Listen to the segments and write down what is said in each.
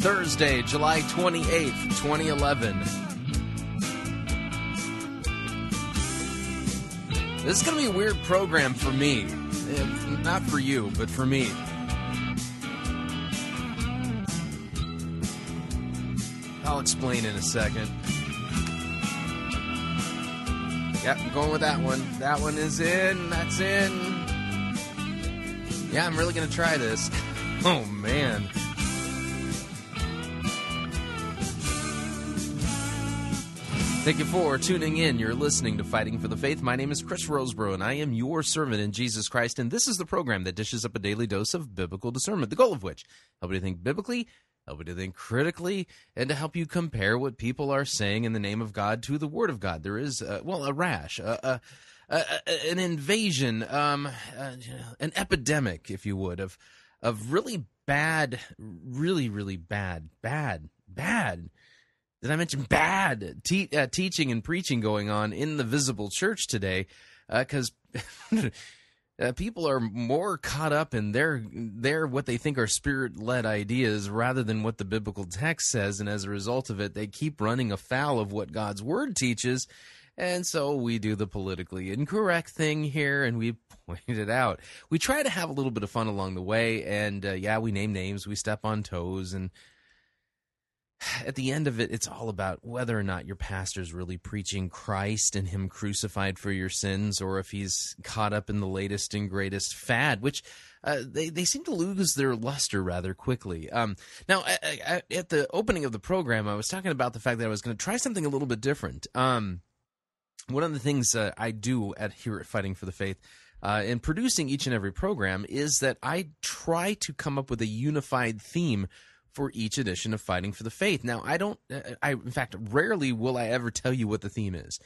Thursday, July 28th, 2011. This is going to be a weird program for me. Not for you, but for me. I'll explain in a second. Yep, I'm going with that one. That one is in. That's in. Yeah, I'm really going to try this. Oh, man. Thank you for tuning in. You're listening to Fighting for the Faith. My name is Chris Roseborough, and I am your servant in Jesus Christ, and this is the program that dishes up a daily dose of biblical discernment, the goal of which, help you to think biblically, help you to think critically, and to help you compare what people are saying in the name of God to the Word of God. There is, a rash, an invasion, an epidemic, if you would, of really bad, really, really bad. Did I mention bad teaching and preaching going on in the visible church today? Because people are more caught up in their what they think are spirit-led ideas rather than what the biblical text says, and as a result of it, they keep running afoul of what God's Word teaches, and so we do the politically incorrect thing here, and we point it out. We try to have a little bit of fun along the way, and we name names, we step on toes, and at the end of it, it's all about whether or not your pastor's really preaching Christ and him crucified for your sins, or if he's caught up in the latest and greatest fad, which they seem to lose their luster rather quickly. Now, at the opening of the program, I was talking about the fact that I was going to try something a little bit different. One of the things I do here at Fighting for the Faith in producing each and every program is that I try to come up with a unified theme for each edition of Fighting for the Faith. Now, in fact, rarely will I ever tell you what the theme is.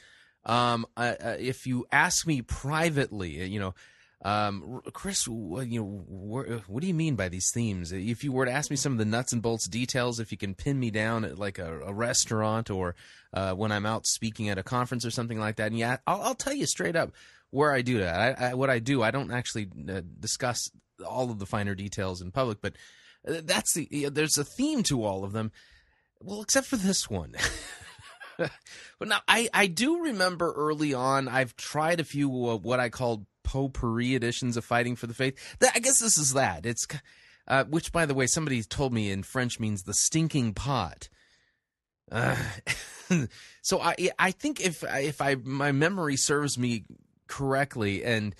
If you ask me privately, Chris, what do you mean by these themes? If you were to ask me some of the nuts and bolts details, if you can pin me down at like a restaurant or when I'm out speaking at a conference or something like that, and yeah, I'll tell you straight up where I do that. I don't actually discuss all of the finer details in public, but there's a theme to all of them, well, except for this one. But now, I do remember early on, I've tried a few what I called potpourri editions of Fighting for the Faith. I guess this is that. It's which, by the way, somebody told me in French means the stinking pot. So I think if my memory serves me correctly, and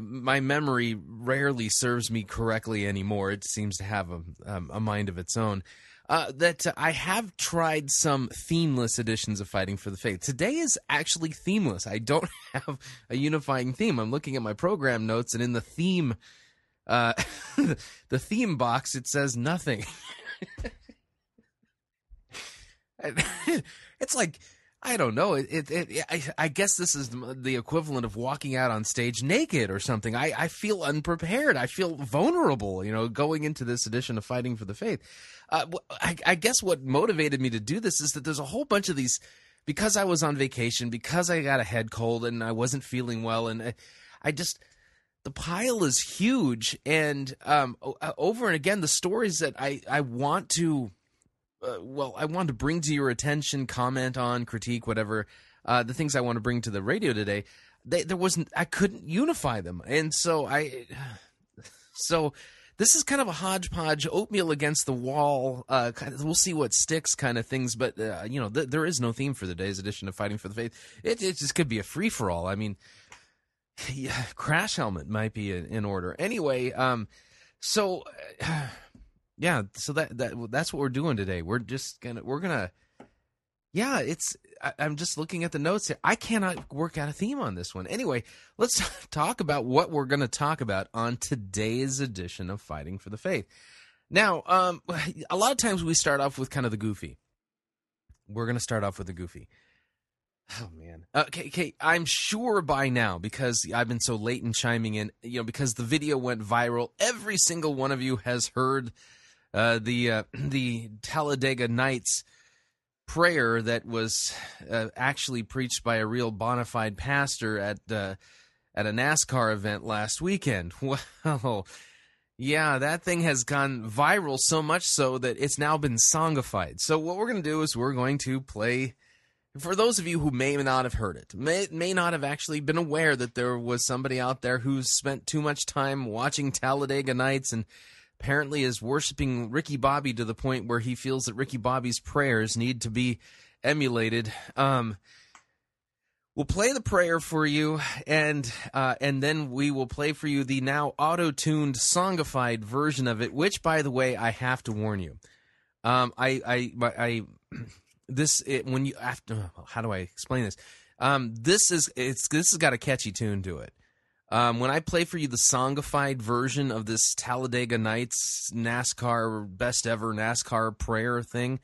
my memory rarely serves me correctly anymore. It seems to have a mind of its own. That I have tried some themeless editions of Fighting for the Faith. Today is actually themeless. I don't have a unifying theme. I'm looking at my program notes, and in the theme, the theme box, it says nothing. It's like, I don't know. I guess this is the equivalent of walking out on stage naked or something. I feel unprepared. I feel vulnerable, going into this edition of Fighting for the Faith. I guess what motivated me to do this is that there's a whole bunch of these, because I was on vacation, because I got a head cold and I wasn't feeling well, and the pile is huge. And over and again, the stories that I want to I want to bring to your attention, comment on, critique, whatever, the things I want to bring to the radio today, I couldn't unify them. And so this is kind of a hodgepodge, oatmeal against the wall, kind of, we'll see what sticks kind of things. But, you know, there is no theme for today's edition of Fighting for the Faith. It just could be a free-for-all. I mean, yeah, Crash Helmet might be in order. Anyway, yeah, so that's what we're doing today. We're just going to – yeah, it's – I'm just looking at the notes here. I cannot work out a theme on this one. Anyway, let's talk about what we're going to talk about on today's edition of Fighting for the Faith. Now, a lot of times we start off with kind of the goofy. We're going to start off with the goofy. Oh, man. Okay, I'm sure by now, because I've been so late in chiming in, you know, because the video went viral, every single one of you has heard the Talladega Nights prayer that was actually preached by a real bona fide pastor at a NASCAR event last weekend. Well, yeah, that thing has gone viral so much so that it's now been songified. So what we're going to do is we're going to play, for those of you who may not have heard it, may not have actually been aware that there was somebody out there who spent too much time watching Talladega Nights and apparently is worshiping Ricky Bobby to the point where he feels that Ricky Bobby's prayers need to be emulated. We'll play the prayer for you, and then we will play for you the now auto-tuned, songified version of it, which, by the way, I have to warn you. How do I explain this? This has got a catchy tune to it. When I play for you the songified version of this Talladega Nights NASCAR best ever NASCAR prayer thing,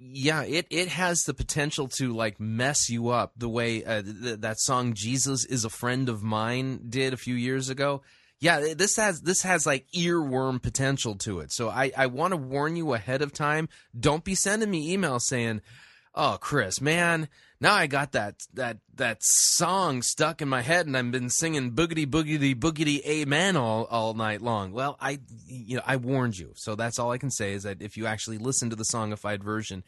it has the potential to like mess you up the way that song "Jesus Is a Friend of Mine" did a few years ago. Yeah, this has like earworm potential to it. So I want to warn you ahead of time. Don't be sending me emails saying, "Oh, Chris, man, now I got that song stuck in my head, and I've been singing boogity boogity boogity amen all night long." Well, I warned you, so that's all I can say is that if you actually listen to the songified version,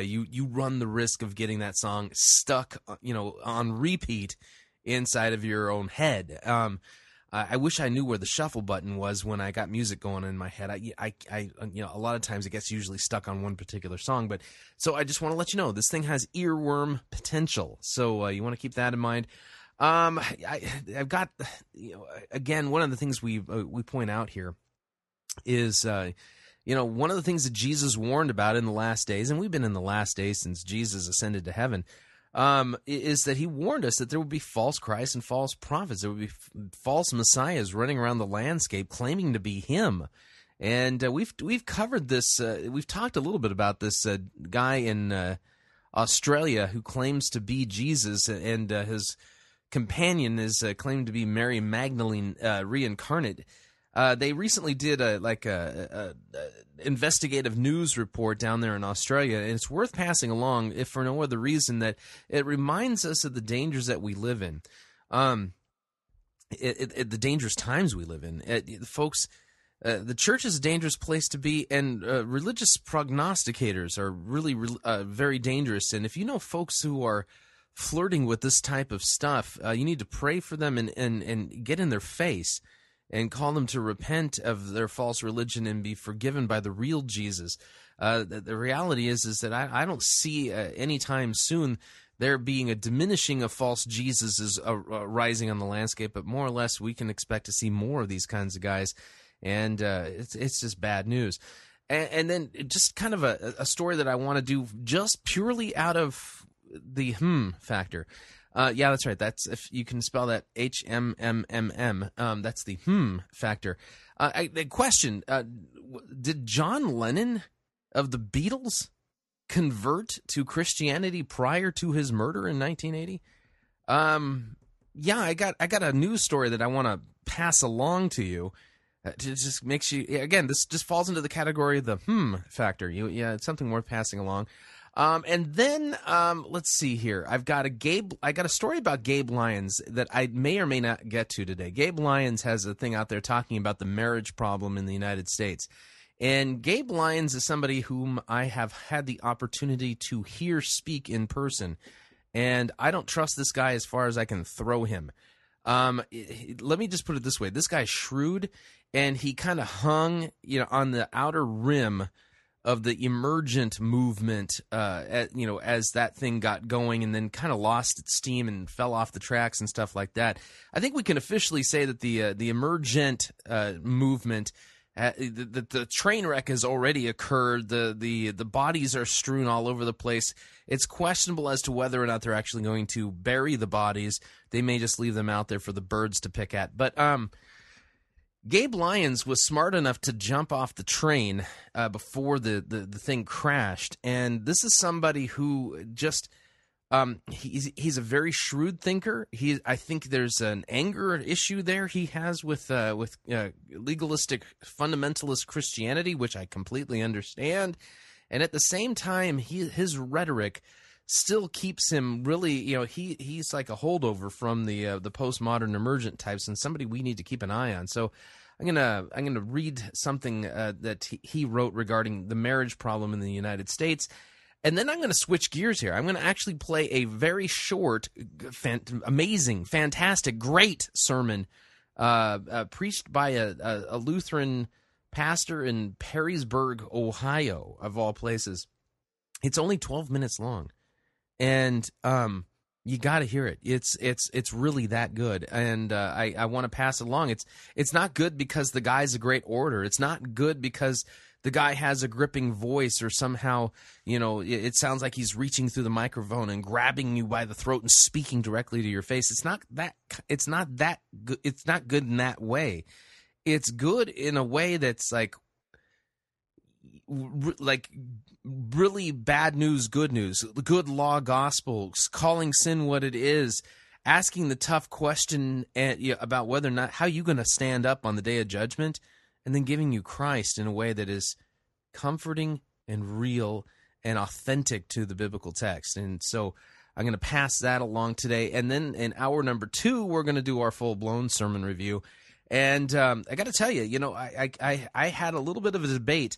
you run the risk of getting that song stuck, you know, on repeat inside of your own head. I wish I knew where the shuffle button was when I got music going in my head. I, you know, a lot of times it gets usually stuck on one particular song. But so I just want to let you know this thing has earworm potential. So you want to keep that in mind. I've got, you know, again, one of the things we point out here is, you know, one of the things that Jesus warned about in the last days, and we've been in the last days since Jesus ascended to heaven. Is that he warned us that there would be false Christs and false prophets. There would be false messiahs running around the landscape claiming to be him. And we've covered this. We've talked a little bit about this guy in Australia who claims to be Jesus, and his companion is claimed to be Mary Magdalene reincarnate. They recently did a investigative news report down there in Australia, and it's worth passing along, if for no other reason, that it reminds us of the dangers that we live in, the dangerous times we live in. Folks, the church is a dangerous place to be, and religious prognosticators are really very dangerous. And if you know folks who are flirting with this type of stuff, you need to pray for them and get in their face and call them to repent of their false religion and be forgiven by the real Jesus. The reality is that I don't see any time soon there being a diminishing of false Jesuses rising on the landscape, but more or less we can expect to see more of these kinds of guys, and it's just bad news. And then just kind of a story that I want to do just purely out of the factor. Yeah, that's right. That's, if you can spell that, HMMMM. That's the factor. The question, did John Lennon of the Beatles convert to Christianity prior to his murder in 1980? Yeah, I got a news story that I want to pass along to you. It just makes you, again, this just falls into the category of the factor. It's something worth passing along. And then let's see here. I got a story about Gabe Lyons that I may or may not get to today. Gabe Lyons has a thing out there talking about the marriage problem in the United States. And Gabe Lyons is somebody whom I have had the opportunity to hear speak in person. And I don't trust this guy as far as I can throw him. Let me just put it this way. This guy's shrewd, and he kind of hung, on the outer rim of the emergent movement, as that thing got going, and then kind of lost its steam and fell off the tracks and stuff like that. I think we can officially say that the emergent movement, the train wreck has already occurred. The bodies are strewn all over the place. It's questionable as to whether or not they're actually going to bury the bodies. They may just leave them out there for the birds to pick at. But Gabe Lyons was smart enough to jump off the train before the thing crashed, and this is somebody who just he's a very shrewd thinker. I think there's an anger issue there he has with legalistic fundamentalist Christianity, which I completely understand, and at the same time, his rhetoric still keeps him really, he's like a holdover from the postmodern emergent types, and somebody we need to keep an eye on. So I'm gonna read something that he wrote regarding the marriage problem in the United States, and then I'm gonna switch gears here. I'm gonna actually play a very short, amazing, fantastic, great sermon preached by a Lutheran pastor in Perrysburg, Ohio, of all places. It's only 12 minutes long. And you got to hear it. It's really that good. And I want to pass it along. It's not good because the guy's a great orator. It's not good because the guy has a gripping voice or somehow, it sounds like he's reaching through the microphone and grabbing you by the throat and speaking directly to your face. It's not good in that way. It's good in a way that's like really bad news, good law gospels, calling sin what it is, asking the tough question about whether or not, how you going to stand up on the day of judgment, and then giving you Christ in a way that is comforting and real and authentic to the biblical text. And so I'm going to pass that along today. And then in hour number 2, we're going to do our full-blown sermon review. And I got to tell you, I had a little bit of a debate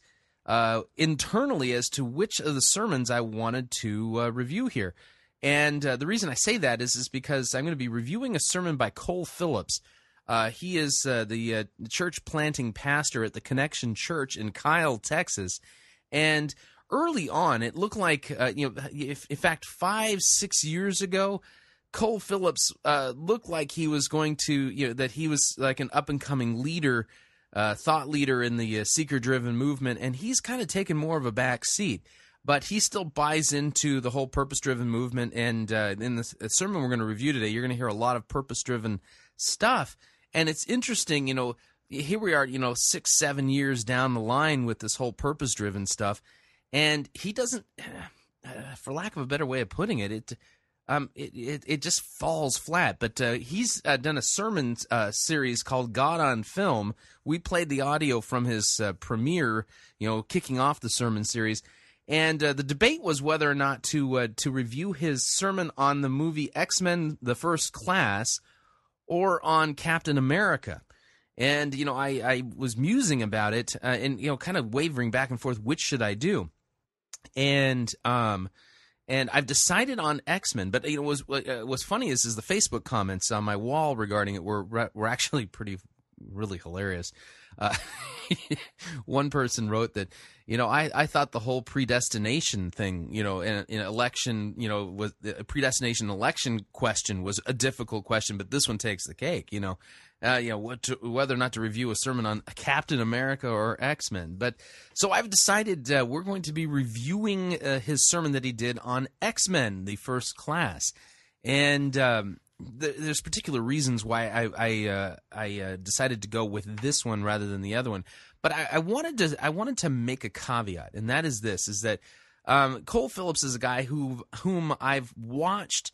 internally as to which of the sermons I wanted to review here. And the reason I say that is because I'm going to be reviewing a sermon by Cole Phillips. He is the church planting pastor at the Connection Church in Kyle, Texas. And early on, it looked like, in fact, 5-6 years ago, Cole Phillips looked like he was going to, that he was like an up-and-coming leader, thought leader in the seeker-driven movement, and he's kind of taken more of a back seat. But he still buys into the whole purpose-driven movement, and in the sermon we're going to review today, you're going to hear a lot of purpose-driven stuff. And it's interesting, here we are, 6-7 years down the line with this whole purpose-driven stuff, and he doesn't, for lack of a better way of putting it, it just falls flat. But he's done a sermon series called God on Film. We played the audio from his premiere, kicking off the sermon series. And the debate was whether or not to review his sermon on the movie X-Men: The First Class or on Captain America. And, I was musing about it and, kind of wavering back and forth, which should I do? And I've decided on X-Men, but what's funny is the Facebook comments on my wall regarding it were actually really hilarious. One person wrote that, I thought the whole predestination thing, in election, was a predestination election question was a difficult question, but this one takes the cake, whether or not to review a sermon on Captain America or X-Men. But so I've decided we're going to be reviewing his sermon that he did on X-Men, The First Class. And there's particular reasons why I decided to go with this one rather than the other one. But I wanted to make a caveat, and that is this: is that Cole Phillips is a guy whom I've watched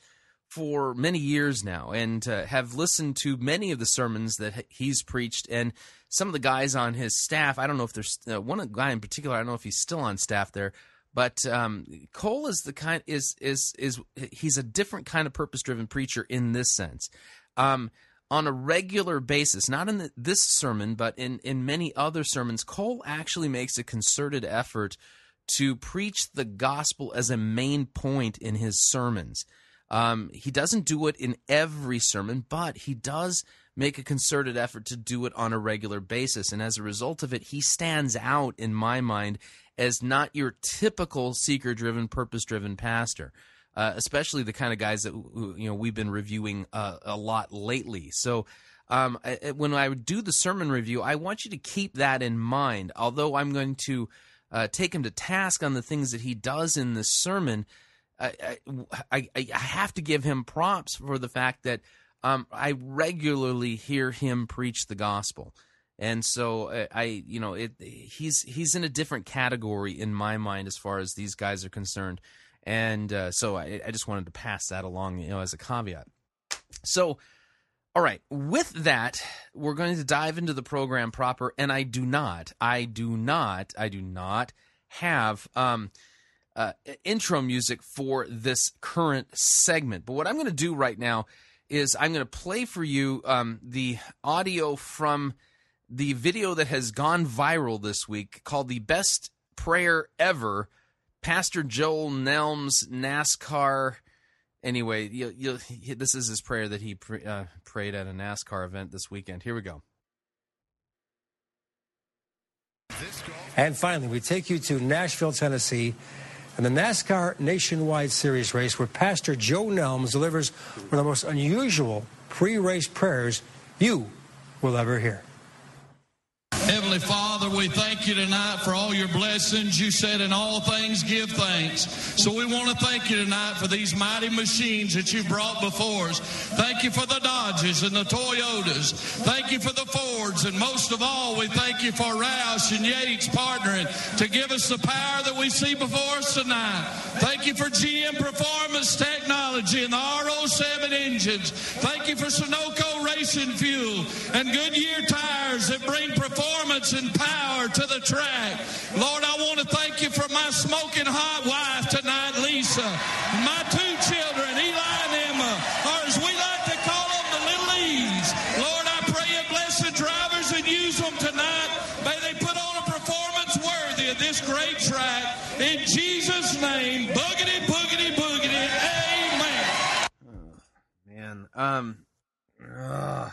for many years now, and have listened to many of the sermons that he's preached, and some of the guys on his staff. I don't know if there's one guy in particular. I don't know if he's still on staff there, but Cole is the kind is he's a different kind of purpose-driven preacher in this sense. On a regular basis, not in this sermon, but in many other sermons, Cole actually makes a concerted effort to preach the gospel as a main point in his sermons. He doesn't do it in every sermon, but he does make a concerted effort to do it on a regular basis. And as a result of it, he stands out in my mind as not your typical seeker-driven, purpose-driven pastor, especially the kind of guys that we've been reviewing a lot lately. So when I do the sermon review, I want you to keep that in mind. Although I'm going to take him to task on the things that he does in this sermon, I have to give him props for the fact that I regularly hear him preach the gospel, and so he's in a different category in my mind as far as these guys are concerned, and so I just wanted to pass that along, as a caveat. So, all right, with that, we're going to dive into the program proper, and I do not have intro music for this current segment. But what I'm going to do right now is I'm going to play for you the audio from the video that has gone viral this week called The Best Prayer Ever, Pastor Joel Nelms, NASCAR. Anyway, this is his prayer that he prayed at a NASCAR event this weekend. Here we go. And finally, we take you to Nashville, Tennessee, and the NASCAR Nationwide Series race, where Pastor Joe Nelms delivers one of the most unusual pre-race prayers you will ever hear. Heavenly Father, we thank you tonight for all your blessings. You said in all things give thanks. So we want to thank you tonight for these mighty machines that you brought before us. Thank you for the Dodges and the Toyotas. Thank you for the Fords. And most of all, we thank you for Roush and Yates partnering to give us the power that we see before us tonight. Thank you for GM Performance Technology and the R07 engines. Thank you for Sunoco Racing Fuel and Goodyear tires that bring performance and power to the track. Lord, I want to thank you for my smoking hot wife tonight, Lisa. My two children, Eli and Emma, or as we like to call them, the Little E's. Lord, I pray you bless the drivers and use them tonight. May they put on a performance worthy of this great track. In Jesus' name, boogity, boogity, boogity, amen. Oh, man,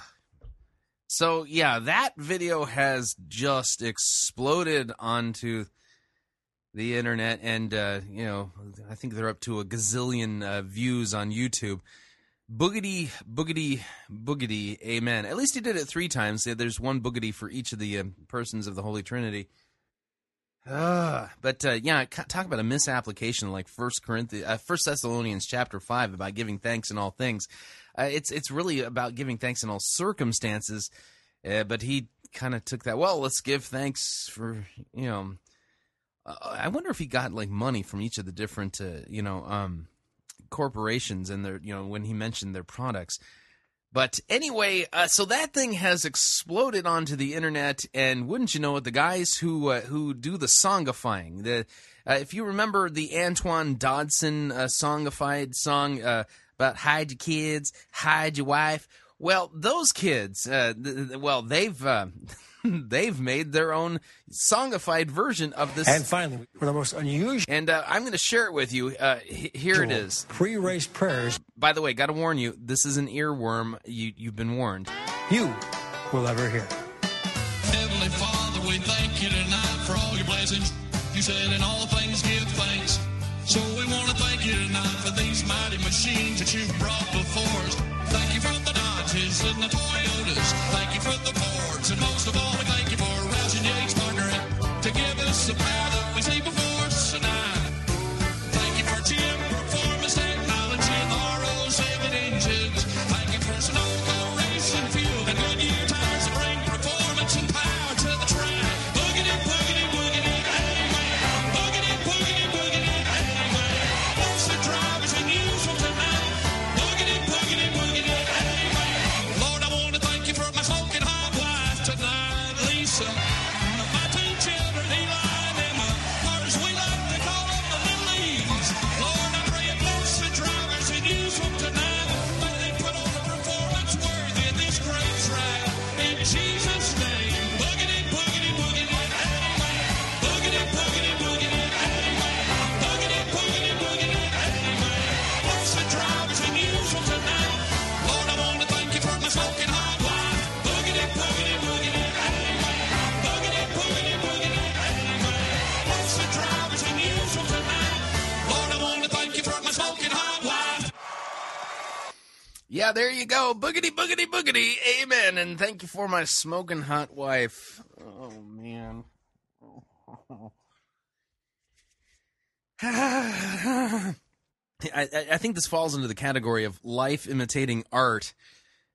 so, yeah, that video has just exploded onto the internet, and, I think they're up to a gazillion views on YouTube. Boogity, boogity, boogity, amen. At least he did it 3 times. There's one boogity for each of the persons of the Holy Trinity. Talk about a misapplication, like 1 Thessalonians chapter 5 about giving thanks in all things. It's really about giving thanks in all circumstances, but he kind of took that. Well, let's give thanks for I wonder if he got like money from each of the different corporations and their when he mentioned their products. But anyway, so that thing has exploded onto the internet, and wouldn't you know it, the guys who do the songifying. If you remember the Antoine Dodson songified song about hide your kids, hide your wife. Well, those kids, they've made their own songified version of this. And finally, one of the most unusual. And I'm going to share it with you. Here it is. Pre-race prayers. By the way, got to warn you, this is an earworm. You've been warned. You will ever hear. Heavenly Father, we thank you tonight for all your blessings. You said in all things give thanks. So we want to thank you tonight for these mighty machines that you've brought before us. Thank you for the Dodges and the Toyotas. Thank you for the Fords. And most of all, we thank you for Roush and Yates partnering to give us the power that we see before us tonight. Thank you for GM Performance Technology and the R07 engines. Thank you for Sunoco Racing Fuel and Goodyear tires that bring performance and power to the track. Boogity, boogity, boogity, amen. Boogity, boogity, boogity, amen. Bless the drivers and use them tonight. Boogity, boogity, boogity, amen. Lord, I want to thank you for my smoking hot wife tonight, Lisa. My two children, Eli and Emma. Yeah, there you go. Boogity, boogity, boogity. Amen. And thank you for my smoking hot wife. Oh, man. I think this falls into the category of life imitating art,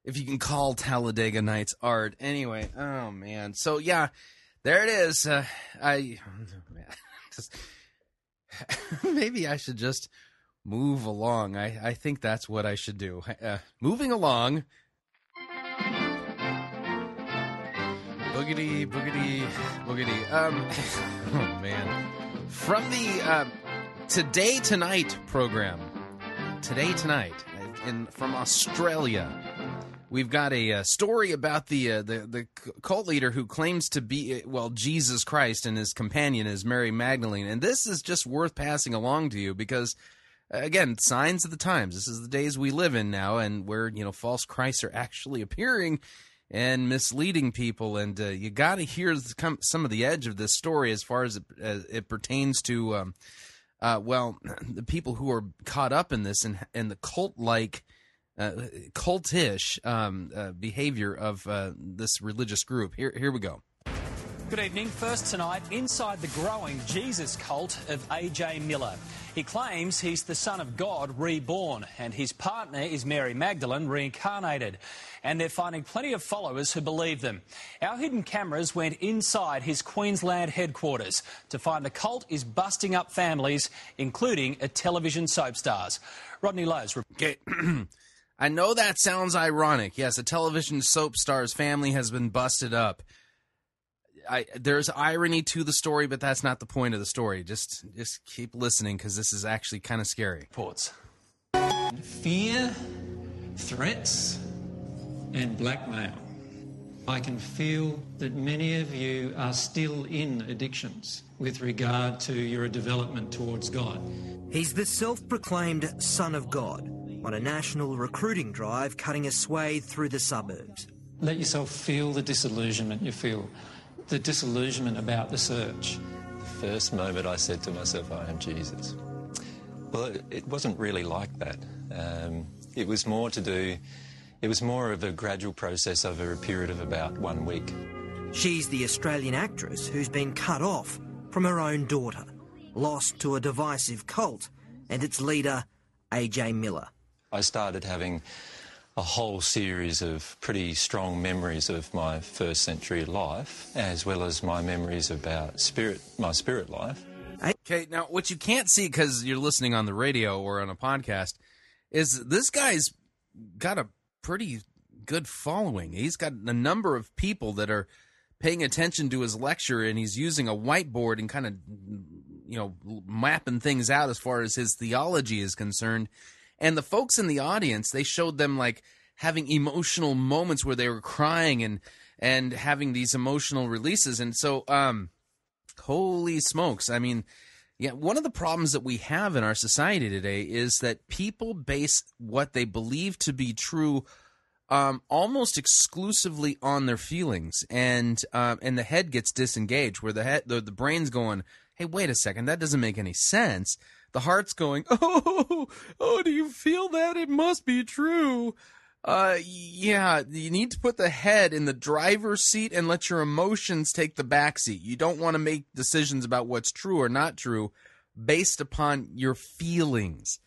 if you can call Talladega Nights art. Anyway, oh, man. So, yeah, there it is. Maybe I should just move along. I think that's what I should do. Moving along. Boogity, boogity, boogity. Oh, man. From the Today Tonight program. Today Tonight. From Australia. We've got a story about the cult leader who claims to be, well, Jesus Christ, and his companion is Mary Magdalene. And this is just worth passing along to you because, again, signs of the times. This is the days we live in now, and where, you know, false Christs are actually appearing and misleading people. And you got to hear some of the edge of this story as far as it pertains to, the people who are caught up in this and the cult-like, cultish behavior of this religious group. Here we go. Good evening. First tonight, inside the growing Jesus cult of AJ Miller. He claims he's the Son of God reborn, and his partner is Mary Magdalene reincarnated. And they're finding plenty of followers who believe them. Our hidden cameras went inside his Queensland headquarters to find the cult is busting up families, including a television soap stars. Rodney Lowe's... Okay. I know that sounds ironic. Yes, a television soap star's family has been busted up. There's irony to the story, but that's not the point of the story. Just keep listening, because this is actually kind of scary. Reports. Fear, threats, and blackmail. I can feel that many of you are still in addictions with regard to your development towards God. He's the self-proclaimed Son of God, on a national recruiting drive cutting a swathe through the suburbs. Let yourself feel the disillusionment you feel, the disillusionment about the search. The first moment I said to myself, I am Jesus. Well, it wasn't really like that. It was more of a gradual process over a period of about 1 week. She's the Australian actress who's been cut off from her own daughter, lost to a divisive cult and its leader, AJ Miller. I started having a whole series of pretty strong memories of my first century life, as well as my memories about my spirit life. Okay, now what you can't see because you're listening on the radio or on a podcast is this guy's got a pretty good following. He's got a number of people that are paying attention to his lecture, and he's using a whiteboard and kind of, you know, mapping things out as far as his theology is concerned. And the folks in the audience, they showed them, like, having emotional moments where they were crying and having these emotional releases. And so, holy smokes. I mean, yeah, one of the problems that we have in our society today is that people base what they believe to be true almost exclusively on their feelings. And the head gets disengaged, where the brain's going, hey, wait a second, that doesn't make any sense. The heart's going, oh, do you feel that? It must be true. Yeah, you need to put the head in the driver's seat and let your emotions take the back seat. You don't want to make decisions about what's true or not true based upon your feelings,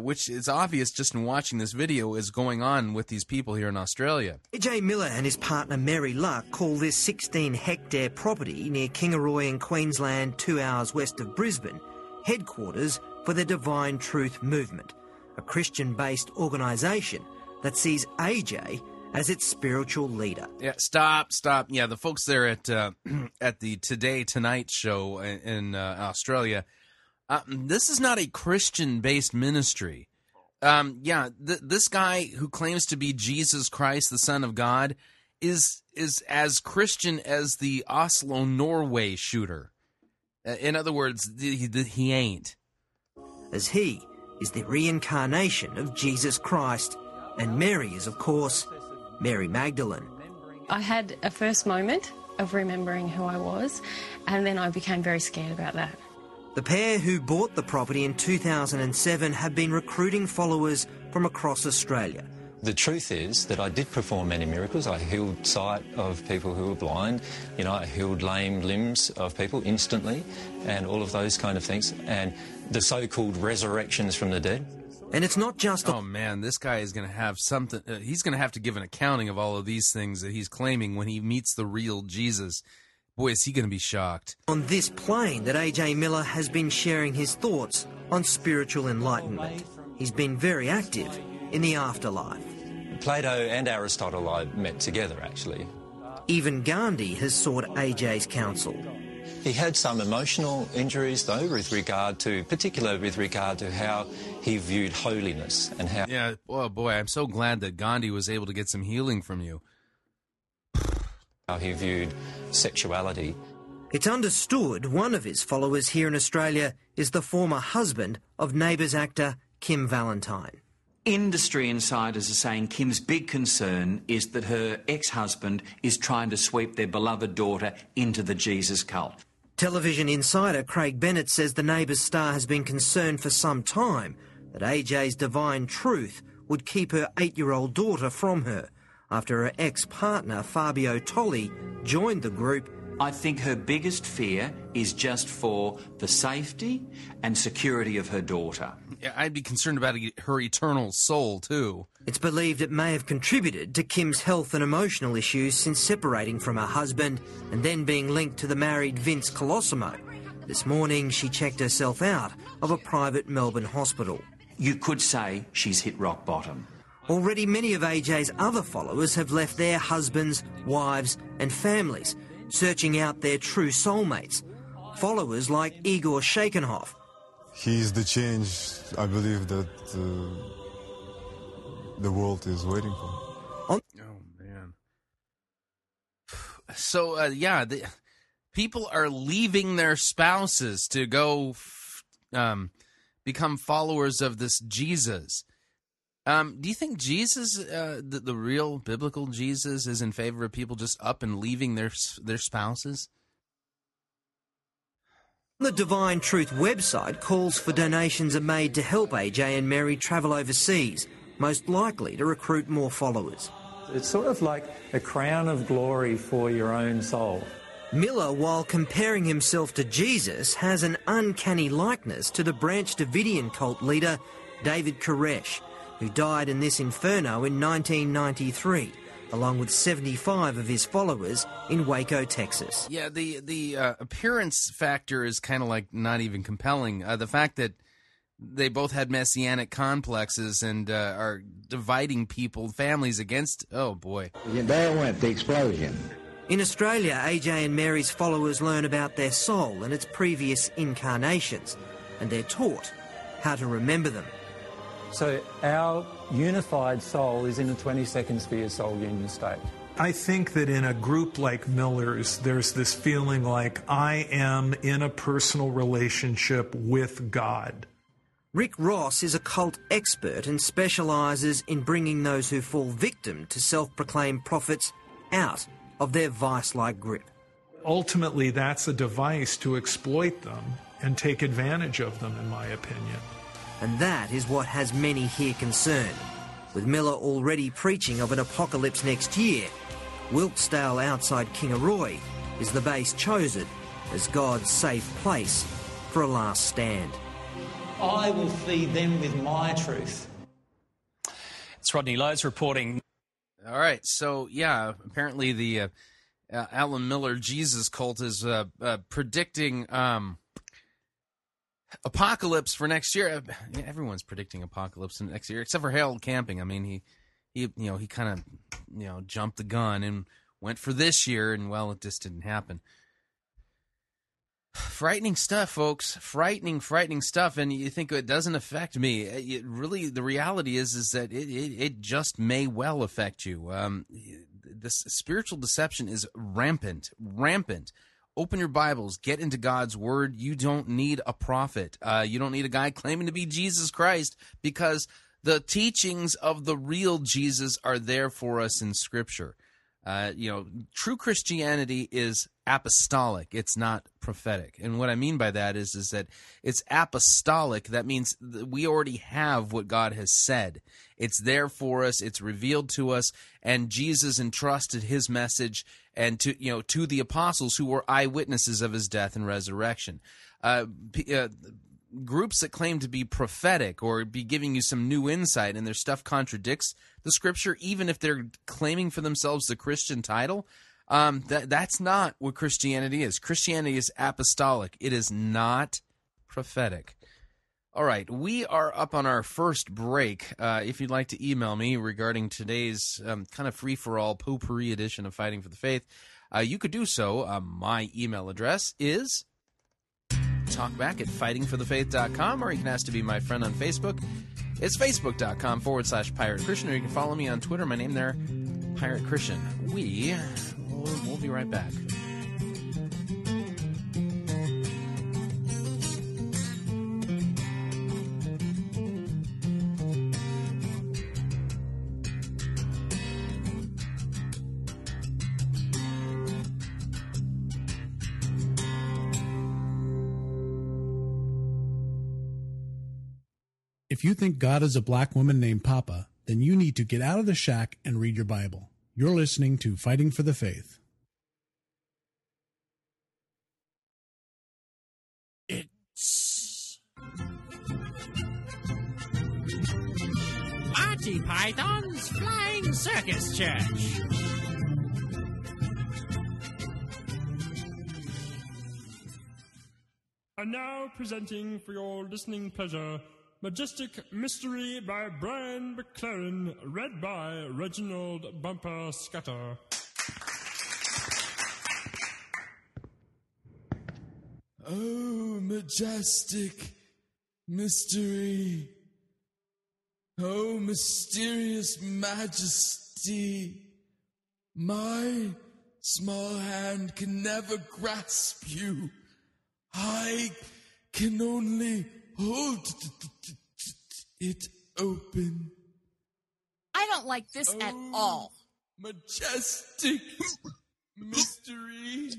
which is obvious just in watching this video is going on with these people here in Australia. AJ Miller and his partner Mary Luck call this 16-hectare property near Kingaroy in Queensland, 2 hours west of Brisbane, headquarters for the Divine Truth Movement, a Christian-based organisation that sees AJ as its spiritual leader. Yeah, stop. Yeah, the folks there at the Today Tonight show in Australia, this is not a Christian-based ministry. This guy who claims to be Jesus Christ, the Son of God, is as Christian as the Oslo, Norway shooter. In other words, he ain't. As he is the reincarnation of Jesus Christ, and Mary is, of course, Mary Magdalene. I had a first moment of remembering who I was, and then I became very scared about that. The pair who bought the property in 2007 have been recruiting followers from across Australia, The truth is that I did perform many miracles. I healed sight of people who were blind. You know, I healed lame limbs of people instantly and all of those kind of things. And the so-called resurrections from the dead. And it's not just... Oh, man, this guy is going to have something... he's going to have to give an accounting of all of these things that he's claiming when he meets the real Jesus. Boy, is he going to be shocked. On this plane that AJ Miller has been sharing his thoughts on spiritual enlightenment. He's been very active in the afterlife. Plato and Aristotle I met together, actually. Even Gandhi has sought AJ's counsel. He had some emotional injuries, though, with regard to how he viewed holiness and how... Yeah, oh boy, I'm so glad that Gandhi was able to get some healing from you. How he viewed sexuality. It's understood one of his followers here in Australia is the former husband of Neighbours actor Kim Valentine. Industry insiders are saying Kim's big concern is that her ex-husband is trying to sweep their beloved daughter into the Jesus cult. Television insider Craig Bennett says the Neighbours star has been concerned for some time that AJ's divine truth would keep her 8-year-old daughter from her after her ex-partner Fabio Tolli joined the group. I think her biggest fear is just for the safety and security of her daughter. Yeah, I'd be concerned about her eternal soul, too. It's believed it may have contributed to Kim's health and emotional issues since separating from her husband and then being linked to the married Vince Colosimo. This morning, she checked herself out of a private Melbourne hospital. You could say she's hit rock bottom. Already many of AJ's other followers have left their husbands, wives and families, searching out their true soulmates. Followers like Igor Shakenhoff. He's the change I believe that the world is waiting for. Oh, man. So, yeah, people are leaving their spouses to go become followers of this Jesus. Do you think Jesus, the real biblical Jesus, is in favor of people just up and leaving their spouses? The Divine Truth website calls for donations are made to help AJ and Mary travel overseas, most likely to recruit more followers. It's sort of like a crown of glory for your own soul. Miller, while comparing himself to Jesus, has an uncanny likeness to the Branch Davidian cult leader David Koresh, who died in this inferno in 1993, along with 75 of his followers in Waco, Texas. Yeah, the appearance factor is kind of like not even compelling. The fact that they both had messianic complexes and are dividing people, families against... Oh, boy. There went the explosion. In Australia, AJ and Mary's followers learn about their soul and its previous incarnations, and they're taught how to remember them. So our unified soul is in the 22nd sphere soul union state. I think that in a group like Miller's, there's this feeling like I am in a personal relationship with God. Rick Ross is a cult expert and specialises in bringing those who fall victim to self-proclaimed prophets out of their vice-like grip. Ultimately, that's a device to exploit them and take advantage of them, in my opinion. And that is what has many here concerned. With Miller already preaching of an apocalypse next year, Wilkesdale outside Kingaroy is the base chosen as God's safe place for a last stand. I will feed them with my truth. It's Rodney Lowe's reporting. All right, so, yeah, apparently the Alan Miller Jesus cult is predicting... apocalypse for next year. Everyone's predicting apocalypse next year, except for Harold Camping. I mean, he kind of, jumped the gun and went for this year, and well, it just didn't happen. Frightening stuff, folks. Frightening stuff. And you think it doesn't affect me? It really, the reality is that it just may well affect you. This spiritual deception is rampant. Open your Bibles. Get into God's Word. You don't need a prophet. You don't need a guy claiming to be Jesus Christ, because the teachings of the real Jesus are there for us in Scripture. True Christianity is apostolic. It's not prophetic. And what I mean by that is that it's apostolic. That means we already have what God has said. It's there for us. It's revealed to us. And Jesus entrusted his message and to the apostles who were eyewitnesses of his death and resurrection. Groups that claim to be prophetic or be giving you some new insight and their stuff contradicts the scripture, even if they're claiming for themselves the Christian title, that's not what Christianity is. Christianity is apostolic. It is not prophetic. All right, we are up on our first break. If you'd like to email me regarding today's kind of free-for-all potpourri edition of Fighting for the Faith, you could do so. My email address is talkback@fightingforthefaith.com, or you can ask to be my friend on Facebook. It's facebook.com/Pirate Christian, or you can follow me on Twitter. My name there, Pirate Christian. We'll be right back. If you think God is a black woman named Papa, then you need to get out of the shack and read your Bible. You're listening to Fighting for the Faith. It's Monty Python's Flying Circus Church. And now presenting for your listening pleasure, Majestic Mystery by Brian McLaren, read by Reginald Bumper Scudder. Oh, majestic mystery. Oh, mysterious majesty. My small hand can never grasp you. I can only hold it open. I don't like this at all. Majestic mystery.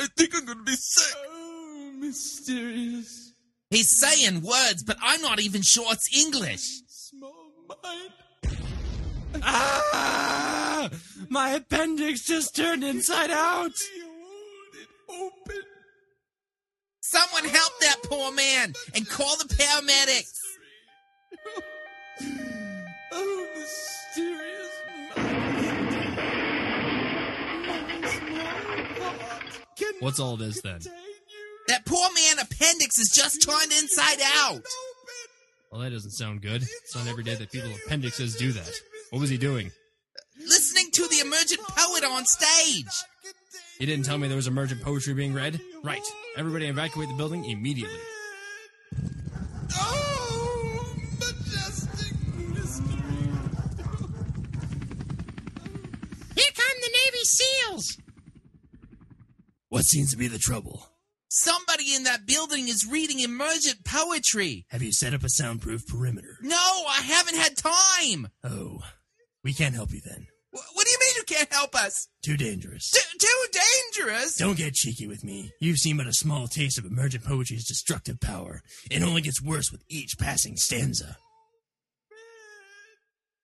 I think I'm going to be sick. Oh, mysterious. He's saying words, but I'm not even sure it's English. Small mind. Ah! My appendix just turned inside out. Hold it open. Someone help that poor man and call the paramedics. Oh, mysterious mind. What's all this then? That poor man appendix is just turned inside out. Well, that doesn't sound good. It's not every day that people with appendixes do that. What was he doing? Listening to the emergent poet on stage. He didn't tell me there was emergent poetry being read? Right. Everybody evacuate the building immediately. Oh, majestic mystery. Here come the Navy SEALs. What seems to be the trouble? Somebody in that building is reading emergent poetry. Have you set up a soundproof perimeter? No, I haven't had time. Oh, we can't help you then. What do you mean you can't help us? Too dangerous. Too dangerous? Don't get cheeky with me. You've seen but a small taste of emergent poetry's destructive power. It only gets worse with each passing stanza.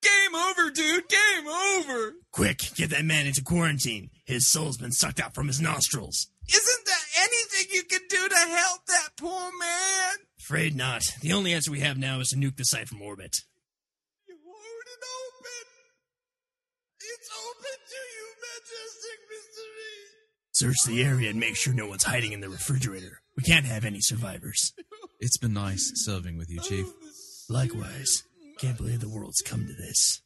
Game over, dude. Game over. Quick, get that man into quarantine. His soul's been sucked out from his nostrils. Isn't there anything you can do to help that poor man? Afraid not. The only answer we have now is to nuke the site from orbit. It's open to you, Majestic Mystery. Search the area and make sure no one's hiding in the refrigerator. We can't have any survivors. It's been nice serving with you, Chief. Likewise. Can't believe the world's come to this.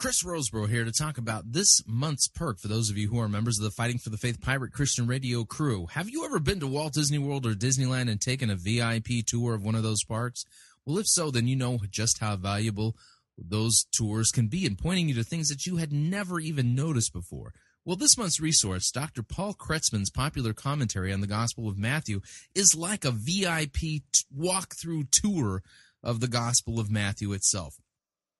Chris Roseborough here to talk about this month's perk for those of you who are members of the Fighting for the Faith Pirate Christian Radio crew. Have you ever been to Walt Disney World or Disneyland and taken a VIP tour of one of those parks? Well, if so, then you know just how valuable those tours can be in pointing you to things that you had never even noticed before. Well, this month's resource, Dr. Paul Kretzmann's popular commentary on the Gospel of Matthew, is like a VIP walkthrough tour of the Gospel of Matthew itself.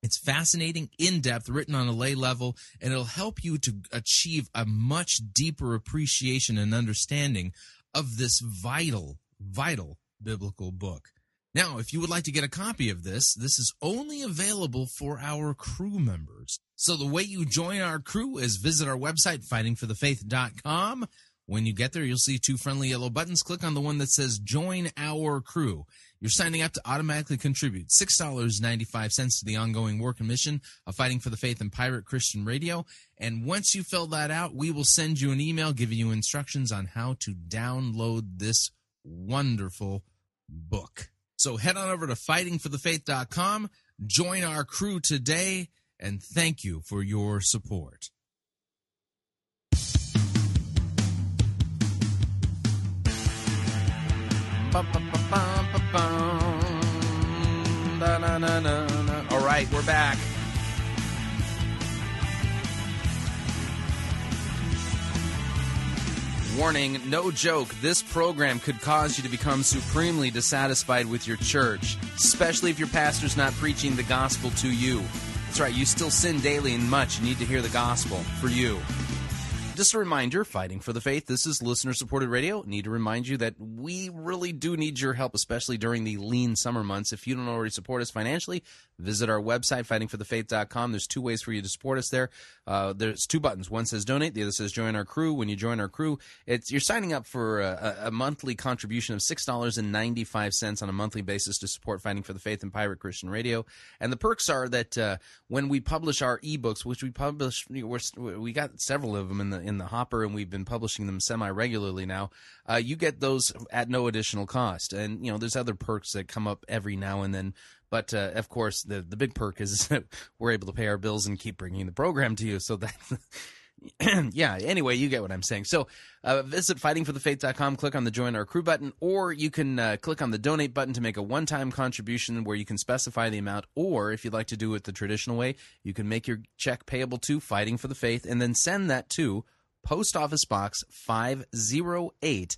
It's fascinating, in-depth, written on a lay level, and it'll help you to achieve a much deeper appreciation and understanding of this vital, vital biblical book. Now, if you would like to get a copy of this, this is only available for our crew members. So the way you join our crew is visit our website, fightingforthefaith.com. When you get there, you'll see two friendly yellow buttons. Click on the one that says Join Our Crew. You're signing up to automatically contribute $6.95 to the ongoing work and mission of Fighting for the Faith and Pirate Christian Radio. And once you fill that out, we will send you an email giving you instructions on how to download this wonderful book. So head on over to fightingforthefaith.com, join our crew today, and thank you for your support. All right, we're back. Warning, no joke, this program could cause you to become supremely dissatisfied with your church, especially if your pastor's not preaching the gospel to you. That's right, you still sin daily and much. You need to hear the gospel for you. Just a reminder, Fighting for the Faith, this is listener-supported radio. Need to remind you that we really do need your help, especially during the lean summer months. If you don't already support us financially, visit our website, fightingforthefaith.com. There's two ways for you to support us there. There's two buttons. One says donate. The other says join our crew. When you join our crew, you're signing up for a monthly contribution of $6.95 on a monthly basis to support Fighting for the Faith and Pirate Christian Radio. And the perks are that when we publish our ebooks, which we publish, we got several of them in the hopper, and we've been publishing them semi-regularly now, you get those at no additional cost. And, you know, there's other perks that come up every now and then. But, of course, the big perk is that we're able to pay our bills and keep bringing the program to you. So that, yeah, anyway, you get what I'm saying. So visit fightingforthefaith.com, click on the Join Our Crew button, or you can click on the Donate button to make a one-time contribution where you can specify the amount, or if you'd like to do it the traditional way, you can make your check payable to Fighting for the Faith and then send that to Post Office Box 508,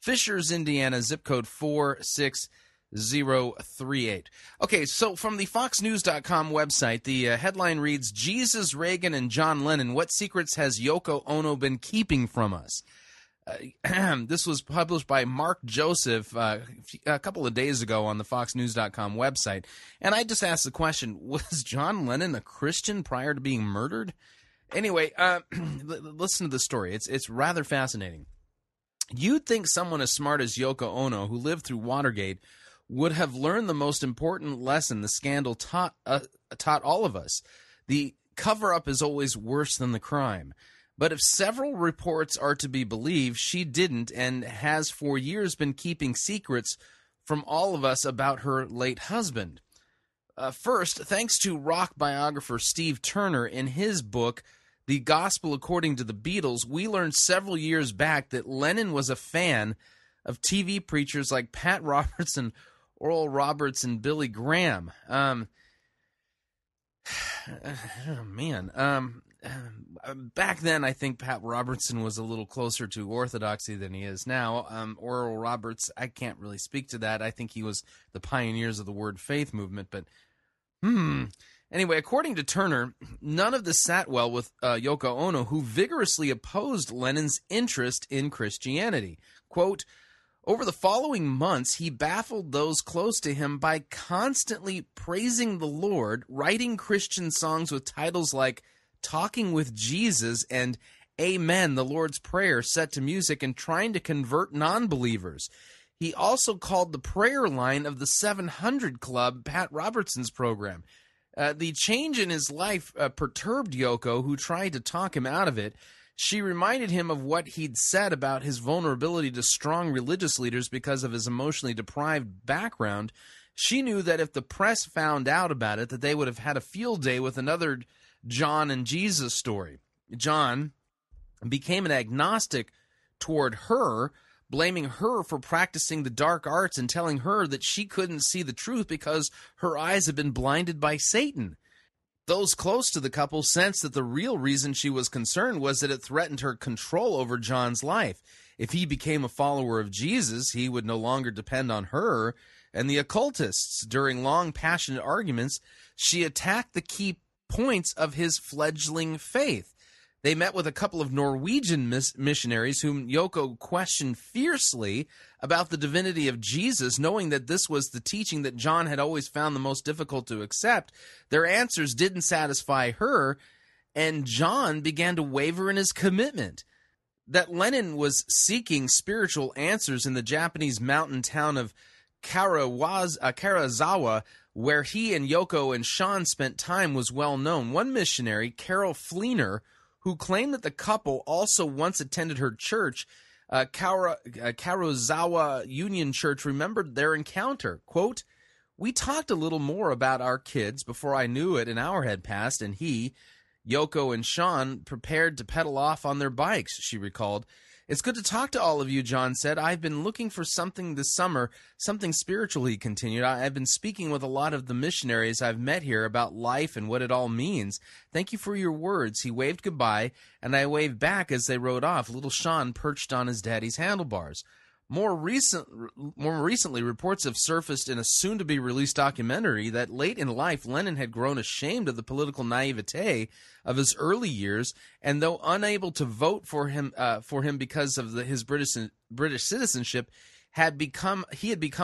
Fishers, Indiana, zip code 46038. Okay, so from the foxnews.com website, the headline reads, Jesus, Reagan, and John Lennon, what secrets has Yoko Ono been keeping from us? This was published by Mark Joseph a couple of days ago on the foxnews.com website, and I just asked the question, was John Lennon a Christian prior to being murdered? Anyway, listen to the story. It's rather fascinating. You'd think someone as smart as Yoko Ono, who lived through Watergate, would have learned the most important lesson the scandal taught all of us. The cover-up is always worse than the crime. But if several reports are to be believed, she didn't and has for years been keeping secrets from all of us about her late husband. First, thanks to rock biographer Steve Turner in his book, The Gospel According to the Beatles, we learned several years back that Lennon was a fan of TV preachers like Pat Robertson, Oral Roberts, and Billy Graham. Back then, I think Pat Robertson was a little closer to orthodoxy than he is now. Oral Roberts, I can't really speak to that. I think he was the pioneers of the word faith movement, but Anyway, according to Turner, none of this sat well with Yoko Ono, who vigorously opposed Lennon's interest in Christianity. Quote, over the following months, he baffled those close to him by constantly praising the Lord, writing Christian songs with titles like Talking with Jesus and Amen, the Lord's Prayer, set to music, and trying to convert non-believers. He also called the prayer line of the 700 Club Pat Robertson's program. The change in his life perturbed Yoko, who tried to talk him out of it. She reminded him of what he'd said about his vulnerability to strong religious leaders because of his emotionally deprived background. She knew that if the press found out about it, that they would have had a field day with another John and Jesus story. John became an agnostic toward her, blaming her for practicing the dark arts and telling her that she couldn't see the truth because her eyes had been blinded by Satan. Those close to the couple sensed that the real reason she was concerned was that it threatened her control over John's life. If he became a follower of Jesus, he would no longer depend on her. And the occultists, during long, passionate arguments, she attacked the key points of his fledgling faith. They met with a couple of Norwegian missionaries whom Yoko questioned fiercely about the divinity of Jesus, knowing that this was the teaching that John had always found the most difficult to accept. Their answers didn't satisfy her, and John began to waver in his commitment. That Lennon was seeking spiritual answers in the Japanese mountain town of Karazawa, where he and Yoko and Sean spent time, was well known. One missionary, Carol Fleener, who claimed that the couple also once attended her church, Karazawa Union Church, remembered their encounter. Quote, "We talked a little more about our kids before I knew it. An hour had passed, and he, Yoko, and Sean prepared to pedal off on their bikes," she recalled. "It's good to talk to all of you," John said. "I've been looking for something this summer, something spiritual," he continued. "I've been speaking with a lot of the missionaries I've met here about life and what it all means. Thank you for your words." He waved goodbye, and I waved back as they rode off, little Sean perched on his daddy's handlebars. More recently, reports have surfaced in a soon-to-be-released documentary that late in life, Lennon had grown ashamed of the political naivete of his early years, and though unable to vote for him because of his British citizenship, he had become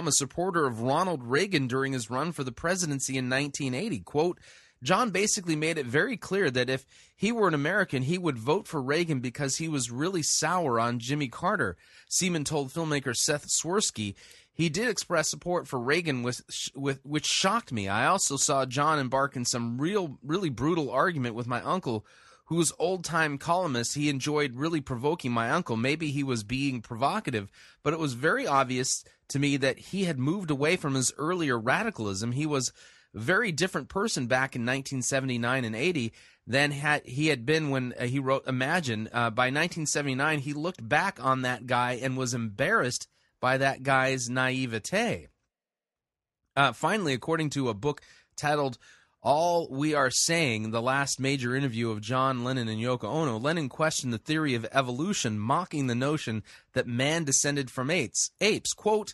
a supporter of Ronald Reagan during his run for the presidency in 1980. Quote, "John basically made it very clear that if he were an American, he would vote for Reagan because he was really sour on Jimmy Carter," Seaman told filmmaker Seth Swirsky. "He did express support for Reagan, which shocked me. I also saw John embark in some really brutal argument with my uncle, who was old-time columnist. He enjoyed really provoking my uncle. Maybe he was being provocative, but it was very obvious to me that he had moved away from his earlier radicalism. He was a very different person back in 1979 and 80. Than he had been when he wrote Imagine. By 1979, he looked back on that guy and was embarrassed by that guy's naivete." Finally, according to a book titled All We Are Saying, the last major interview of John Lennon and Yoko Ono, Lennon questioned the theory of evolution, mocking the notion that man descended from apes. Quote,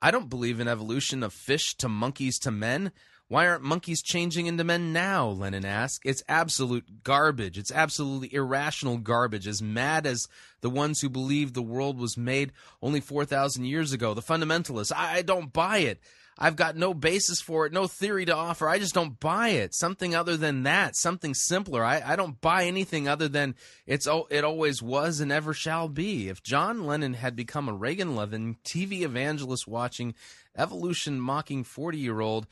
"I don't believe in evolution of fish to monkeys to men. Why aren't monkeys changing into men now?" Lennon asked. "It's absolute garbage. It's absolutely irrational garbage, as mad as the ones who believed the world was made only 4,000 years ago. The fundamentalists, I don't buy it. I've got no basis for it, no theory to offer. I just don't buy it. Something other than that, something simpler. I don't buy anything other than it always was and ever shall be." If John Lennon had become a Reagan-loving TV evangelist watching evolution-mocking 40-year-old,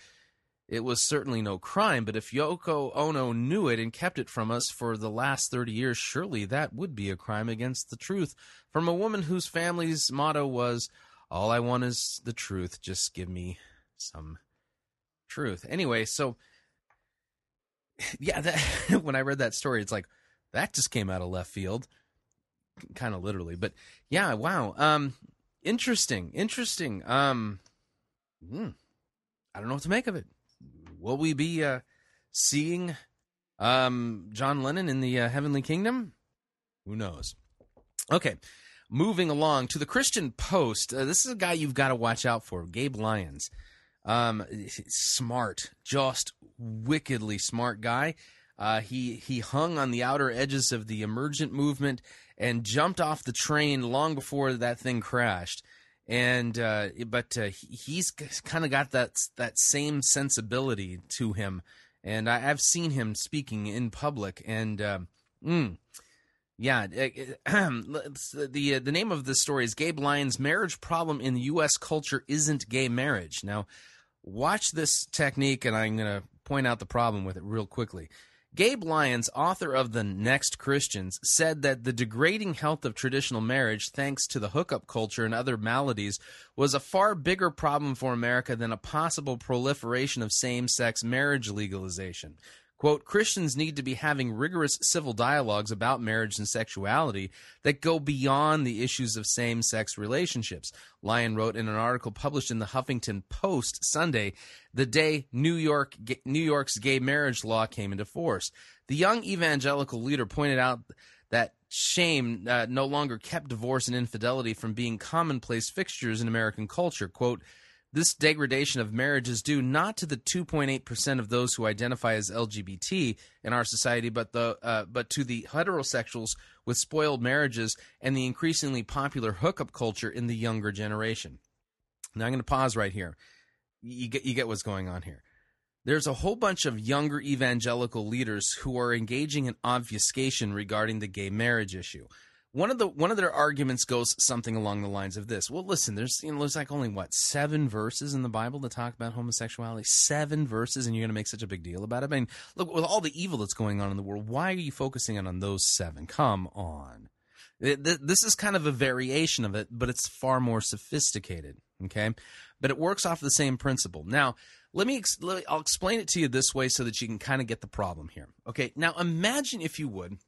it was certainly no crime, but if Yoko Ono knew it and kept it from us for the last 30 years, surely that would be a crime against the truth. From a woman whose family's motto was, "All I want is the truth, just give me some truth." Anyway, so, yeah, when I read that story, it's like, that just came out of left field. Kind of literally, but yeah, wow. Interesting. I don't know what to make of it. Will we be seeing John Lennon in the heavenly kingdom? Who knows? Okay, moving along to the Christian Post. This is a guy you've got to watch out for, Gabe Lyons. Smart, just wickedly smart guy. He hung on the outer edges of the emergent movement and jumped off the train long before that thing crashed. And but he's kind of got that same sensibility to him, and I've seen him speaking in public. And the name of this story is Gabe Lyons' Marriage Problem in the U.S. Culture Isn't Gay Marriage. Now, watch this technique, and I'm going to point out the problem with it real quickly. Gabe Lyons, author of The Next Christians, said that the degrading health of traditional marriage, thanks to the hookup culture and other maladies, was a far bigger problem for America than a possible proliferation of same-sex marriage legalization. Quote, Christians need to be having rigorous civil dialogues about marriage and sexuality that go beyond the issues of same-sex relationships. Lyon wrote in an article published in the Huffington Post Sunday, the day New York's gay marriage law came into force. The young evangelical leader pointed out that shame no longer kept divorce and infidelity from being commonplace fixtures in American culture. Quote, this degradation of marriage is due not to the 2.8% of those who identify as LGBT in our society, but to the heterosexuals with spoiled marriages and the increasingly popular hookup culture in the younger generation. Now I'm going to pause right here. You get what's going on here. There's a whole bunch of younger evangelical leaders who are engaging in obfuscation regarding the gay marriage issue. One of their arguments goes something along the lines of this. Well, listen, there's like only, 7 verses in the Bible that talk about homosexuality? 7 verses, and you're going to make such a big deal about it? I mean, look, with all the evil that's going on in the world, why are you focusing on those 7? Come on. This is kind of a variation of it, but it's far more sophisticated, okay? But it works off the same principle. Now, I'll explain it to you this way so that you can kind of get the problem here. Okay, now imagine, if you would,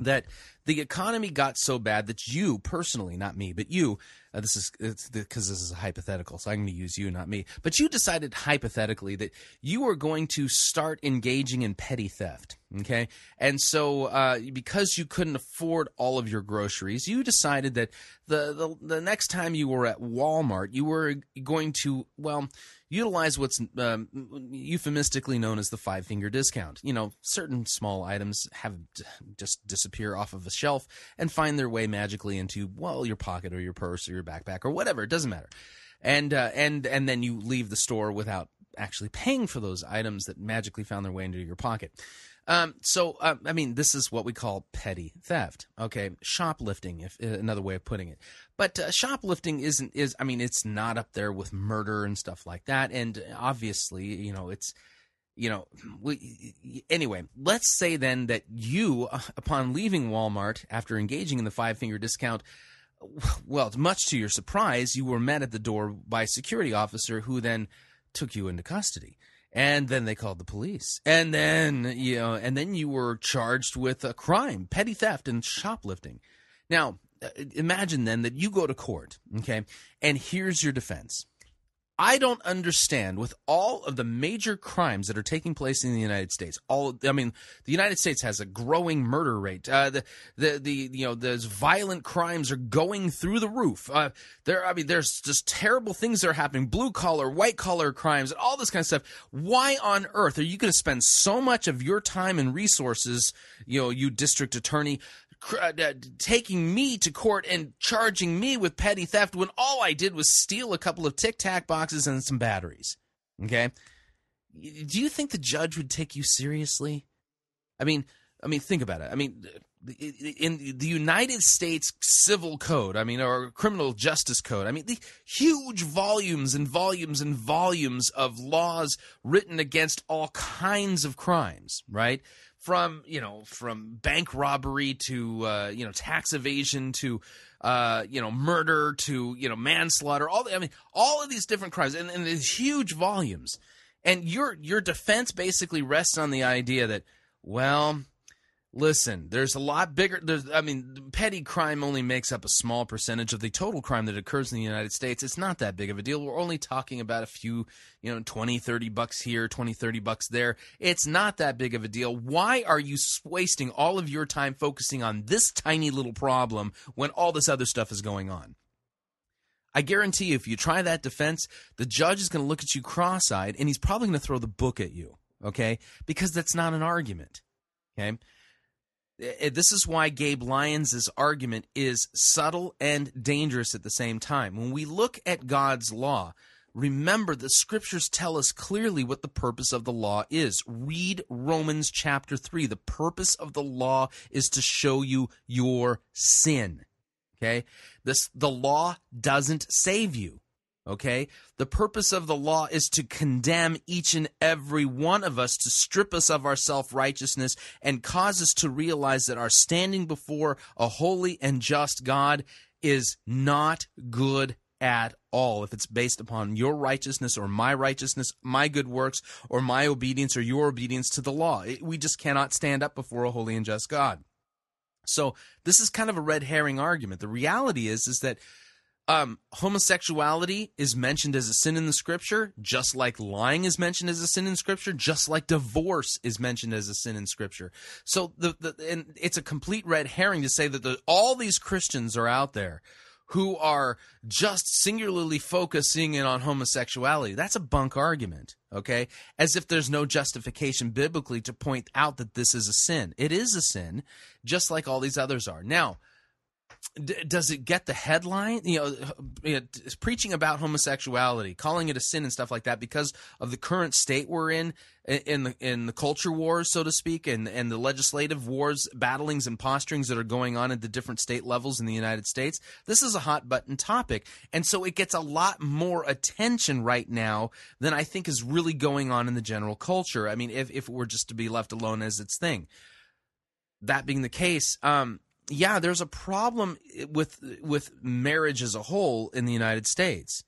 that the economy got so bad that you personally, not me, but you, because this is a hypothetical, so I'm going to use you, not me, but you decided hypothetically that you were going to start engaging in petty theft, okay? And so because you couldn't afford all of your groceries, you decided that the next time you were at Walmart, you were going to, utilize what's euphemistically known as the 5-finger discount. You know, certain small items have just disappear off of a shelf and find their way magically into, your pocket or your purse or your backpack or whatever. It doesn't matter. And then you leave the store without actually paying for those items that magically found their way into your pocket. This is what we call petty theft, okay? Shoplifting, if another way of putting it. But shoplifting it's not up there with murder and stuff like that. And obviously, let's say then that you, upon leaving Walmart after engaging in the 5-finger discount, much to your surprise, you were met at the door by a security officer who then took you into custody. And then they called the police. And then, you were charged with a crime, petty theft and shoplifting. Now, imagine then that you go to court, okay? And here's your defense. I don't understand, with all of the major crimes that are taking place in the United States. The United States has a growing murder rate. Those violent crimes are going through the roof. There's just terrible things that are happening: blue collar, white collar crimes, and all this kind of stuff. Why on earth are you going to spend so much of your time and resources, you district attorney, taking me to court and charging me with petty theft when all I did was steal a couple of Tic Tac boxes and some batteries? Okay, do you think the judge would take you seriously? I mean, think about it. I mean, in the United States Civil Code, or Criminal Justice Code, the huge volumes and volumes and volumes of laws written against all kinds of crimes, right? From bank robbery to tax evasion to murder to manslaughter, all of these different crimes, and these huge volumes. And your defense basically rests on the idea that, listen, there's a lot bigger. Petty crime only makes up a small percentage of the total crime that occurs in the United States. It's not that big of a deal. We're only talking about a few, $20-30 here, $20-30 there. It's not that big of a deal. Why are you wasting all of your time focusing on this tiny little problem when all this other stuff is going on? I guarantee you, if you try that defense, the judge is going to look at you cross-eyed, and he's probably going to throw the book at you, okay? Because that's not an argument, okay? This is why Gabe Lyons' argument is subtle and dangerous at the same time. When we look at God's law, remember the scriptures tell us clearly what the purpose of the law is. Read Romans chapter 3. The purpose of the law is to show you your sin. Okay? The law doesn't save you. Okay? The purpose of the law is to condemn each and every one of us, to strip us of our self-righteousness and cause us to realize that our standing before a holy and just God is not good at all, if it's based upon your righteousness or my righteousness, my good works, or my obedience or your obedience to the law. We just cannot stand up before a holy and just God. So this is kind of a red herring argument. The reality is that homosexuality is mentioned as a sin in the Scripture, just like lying is mentioned as a sin in Scripture, just like divorce is mentioned as a sin in Scripture. So and it's a complete red herring to say that all these Christians are out there who are just singularly focusing in on homosexuality. That's a bunk argument, okay? As if there's no justification biblically to point out that this is a sin. It is a sin, just like all these others are. Now, does it get the headline? Preaching about homosexuality, calling it a sin and stuff like that because of the current state we're in the culture wars, so to speak, and the legislative wars, battlings, and posturings that are going on at the different state levels in the United States. This is a hot-button topic, and so it gets a lot more attention right now than I think is really going on in the general culture. I mean, if it were just to be left alone as its thing. That being the case, yeah, there's a problem with marriage as a whole in the United States,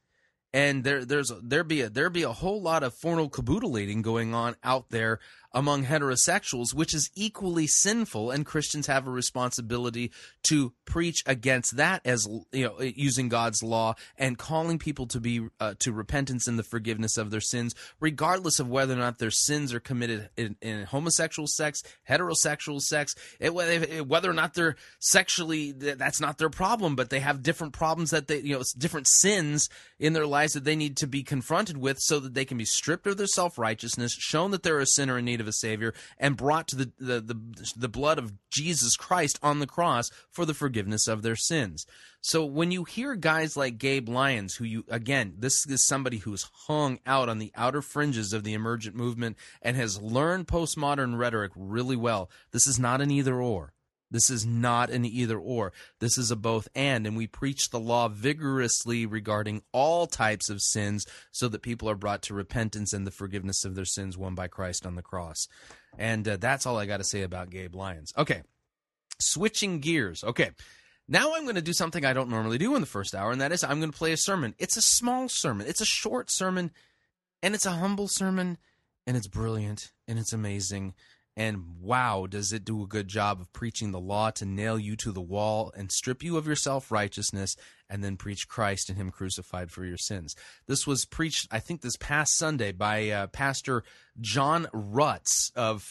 and there'd be a whole lot of formal caboodleating going on out there among heterosexuals, which is equally sinful, and Christians have a responsibility to preach against that, as using God's law and calling people to be to repentance and the forgiveness of their sins, regardless of whether or not their sins are committed in homosexual sex, heterosexual sex, whether or not they're sexually, that's not their problem, but they have different problems that they, different sins in their lives that they need to be confronted with so that they can be stripped of their self-righteousness, shown that they're a sinner in need of a Savior, and brought to the blood of Jesus Christ on the cross for the forgiveness of their sins. So when you hear guys like Gabe Lyons, this is somebody who is hung out on the outer fringes of the emergent movement and has learned postmodern rhetoric really well. This is not an either or. This is not an either or. This is a both and we preach the law vigorously regarding all types of sins so that people are brought to repentance and the forgiveness of their sins won by Christ on the cross. And that's all I got to say about Gabe Lyons. Okay, switching gears. Okay, now I'm going to do something I don't normally do in the first hour, and that is I'm going to play a sermon. It's a small sermon. It's a short sermon, and it's a humble sermon, and it's brilliant, and it's amazing. And wow, does it do a good job of preaching the law to nail you to the wall and strip you of your self-righteousness and then preach Christ and Him crucified for your sins. This was preached, I think, this past Sunday by Pastor John Rutz of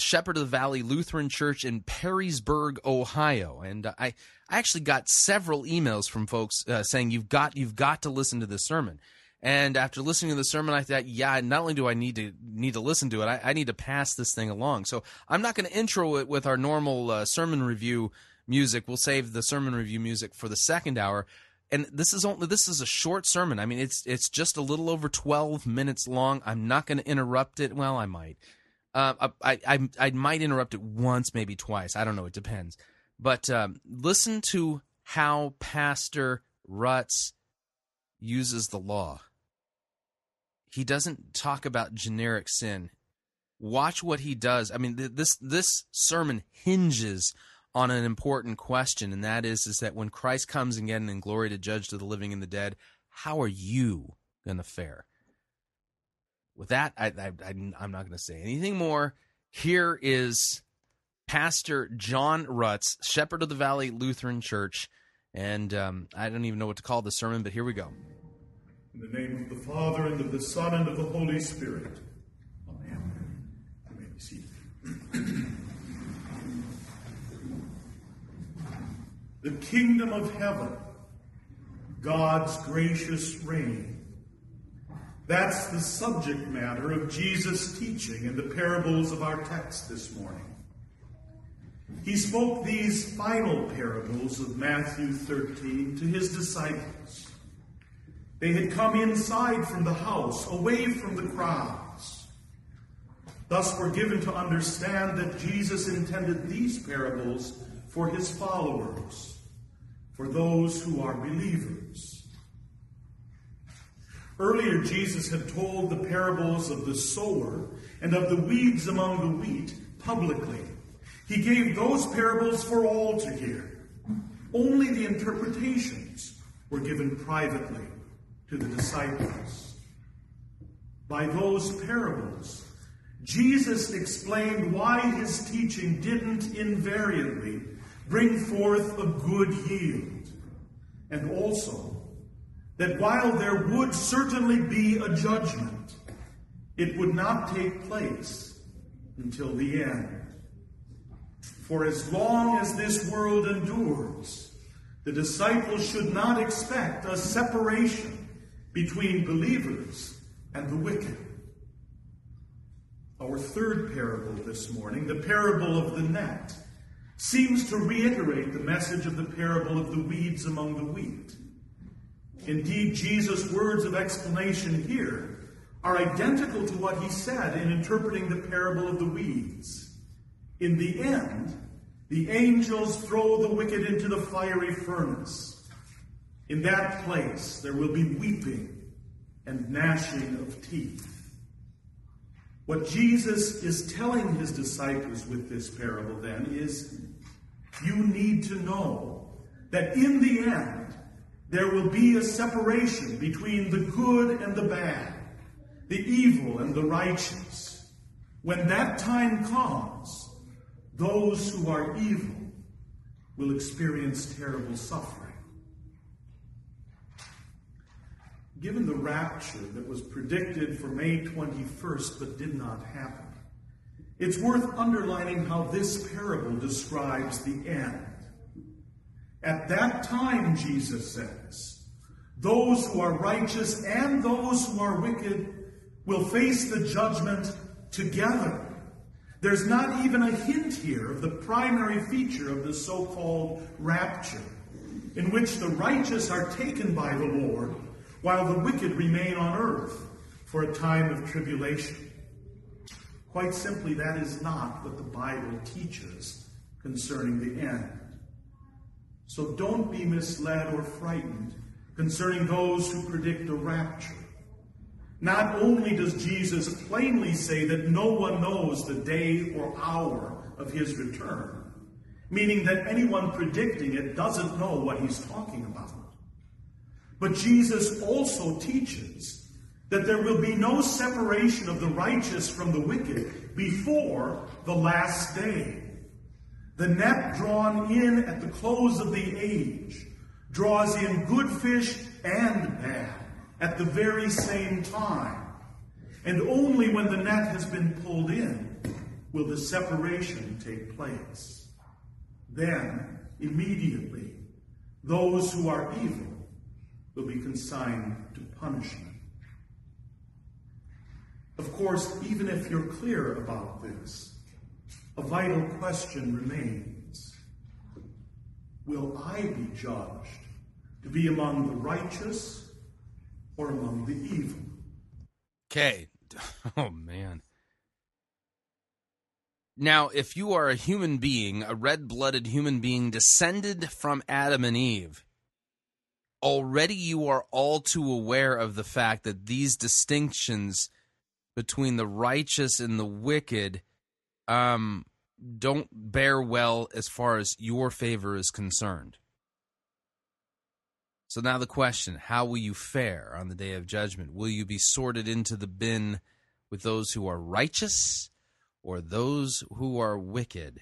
Shepherd of the Valley Lutheran Church in Perrysburg, Ohio. And I actually got several emails from folks saying, you've got to listen to this sermon. And after listening to the sermon, I thought, yeah, not only do I need to listen to it, I need to pass this thing along. So I'm not going to intro it with our normal sermon review music. We'll save the sermon review music for the second hour. And this is a short sermon. I mean, it's just a little over 12 minutes long. I'm not going to interrupt it. Well, I might. I might interrupt it once, maybe twice. I don't know. It depends. But listen to how Pastor Rutz uses the law. He doesn't talk about generic sin. Watch what he does. I mean, this sermon hinges on an important question, and that is that when Christ comes again in glory to judge to the living and the dead, how are you going to fare? With that, I'm not going to say anything more. Here is Pastor John Rutz, Shepherd of the Valley Lutheran Church, and I don't even know what to call the sermon, but here we go. In the name of the Father, and of the Son, and of the Holy Spirit. Amen. You may be seated. The kingdom of heaven, God's gracious reign. That's the subject matter of Jesus' teaching in the parables of our text this morning. He spoke these final parables of Matthew 13 to his disciples. They had come inside from the house, away from the crowds. Thus were given to understand that Jesus intended these parables for his followers, for those who are believers. Earlier, Jesus had told the parables of the sower and of the weeds among the wheat publicly. He gave those parables for all to hear. Only the interpretations were given privately to the disciples. By those parables, Jesus explained why his teaching didn't invariably bring forth a good yield, and also that while there would certainly be a judgment, it would not take place until the end. For as long as this world endures, the disciples should not expect a separation between believers and the wicked. Our third parable this morning, the parable of the net, seems to reiterate the message of the parable of the weeds among the wheat. Indeed, Jesus' words of explanation here are identical to what he said in interpreting the parable of the weeds. In the end, the angels throw the wicked into the fiery furnace. In that place, there will be weeping and gnashing of teeth. What Jesus is telling his disciples with this parable, then, is you need to know that in the end, there will be a separation between the good and the bad, the evil and the righteous. When that time comes, those who are evil will experience terrible suffering. Given the rapture that was predicted for May 21st but did not happen, it's worth underlining how this parable describes the end. At that time, Jesus says, those who are righteous and those who are wicked will face the judgment together. There's not even a hint here of the primary feature of the so-called rapture, in which the righteous are taken by the Lord, while the wicked remain on earth for a time of tribulation. Quite simply, that is not what the Bible teaches concerning the end. So don't be misled or frightened concerning those who predict a rapture. Not only does Jesus plainly say that no one knows the day or hour of his return, meaning that anyone predicting it doesn't know what he's talking about, but Jesus also teaches that there will be no separation of the righteous from the wicked before the last day. The net drawn in at the close of the age draws in good fish and bad at the very same time. And only when the net has been pulled in will the separation take place. Then, immediately, those who are evil will be consigned to punishment. Of course, even if you're clear about this, a vital question remains. Will I be judged to be among the righteous or among the evil? Okay. Oh, man. Now, if you are a human being, a red-blooded human being descended from Adam and Eve, already you are all too aware of the fact that these distinctions between the righteous and the wicked don't bear well as far as your favor is concerned. So now the question, how will you fare on the day of judgment? Will you be sorted into the bin with those who are righteous or those who are wicked?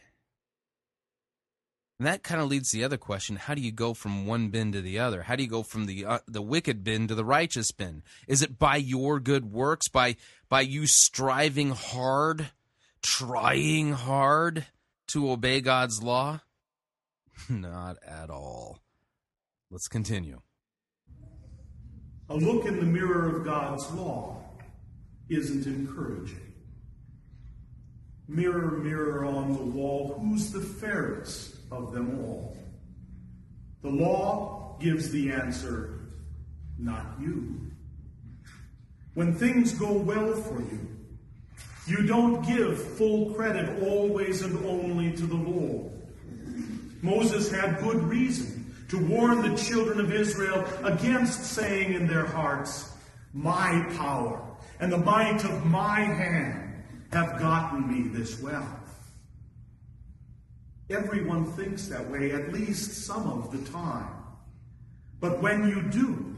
And that kind of leads to the other question, how do you go from one bin to the other? How do you go from the wicked bin to the righteous bin? Is it by your good works, by you striving hard, trying hard to obey God's law? Not at all. Let's continue. A look in the mirror of God's law isn't encouraging. Mirror, mirror on the wall, who's the fairest of them all? The law gives the answer, not you. When things go well for you, you don't give full credit always and only to the Lord. Moses had good reason to warn the children of Israel against saying in their hearts, my power and the might of my hand have gotten me this wealth. Everyone thinks that way, at least some of the time. But when you do,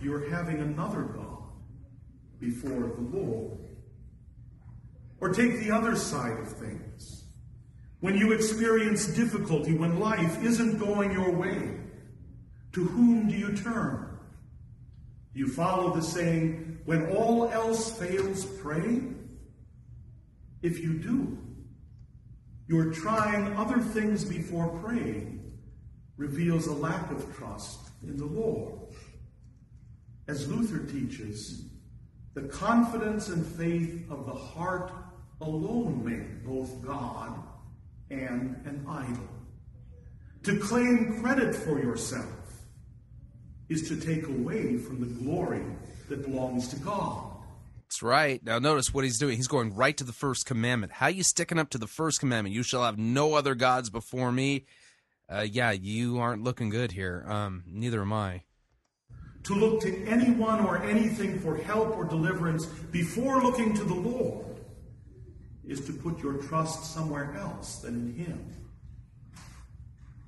you're having another God before the Lord. Or take the other side of things. When you experience difficulty, when life isn't going your way, to whom do you turn? You follow the saying, when all else fails, pray. If you do, your trying other things before praying reveals a lack of trust in the Lord. As Luther teaches, the confidence and faith of the heart alone make both God and an idol. To claim credit for yourself is to take away from the glory that belongs to God. That's right. Now notice what he's doing. He's going right to the first commandment. How are you sticking up to the first commandment? You shall have no other gods before me. Yeah, you aren't looking good here. Neither am I. To look to anyone or anything for help or deliverance before looking to the Lord is to put your trust somewhere else than in Him.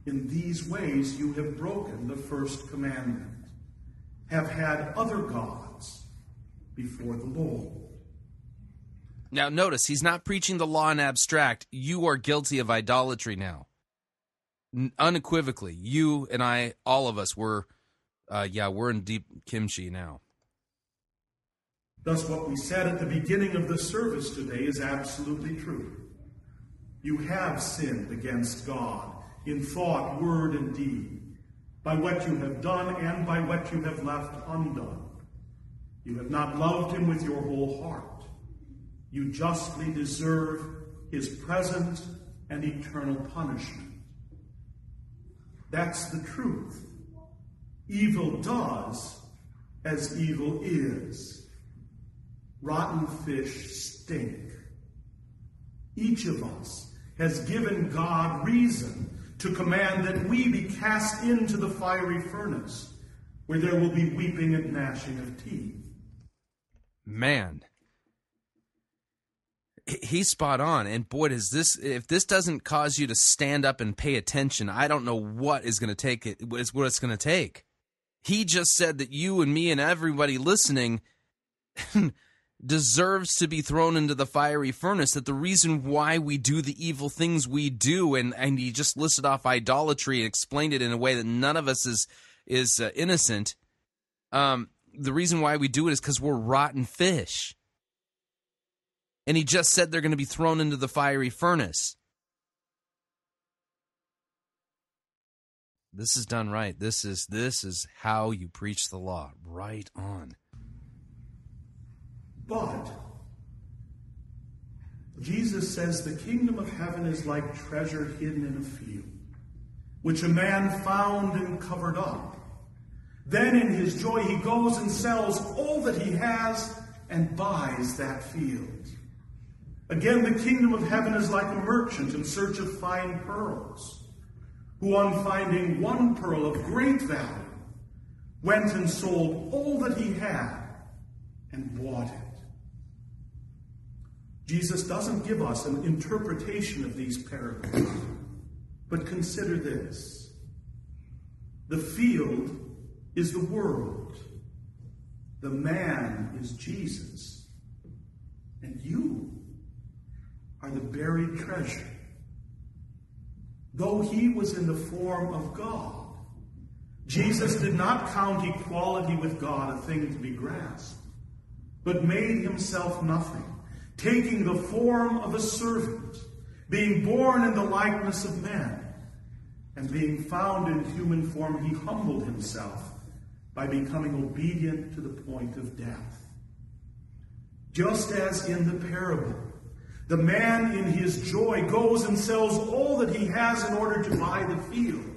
In these ways you have broken the first commandment, have had other gods before the Lord. Now notice, he's not preaching the law in abstract. You are guilty of idolatry now. Unequivocally, you and I, all of us, we're in deep kimchi now. Thus, what we said at the beginning of the service today is absolutely true. You have sinned against God in thought, word, and deed, by what you have done and by what you have left undone. You have not loved Him with your whole heart. You justly deserve His present and eternal punishment. That's the truth. Evil does as evil is. Rotten fish stink. Each of us has given God reason to command that we be cast into the fiery furnace, where there will be weeping and gnashing of teeth. Man, he's spot on. And boy, does this, if this doesn't cause you to stand up and pay attention, I don't know what is going to take it. What it's going to take. He just said that you and me and everybody listening deserves to be thrown into the fiery furnace, that the reason why we do the evil things we do, and he just listed off idolatry and explained it in a way that none of us is innocent. The reason why we do it is because we're rotten fish. And he just said they're going to be thrown into the fiery furnace. This is done right. This is how you preach the law. Right on. But Jesus says the kingdom of heaven is like treasure hidden in a field, which a man found and covered up. Then in his joy he goes and sells all that he has and buys that field. Again, the kingdom of heaven is like a merchant in search of fine pearls, who on finding one pearl of great value, went and sold all that he had and bought it. Jesus doesn't give us an interpretation of these parables, but consider this. The field is the world. The man is Jesus. And you are the buried treasure. Though He was in the form of God, Jesus did not count equality with God a thing to be grasped, but made Himself nothing, taking the form of a servant, being born in the likeness of men, and being found in human form, He humbled Himself by becoming obedient to the point of death. Just as in the parable, the man in his joy goes and sells all that he has in order to buy the field,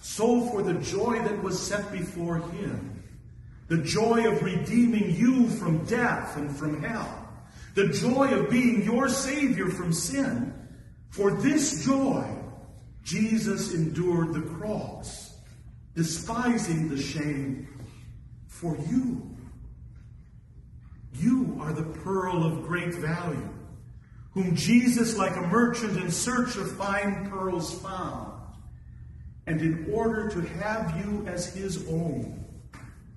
so for the joy that was set before him, the joy of redeeming you from death and from hell, the joy of being your Savior from sin, for this joy, Jesus endured the cross, despising the shame for you. You are the pearl of great value, whom Jesus, like a merchant in search of fine pearls, found, and in order to have you as his own,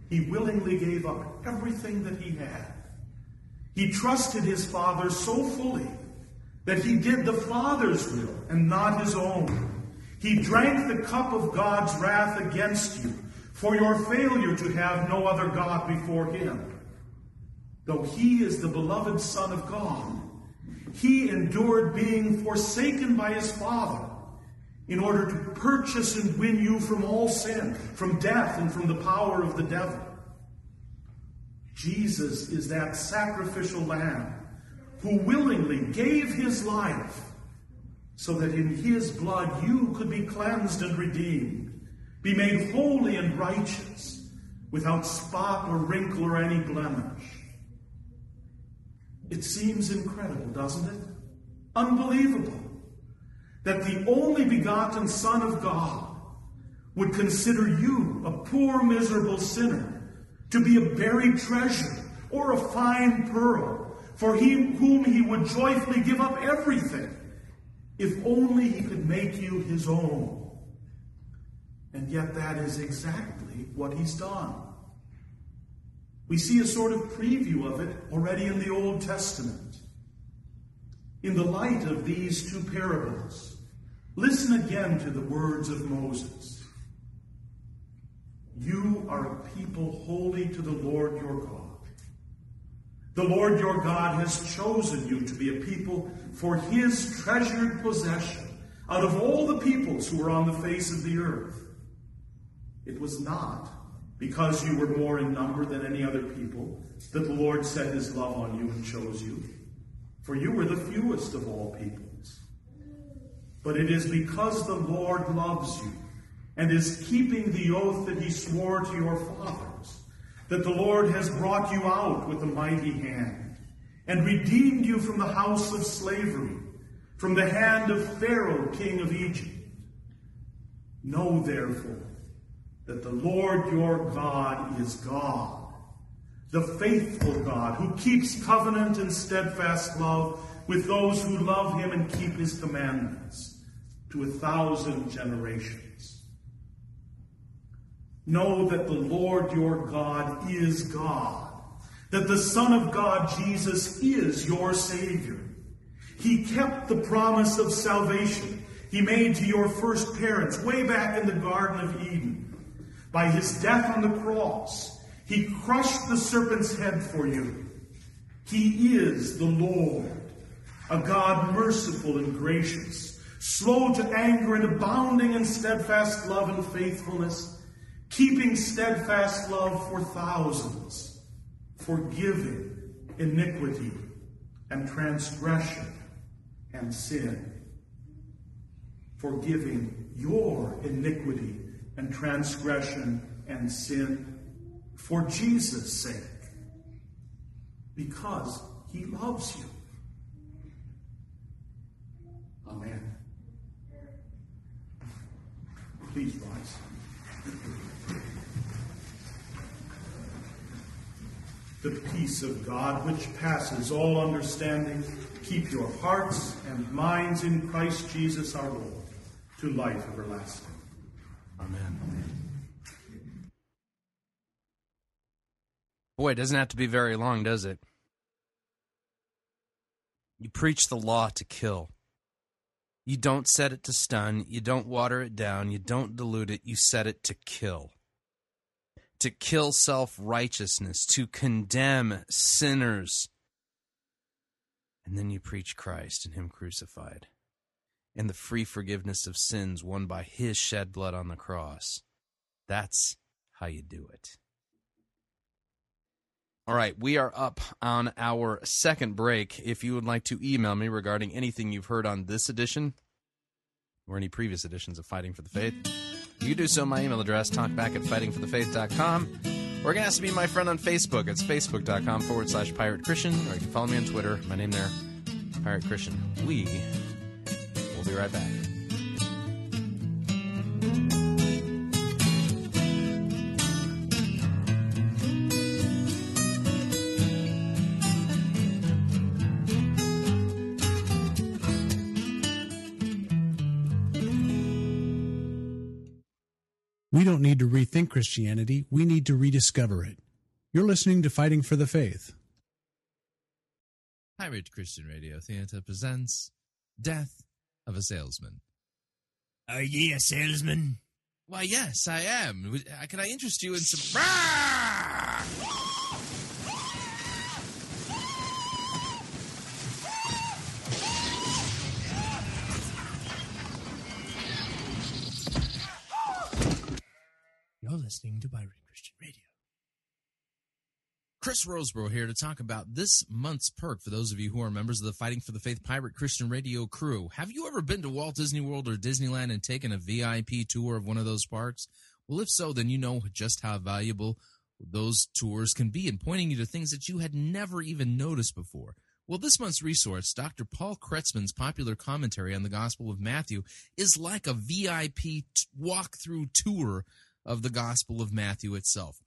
he willingly gave up everything that he had. He trusted his Father so fully that he did the Father's will and not his own. He drank the cup of God's wrath against you for your failure to have no other God before him. Though he is the beloved Son of God, he endured being forsaken by his Father in order to purchase and win you from all sin, from death, and from the power of the devil. Jesus is that sacrificial lamb who willingly gave his life so that in his blood you could be cleansed and redeemed, be made holy and righteous, without spot or wrinkle or any blemish. It seems incredible, doesn't it? Unbelievable that the only begotten Son of God would consider you, a poor, miserable sinner, to be a buried treasure or a fine pearl, for he whom he would joyfully give up everything, if only he could make you his own. And yet that is exactly what he's done. We see a sort of preview of it already in the Old Testament. In the light of these two parables, listen again to the words of Moses. You are a people holy to the Lord your God. The Lord your God has chosen you to be a people for his treasured possession out of all the peoples who are on the face of the earth. It was not because you were more in number than any other people that the Lord set his love on you and chose you, for you were the fewest of all peoples. But it is because the Lord loves you and is keeping the oath that he swore to your fathers, that the Lord has brought you out with a mighty hand and redeemed you from the house of slavery, from the hand of Pharaoh, king of Egypt. Know therefore that the Lord your God is God, the faithful God who keeps covenant and steadfast love with those who love him and keep his commandments to 1,000 generations. Know that the Lord your God is God, that the Son of God, Jesus, is your Savior. He kept the promise of salvation he made to your first parents way back in the Garden of Eden. By his death on the cross, he crushed the serpent's head for you. He is the Lord, a God merciful and gracious, slow to anger and abounding in steadfast love and faithfulness, keeping steadfast love for thousands, forgiving iniquity and transgression and sin, forgiving your iniquity and transgression and sin for Jesus' sake, because he loves you. Amen. Please rise. The peace of God, which passes all understanding, keep your hearts and minds in Christ Jesus our Lord, to life everlasting. Amen. Boy, it doesn't have to be very long, does it? You preach the law to kill. You don't set it to stun. You don't water it down. You don't dilute it. You set it to kill. To kill self-righteousness, to condemn sinners. And then you preach Christ and him crucified, and the free forgiveness of sins won by his shed blood on the cross. That's how you do it. All right, we are up on our second break. If you would like to email me regarding anything you've heard on this edition or any previous editions of Fighting for the Faith, you do so. My email address, talkback@fightingforthefaith.com. Or you can ask me, my friend, on Facebook. It's facebook.com/Pirate Christian. Or you can follow me on Twitter. My name there, Pirate Christian. We'll be right back. We don't need to rethink Christianity. We need to rediscover it. You're listening to Fighting for the Faith. Pirate Christian Radio Theater presents Death of a Salesman. Are ye a salesman? Why, yes, I am. Can I interest you in some... You're listening to Pirate Christian Radio. Chris Roseborough here to talk about this month's perk for those of you who are members of the Fighting for the Faith Pirate Christian Radio crew. Have you ever been to Walt Disney World or Disneyland and taken a VIP tour of one of those parks? Well, if so, then you know just how valuable those tours can be in pointing you to things that you had never even noticed before. Well, this month's resource, Dr. Paul Kretzmann's popular commentary on the Gospel of Matthew, is like a VIP walkthrough tour of the Gospel of Matthew itself.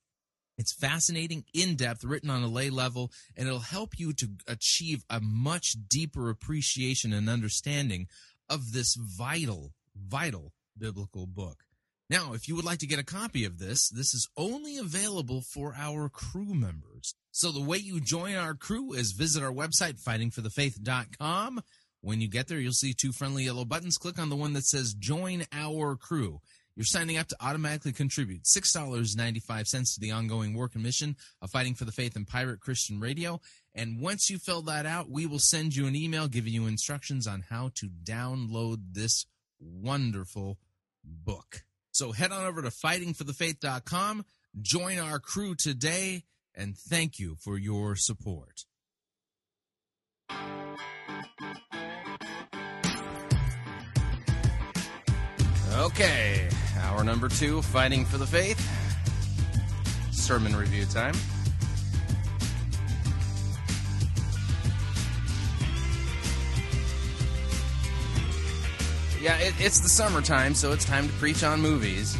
It's fascinating, in-depth, written on a lay level, and it'll help you to achieve a much deeper appreciation and understanding of this vital, vital biblical book. Now, if you would like to get a copy of this, this is only available for our crew members. So the way you join our crew is visit our website, fightingforthefaith.com. When you get there, you'll see two friendly yellow buttons. Click on the one that says Join Our Crew. You're signing up to automatically contribute $6.95 to the ongoing work and mission of Fighting for the Faith and Pirate Christian Radio. And once you fill that out, we will send you an email giving you instructions on how to download this wonderful book. So head on over to fightingforthefaith.com, join our crew today, and thank you for your support. Okay, hour number two, Fighting for the Faith, sermon review time. Yeah, it's the summertime, so it's time to preach on movies.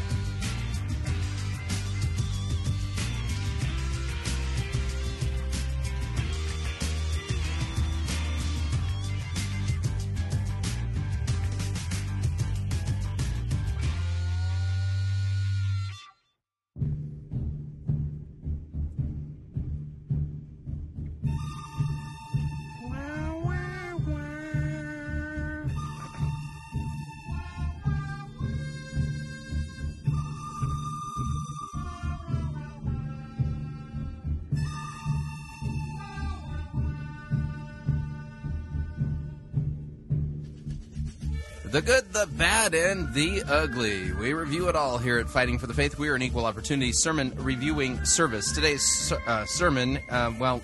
The good, the bad, and the ugly. We review it all here at Fighting for the Faith. We are an equal opportunity sermon reviewing service. Today's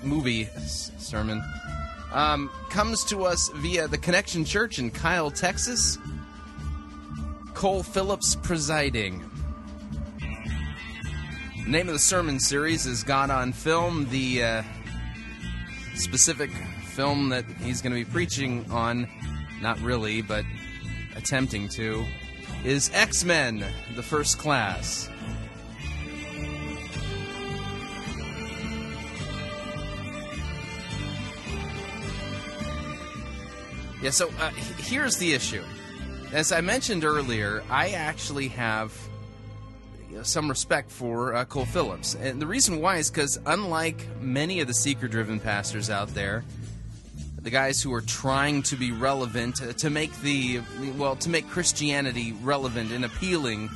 movie sermon, comes to us via the Connection Church in Kyle, Texas. Cole Phillips presiding. The name of the sermon series is God on Film. The specific film that he's going to be preaching on, not really, but attempting to, is X-Men: The First Class. Yeah, so here's the issue. As I mentioned earlier, I actually have some respect for Cole Phillips. And the reason why is because unlike many of the seeker-driven pastors out there, the guys who are trying to be relevant, to make Christianity relevant and appealing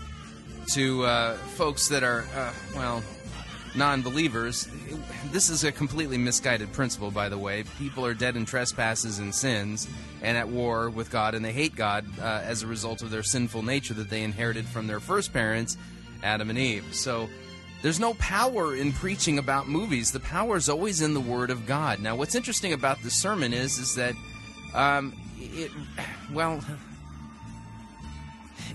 to folks that are, non-believers. This is a completely misguided principle, by the way. People are dead in trespasses and sins and at war with God, and they hate God as a result of their sinful nature that they inherited from their first parents, Adam and Eve. So there's no power in preaching about movies. The power is always in the Word of God. Now, what's interesting about this sermon is that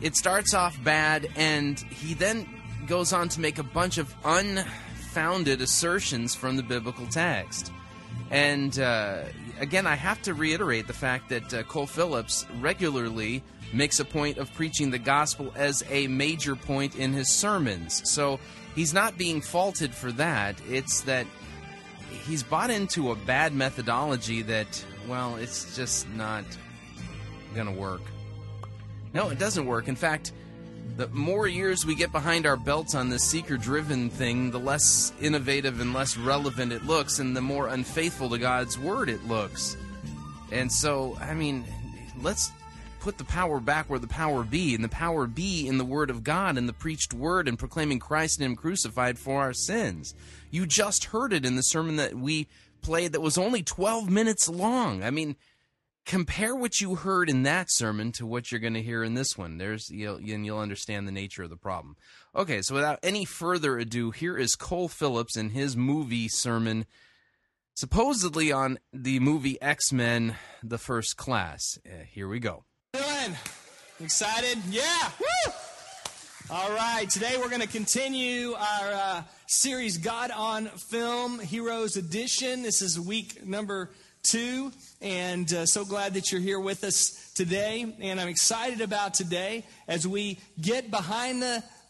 it starts off bad, and he then goes on to make a bunch of unfounded assertions from the biblical text. And again, I have to reiterate the fact that Cole Phillips regularly makes a point of preaching the gospel as a major point in his sermons. So he's not being faulted for that. It's that he's bought into a bad methodology that, well, it's just not going to work. No, it doesn't work. In fact, The more years we get behind our belts on this seeker-driven thing, the less innovative and less relevant it looks, and the more unfaithful to God's Word it looks. And so, I mean, let's put the power back where the power be, and the power be in the Word of God and the preached Word and proclaiming Christ and Him crucified for our sins. You just heard it in the sermon that we played that was only 12 minutes long. I mean, compare what you heard in that sermon to what you're going to hear in this one. And you'll understand the nature of the problem. Okay, so without any further ado, here is Cole Phillips in his movie sermon, supposedly on the movie X-Men: The First Class. Here we go. Excited? Yeah! Woo! All right, today we're going to continue our series, God on Film, Heroes Edition. This is week number 2, and so glad that you're here with us today. And I'm excited about today as we get behind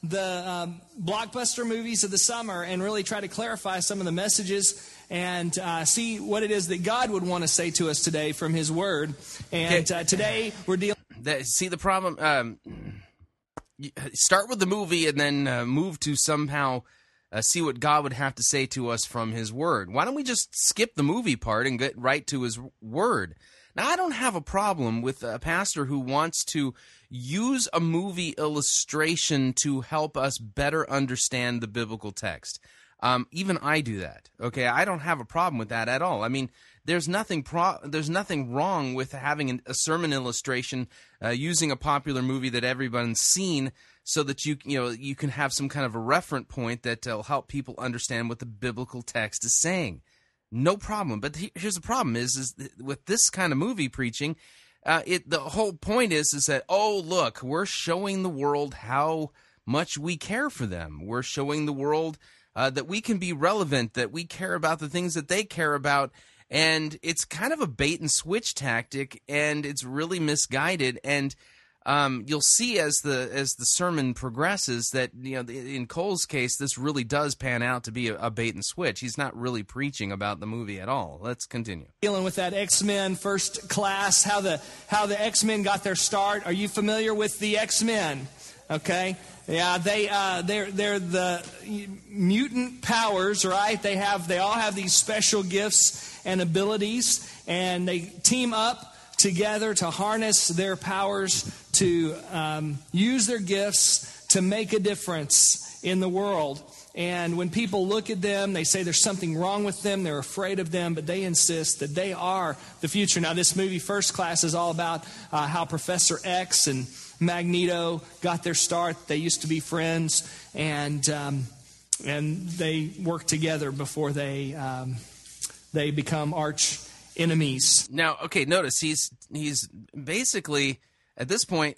the blockbuster movies of the summer and really try to clarify some of the messages and see what it is that God would want to say to us today from His Word. And today we're dealing... See the problem? Start with the movie and then move to somehow see what God would have to say to us from His Word. Why don't we just skip the movie part and get right to His Word? Now, I don't have a problem with a pastor who wants to use a movie illustration to help us better understand the biblical text. Even I do that. Okay, I don't have a problem with that at all. I mean, there's nothing wrong with having a sermon illustration using a popular movie that everyone's seen, so that you can have some kind of a reference point that will help people understand what the biblical text is saying. No problem. But here's the problem: is with this kind of movie preaching, the whole point is that, oh look, we're showing the world how much we care for them. We're showing the world that we can be relevant, that we care about the things that they care about. And it's kind of a bait-and-switch tactic, and it's really misguided. And you'll see as the sermon progresses that, in Cole's case, this really does pan out to be a bait-and-switch. He's not really preaching about the movie at all. Let's continue. Dealing with that X-Men First Class, how the X-Men got their start. Are you familiar with the X-Men? Okay. Yeah, they're the mutant powers, right? They all have these special gifts and abilities, and they team up together to harness their powers to use their gifts to make a difference in the world. And when people look at them, they say there's something wrong with them, they're afraid of them, but they insist that they are the future. Now, this movie, First Class, is all about how Professor X and Magneto got their start. They used to be friends, and they worked together before they become arch enemies. Now, okay, notice he's basically at this point,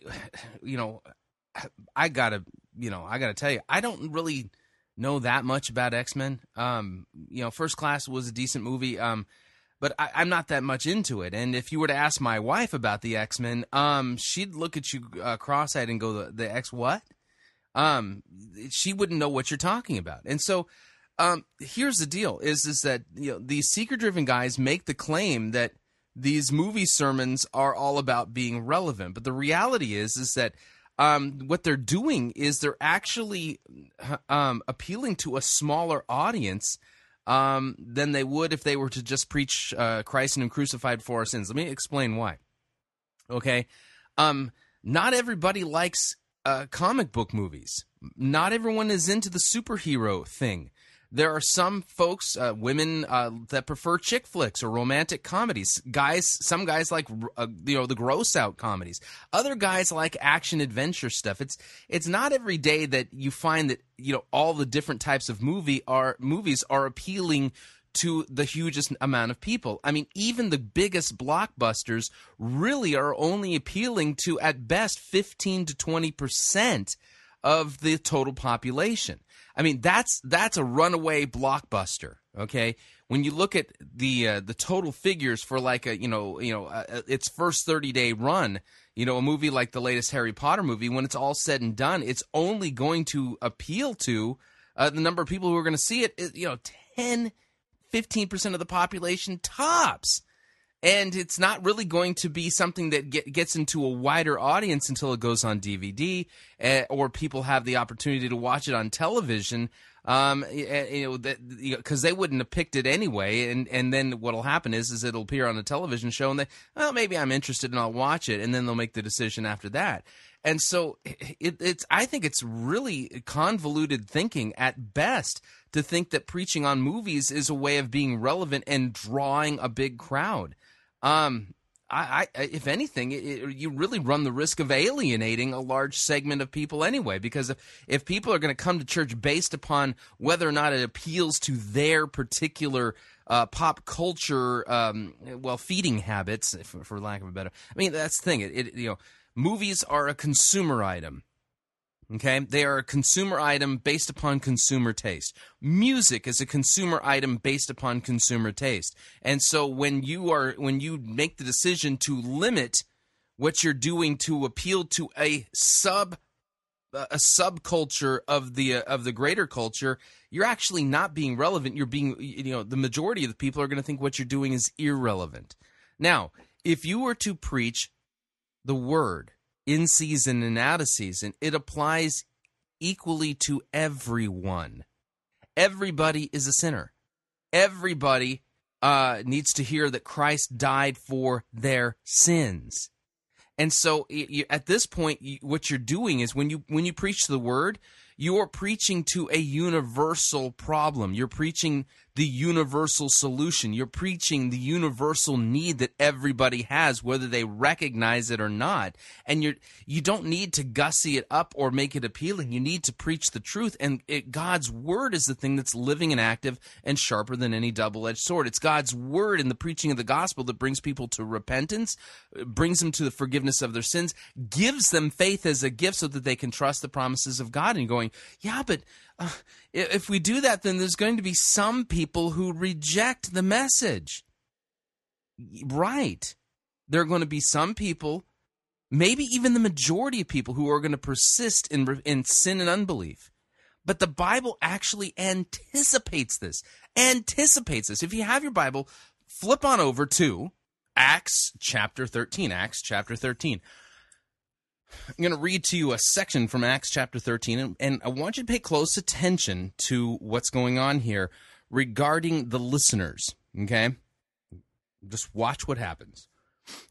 I gotta tell you, I don't really know that much about X-Men. First Class was a decent movie, but I'm not that much into it. And if you were to ask my wife about the X-Men, she'd look at you cross-eyed and go, the X what? She wouldn't know what you're talking about. And so here's the deal, is that these seeker-driven guys make the claim that these movie sermons are all about being relevant. But the reality is that what they're doing is they're actually appealing to a smaller audience than they would if they were to just preach Christ and Him crucified for our sins. Let me explain why. Okay, not everybody likes comic book movies. Not everyone is into the superhero thing. There are some folks, women, that prefer chick flicks or romantic comedies. Some guys like the gross out comedies. Other guys like action adventure stuff. It's not every day that you find that all the different types of movies are appealing to the hugest amount of people. I mean, even the biggest blockbusters really are only appealing to at best 15 to 20% of the total population. I mean, that's a runaway blockbuster, okay? When you look at the total figures for like its first 30-day run, a movie like the latest Harry Potter movie, when it's all said and done, it's only going to appeal to the number of people who are going to see it, 10, 15% of the population tops. And it's not really going to be something that gets into a wider audience until it goes on DVD or people have the opportunity to watch it on television, because they wouldn't have picked it anyway. And then what'll happen is it'll appear on a television show, and they, well, maybe I'm interested and I'll watch it, and then they'll make the decision after that. And so it's I think it's really convoluted thinking at best to think that preaching on movies is a way of being relevant and drawing a big crowd. If anything, you really run the risk of alienating a large segment of people anyway, because if people are going to come to church based upon whether or not it appeals to their particular pop culture, feeding habits, for lack of a better, I mean, that's the thing. Movies are a consumer item. Okay, they are a consumer item based upon consumer taste. Music is a consumer item based upon consumer taste. And so when you make the decision to limit what you're doing to appeal to a subculture of the greater culture, you're actually not being relevant. You're being, the majority of the people are going to think what you're doing is irrelevant. Now, if you were to preach the word in season and out of season, it applies equally to everyone. Everybody is a sinner. Everybody needs to hear that Christ died for their sins. And so at this point, what you're doing is when you preach the word, you are preaching to a universal problem. You're preaching the universal solution. You're preaching the universal need that everybody has, whether they recognize it or not. And you don't need to gussy it up or make it appealing. You need to preach the truth. And God's word is the thing that's living and active and sharper than any double-edged sword. It's God's word in the preaching of the gospel that brings people to repentance, brings them to the forgiveness of their sins, gives them faith as a gift so that they can trust the promises of God. And going, yeah, but if we do that, then there's going to be some people who reject the message. Right. There are going to be some people, maybe even the majority of people, who are going to persist in sin and unbelief. But the Bible actually anticipates this. If you have your Bible, flip on over to Acts chapter 13. I'm going to read to you a section from Acts chapter 13, and I want you to pay close attention to what's going on here regarding the listeners, okay? Just watch what happens.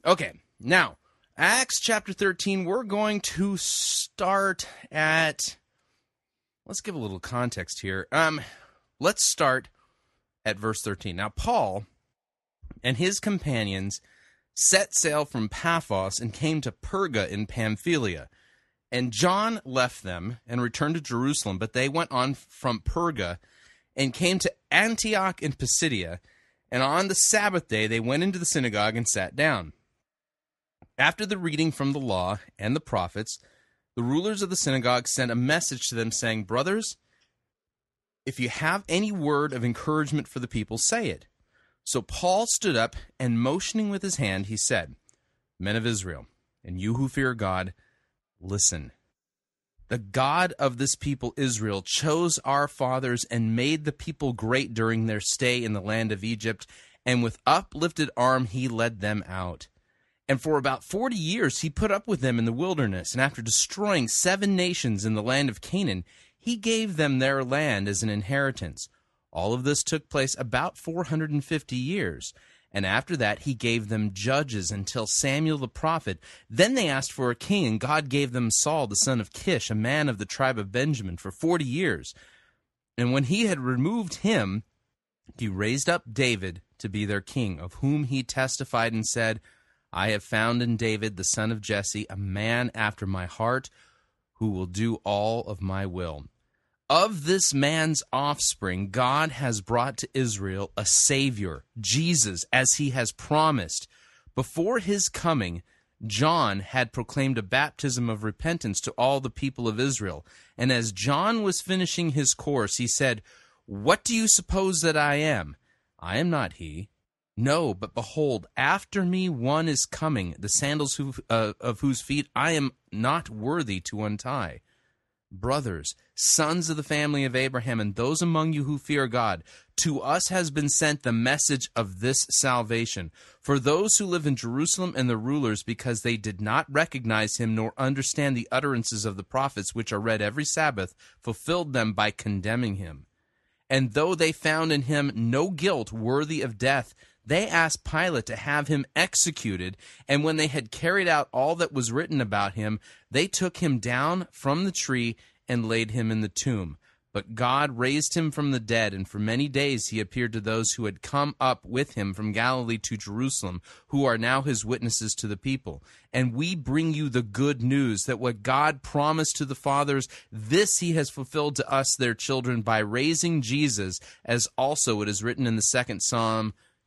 Okay, now, Acts chapter 13, we're going to start at, let's give a little context here. Let's start at verse 13. Now, Paul and his companions set sail from Paphos and came to Perga in Pamphylia. And John left them and returned to Jerusalem, but they went on from Perga and came to Antioch in Pisidia. And on the Sabbath day they went into the synagogue and sat down. After the reading from the law and the prophets, the rulers of the synagogue sent a message to them saying, "Brothers, if you have any word of encouragement for the people, say it." So Paul stood up, and motioning with his hand, he said, "Men of Israel, and you who fear God, listen. The God of this people Israel chose our fathers and made the people great during their stay in the land of Egypt, and with uplifted arm he led them out. And for about 40 years he put up with them in the wilderness, and after destroying 7 nations in the land of Canaan, he gave them their land as an inheritance. All of this took place about 450 years, and after that he gave them judges until Samuel the prophet. Then they asked for a king, and God gave them Saul, the son of Kish, a man of the tribe of Benjamin, for 40 years. And when he had removed him, he raised up David to be their king, of whom he testified and said, 'I have found in David, the son of Jesse, a man after my heart, who will do all of my will.' Of this man's offspring, God has brought to Israel a Savior, Jesus, as he has promised. Before his coming, John had proclaimed a baptism of repentance to all the people of Israel. And as John was finishing his course, he said, 'What do you suppose that I am? I am not he. No, but behold, after me one is coming, the sandals of whose feet I am not worthy to untie.' brothers, sons of the family of Abraham, and those among you who fear God, to us has been sent the message of this salvation. For those who live in Jerusalem and the rulers, because they did not recognize him nor understand the utterances of the prophets, which are read every Sabbath, fulfilled them by condemning him. And though they found in him no guilt worthy of death, they asked Pilate to have him executed, and when they had carried out all that was written about him, they took him down from the tree and laid him in the tomb. But God raised him from the dead, and for many days he appeared to those who had come up with him from Galilee to Jerusalem, who are now his witnesses to the people. And we bring you the good news that what God promised to the fathers, this he has fulfilled to us, their children, by raising Jesus, as also it is written in the 2nd Psalm,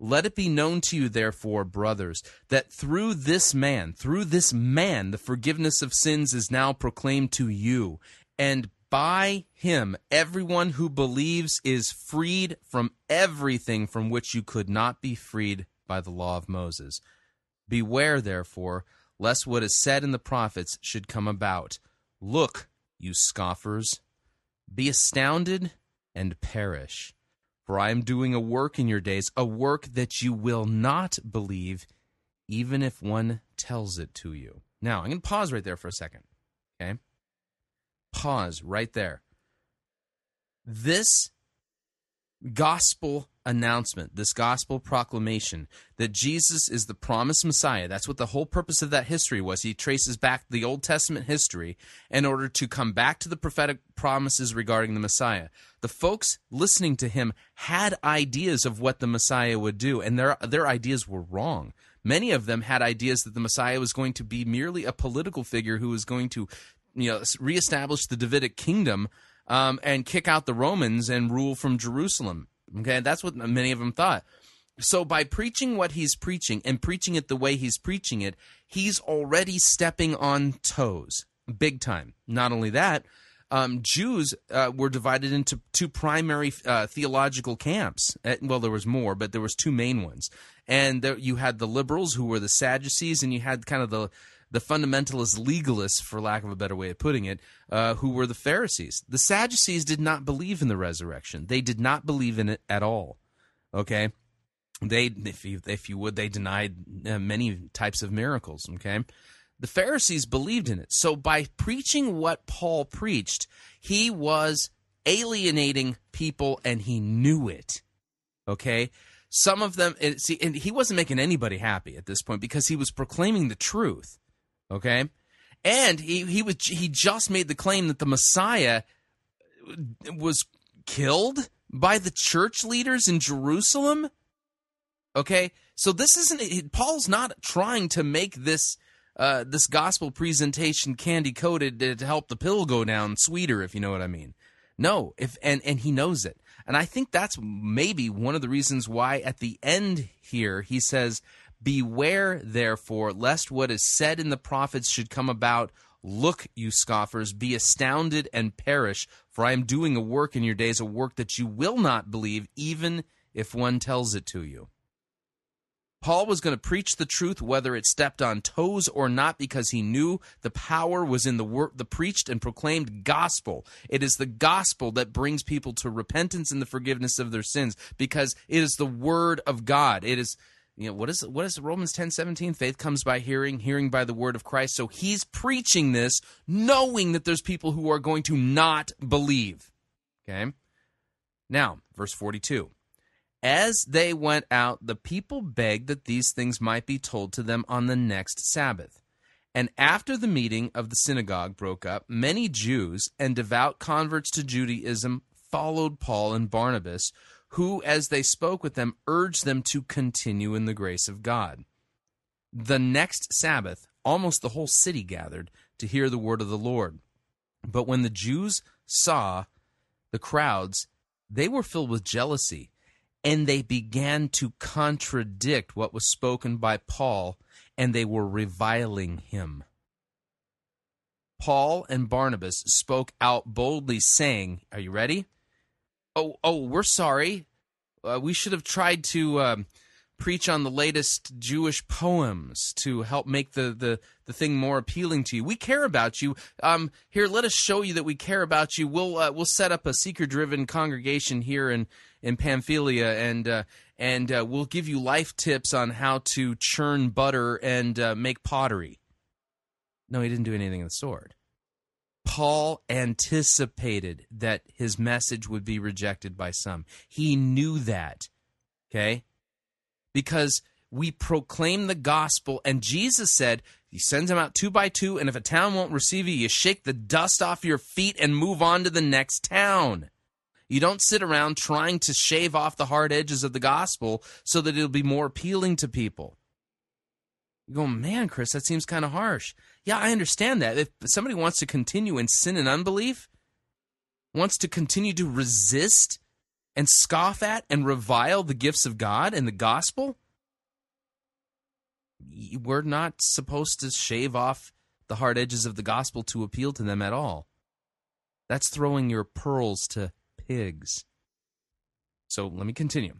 Let it be known to you, therefore, brothers, that through this man, the forgiveness of sins is now proclaimed to you. And by him, everyone who believes is freed from everything from which you could not be freed by the law of Moses. Beware, therefore, lest what is said in the prophets should come about. Look, you scoffers, be astounded and perish. For I am doing a work in your days, a work that you will not believe, even if one tells it to you. Now, I'm going to pause right there for a second, okay? Pause right there. This gospel announcement, this gospel proclamation that Jesus is the promised Messiah, that's what the whole purpose of that history was. He traces back the Old Testament history in order to come back to the prophetic promises regarding the Messiah. The folks listening to him had ideas of what the Messiah would do, and their ideas were wrong. Many of them had ideas that the Messiah was going to be merely a political figure who was going to, reestablish the Davidic kingdom and kick out the Romans and rule from Jerusalem. Okay, that's what many of them thought. So by preaching what he's preaching and preaching it the way he's preaching it, he's already stepping on toes, big time. Not only that, Jews were divided into two primary theological camps. Well, there was more, but there was two main ones. And there, you had the liberals, who were the Sadducees, and you had kind of the fundamentalist legalists, for lack of a better way of putting it, who were the Pharisees. The Sadducees did not believe in the resurrection. They did not believe in it at all, okay? They denied many types of miracles, okay? The Pharisees believed in it. So by preaching what Paul preached, he was alienating people, and he knew it, okay? Some of them, and he wasn't making anybody happy at this point, because he was proclaiming the truth. Okay, and he just made the claim that the Messiah was killed by the church leaders in Jerusalem. Okay, so this isn't Paul's not trying to make this this gospel presentation candy coated to help the pill go down sweeter, if you know what I mean. No, and he knows it, and I think that's maybe one of the reasons why at the end here he says, "Beware, therefore, lest what is said in the prophets should come about. Look, you scoffers, be astounded and perish, for I am doing a work in your days, a work that you will not believe, even if one tells it to you." Paul was going to preach the truth, whether it stepped on toes or not, because he knew the power was in the preached and proclaimed gospel. It is the gospel that brings people to repentance and the forgiveness of their sins, because it is the word of God. It is... what is Romans 10:17? Faith comes by hearing, hearing by the word of Christ. So he's preaching this knowing that there's people who are going to not believe. Okay? Now, verse 42. As they went out, the people begged that these things might be told to them on the next Sabbath. And after the meeting of the synagogue broke up, many Jews and devout converts to Judaism followed Paul and Barnabas, who, as they spoke with them, urged them to continue in the grace of God. The next Sabbath, almost the whole city gathered to hear the word of the Lord. But when the Jews saw the crowds, they were filled with jealousy, and they began to contradict what was spoken by Paul, and they were reviling him. Paul and Barnabas spoke out boldly, saying, are you ready? Oh, we're sorry. We should have tried to preach on the latest Jewish poems to help make the thing more appealing to you. We care about you. Here, let us show you that we care about you. We'll set up a seeker-driven congregation here in Pamphylia, and we'll give you life tips on how to churn butter and make pottery. No, he didn't do anything of the sort. Paul anticipated that his message would be rejected by some. He knew that, okay? Because we proclaim the gospel, and Jesus said, he sends them out 2 by 2, and if a town won't receive you, you shake the dust off your feet and move on to the next town. You don't sit around trying to shave off the hard edges of the gospel so that it'll be more appealing to people. You go, man, Chris, that seems kind of harsh. Yeah, I understand that. If somebody wants to continue in sin and unbelief, wants to continue to resist and scoff at and revile the gifts of God and the gospel, we're not supposed to shave off the hard edges of the gospel to appeal to them at all. That's throwing your pearls to pigs. So let me continue.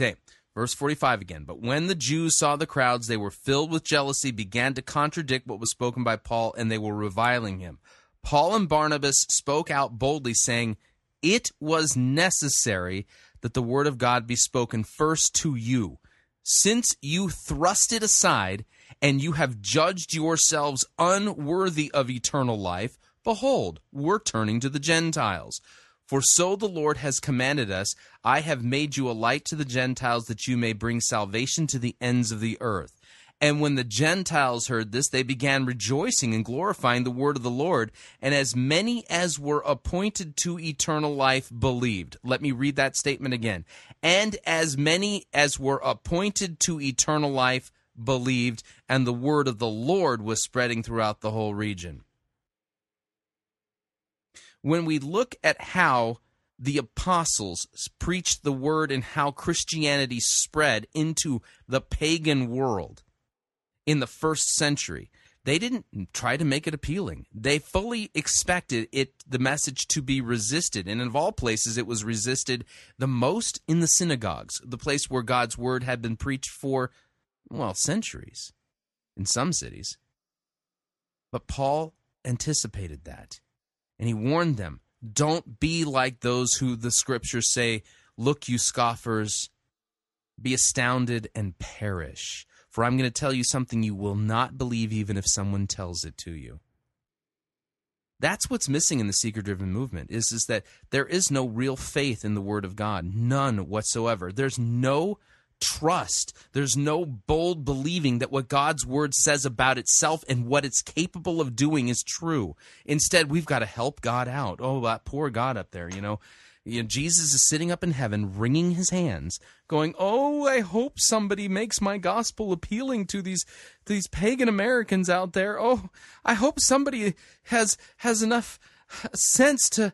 Okay. Verse 45 again, but when the Jews saw the crowds, they were filled with jealousy, began to contradict what was spoken by Paul, and they were reviling him. Paul and Barnabas spoke out boldly, saying, it was necessary that the word of God be spoken first to you, since you thrust it aside, and you have judged yourselves unworthy of eternal life. Behold, we're turning to the Gentiles. For so the Lord has commanded us, I have made you a light to the Gentiles, that you may bring salvation to the ends of the earth. And when the Gentiles heard this, they began rejoicing and glorifying the word of the Lord, and as many as were appointed to eternal life believed. Let me read that statement again. And as many as were appointed to eternal life believed, and the word of the Lord was spreading throughout the whole region. When we look at how the apostles preached the word and how Christianity spread into the pagan world in the first century, they didn't try to make it appealing. They fully expected the message to be resisted, and of all places, it was resisted the most in the synagogues, the place where God's word had been preached for, well, centuries in some cities. But Paul anticipated that. And he warned them, don't be like those who the scriptures say, look, you scoffers, be astounded and perish. For I'm going to tell you something you will not believe even if someone tells it to you. That's what's missing in the seeker-driven movement, is that there is no real faith in the word of God, none whatsoever. There's no trust. There's no bold believing that what God's word says about itself and what it's capable of doing is true. Instead, we've got to help God out. Oh, that poor God up there, you know. Jesus is sitting up in heaven, wringing his hands, going, oh, I hope somebody makes my gospel appealing to these pagan Americans out there. Oh, I hope somebody has enough sense to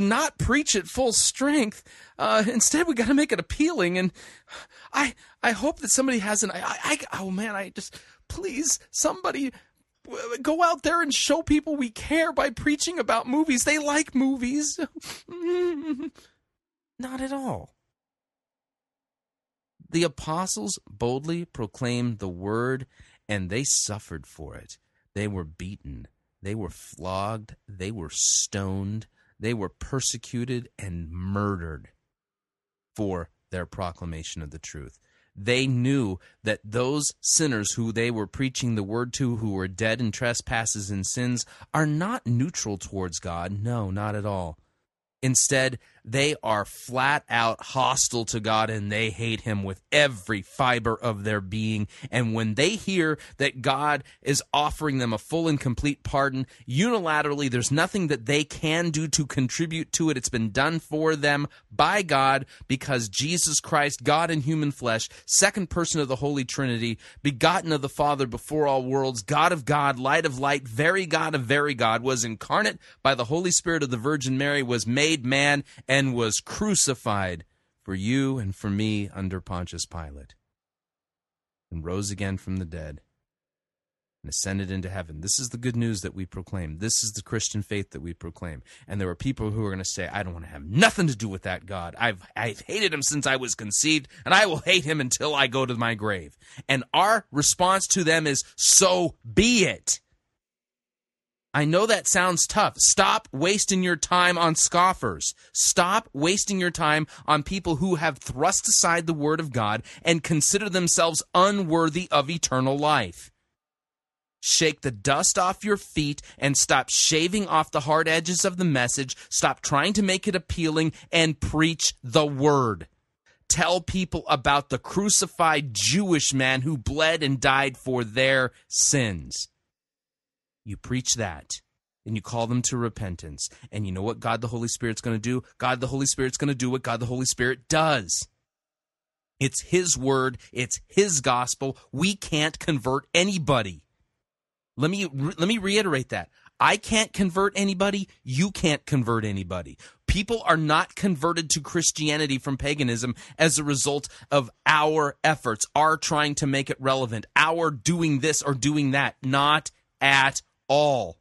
not preach at full strength. Instead, we got to make it appealing. And I hope that somebody has please, somebody go out there and show people we care by preaching about movies. They like movies. Not at all. The apostles boldly proclaimed the word, and they suffered for it. They were beaten. They were flogged, they were stoned, they were persecuted and murdered for their proclamation of the truth. They knew that those sinners who they were preaching the word to, who were dead in trespasses and sins, are not neutral towards God. No, not at all. Instead, they are flat out hostile to God, and they hate him with every fiber of their being. And when they hear that God is offering them a full and complete pardon, unilaterally, there's nothing that they can do to contribute to it. It's been done for them by God, because Jesus Christ, God in human flesh, second person of the Holy Trinity, begotten of the Father before all worlds, God of God, light of light, very God of very God, was incarnate by the Holy Spirit of the Virgin Mary, was made man, and was crucified for you and for me under Pontius Pilate, and rose again from the dead, and ascended into heaven. This is the good news that we proclaim. This is the Christian faith that we proclaim. And there are people who are going to say, I don't want to have nothing to do with that God. I've hated him since I was conceived, and I will hate him until I go to my grave. And our response to them is, so be it. I know that sounds tough. Stop wasting your time on scoffers. Stop wasting your time on people who have thrust aside the word of God and consider themselves unworthy of eternal life. Shake the dust off your feet and stop shaving off the hard edges of the message. Stop trying to make it appealing and preach the word. Tell people about the crucified Jewish man who bled and died for their sins. You preach that, and you call them to repentance. And you know what God the Holy Spirit's going to do? God the Holy Spirit's going to do what God the Holy Spirit does. It's his word. It's his gospel. We can't convert anybody. Let me reiterate that. I can't convert anybody. You can't convert anybody. People are not converted to Christianity from paganism as a result of our efforts, our trying to make it relevant, our doing this or doing that, not at all.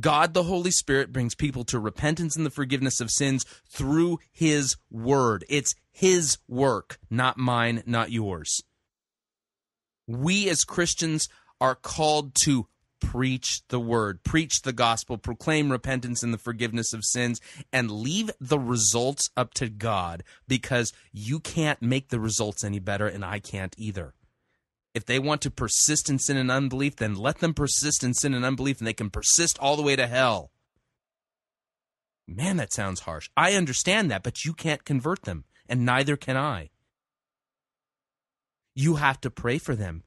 God the Holy Spirit brings people to repentance and the forgiveness of sins through his word. It's his work, not mine, not yours. We as Christians are called to preach the word, preach the gospel, proclaim repentance and the forgiveness of sins, and leave the results up to God, because you can't make the results any better, and I can't either. If they want to persist in sin and unbelief, then let them persist in sin and unbelief, and they can persist all the way to hell. Man, that sounds harsh. I understand that, but you can't convert them, and neither can I. You have to pray for them.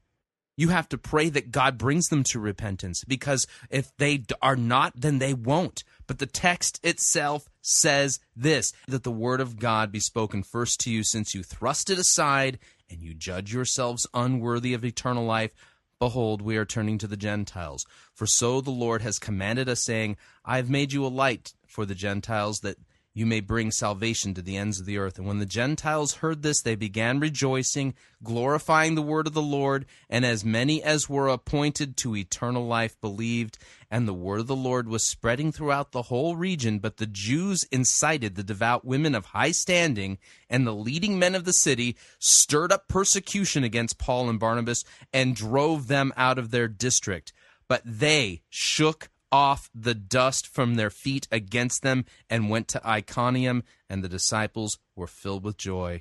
You have to pray that God brings them to repentance, because if they are not, then they won't. But the text itself says this, that the word of God be spoken first to you, since you thrust it aside and you judge yourselves unworthy of eternal life. Behold, we are turning to the Gentiles. For so the Lord has commanded us, saying, I have made you a light for the Gentiles, that you may bring salvation to the ends of the earth. And when the Gentiles heard this, they began rejoicing, glorifying the word of the Lord. And as many as were appointed to eternal life believed. And the word of the Lord was spreading throughout the whole region. But the Jews incited the devout women of high standing, and the leading men of the city stirred up persecution against Paul and Barnabas, and drove them out of their district. But they shook off the dust from their feet against them, and went to Iconium, and the disciples were filled with joy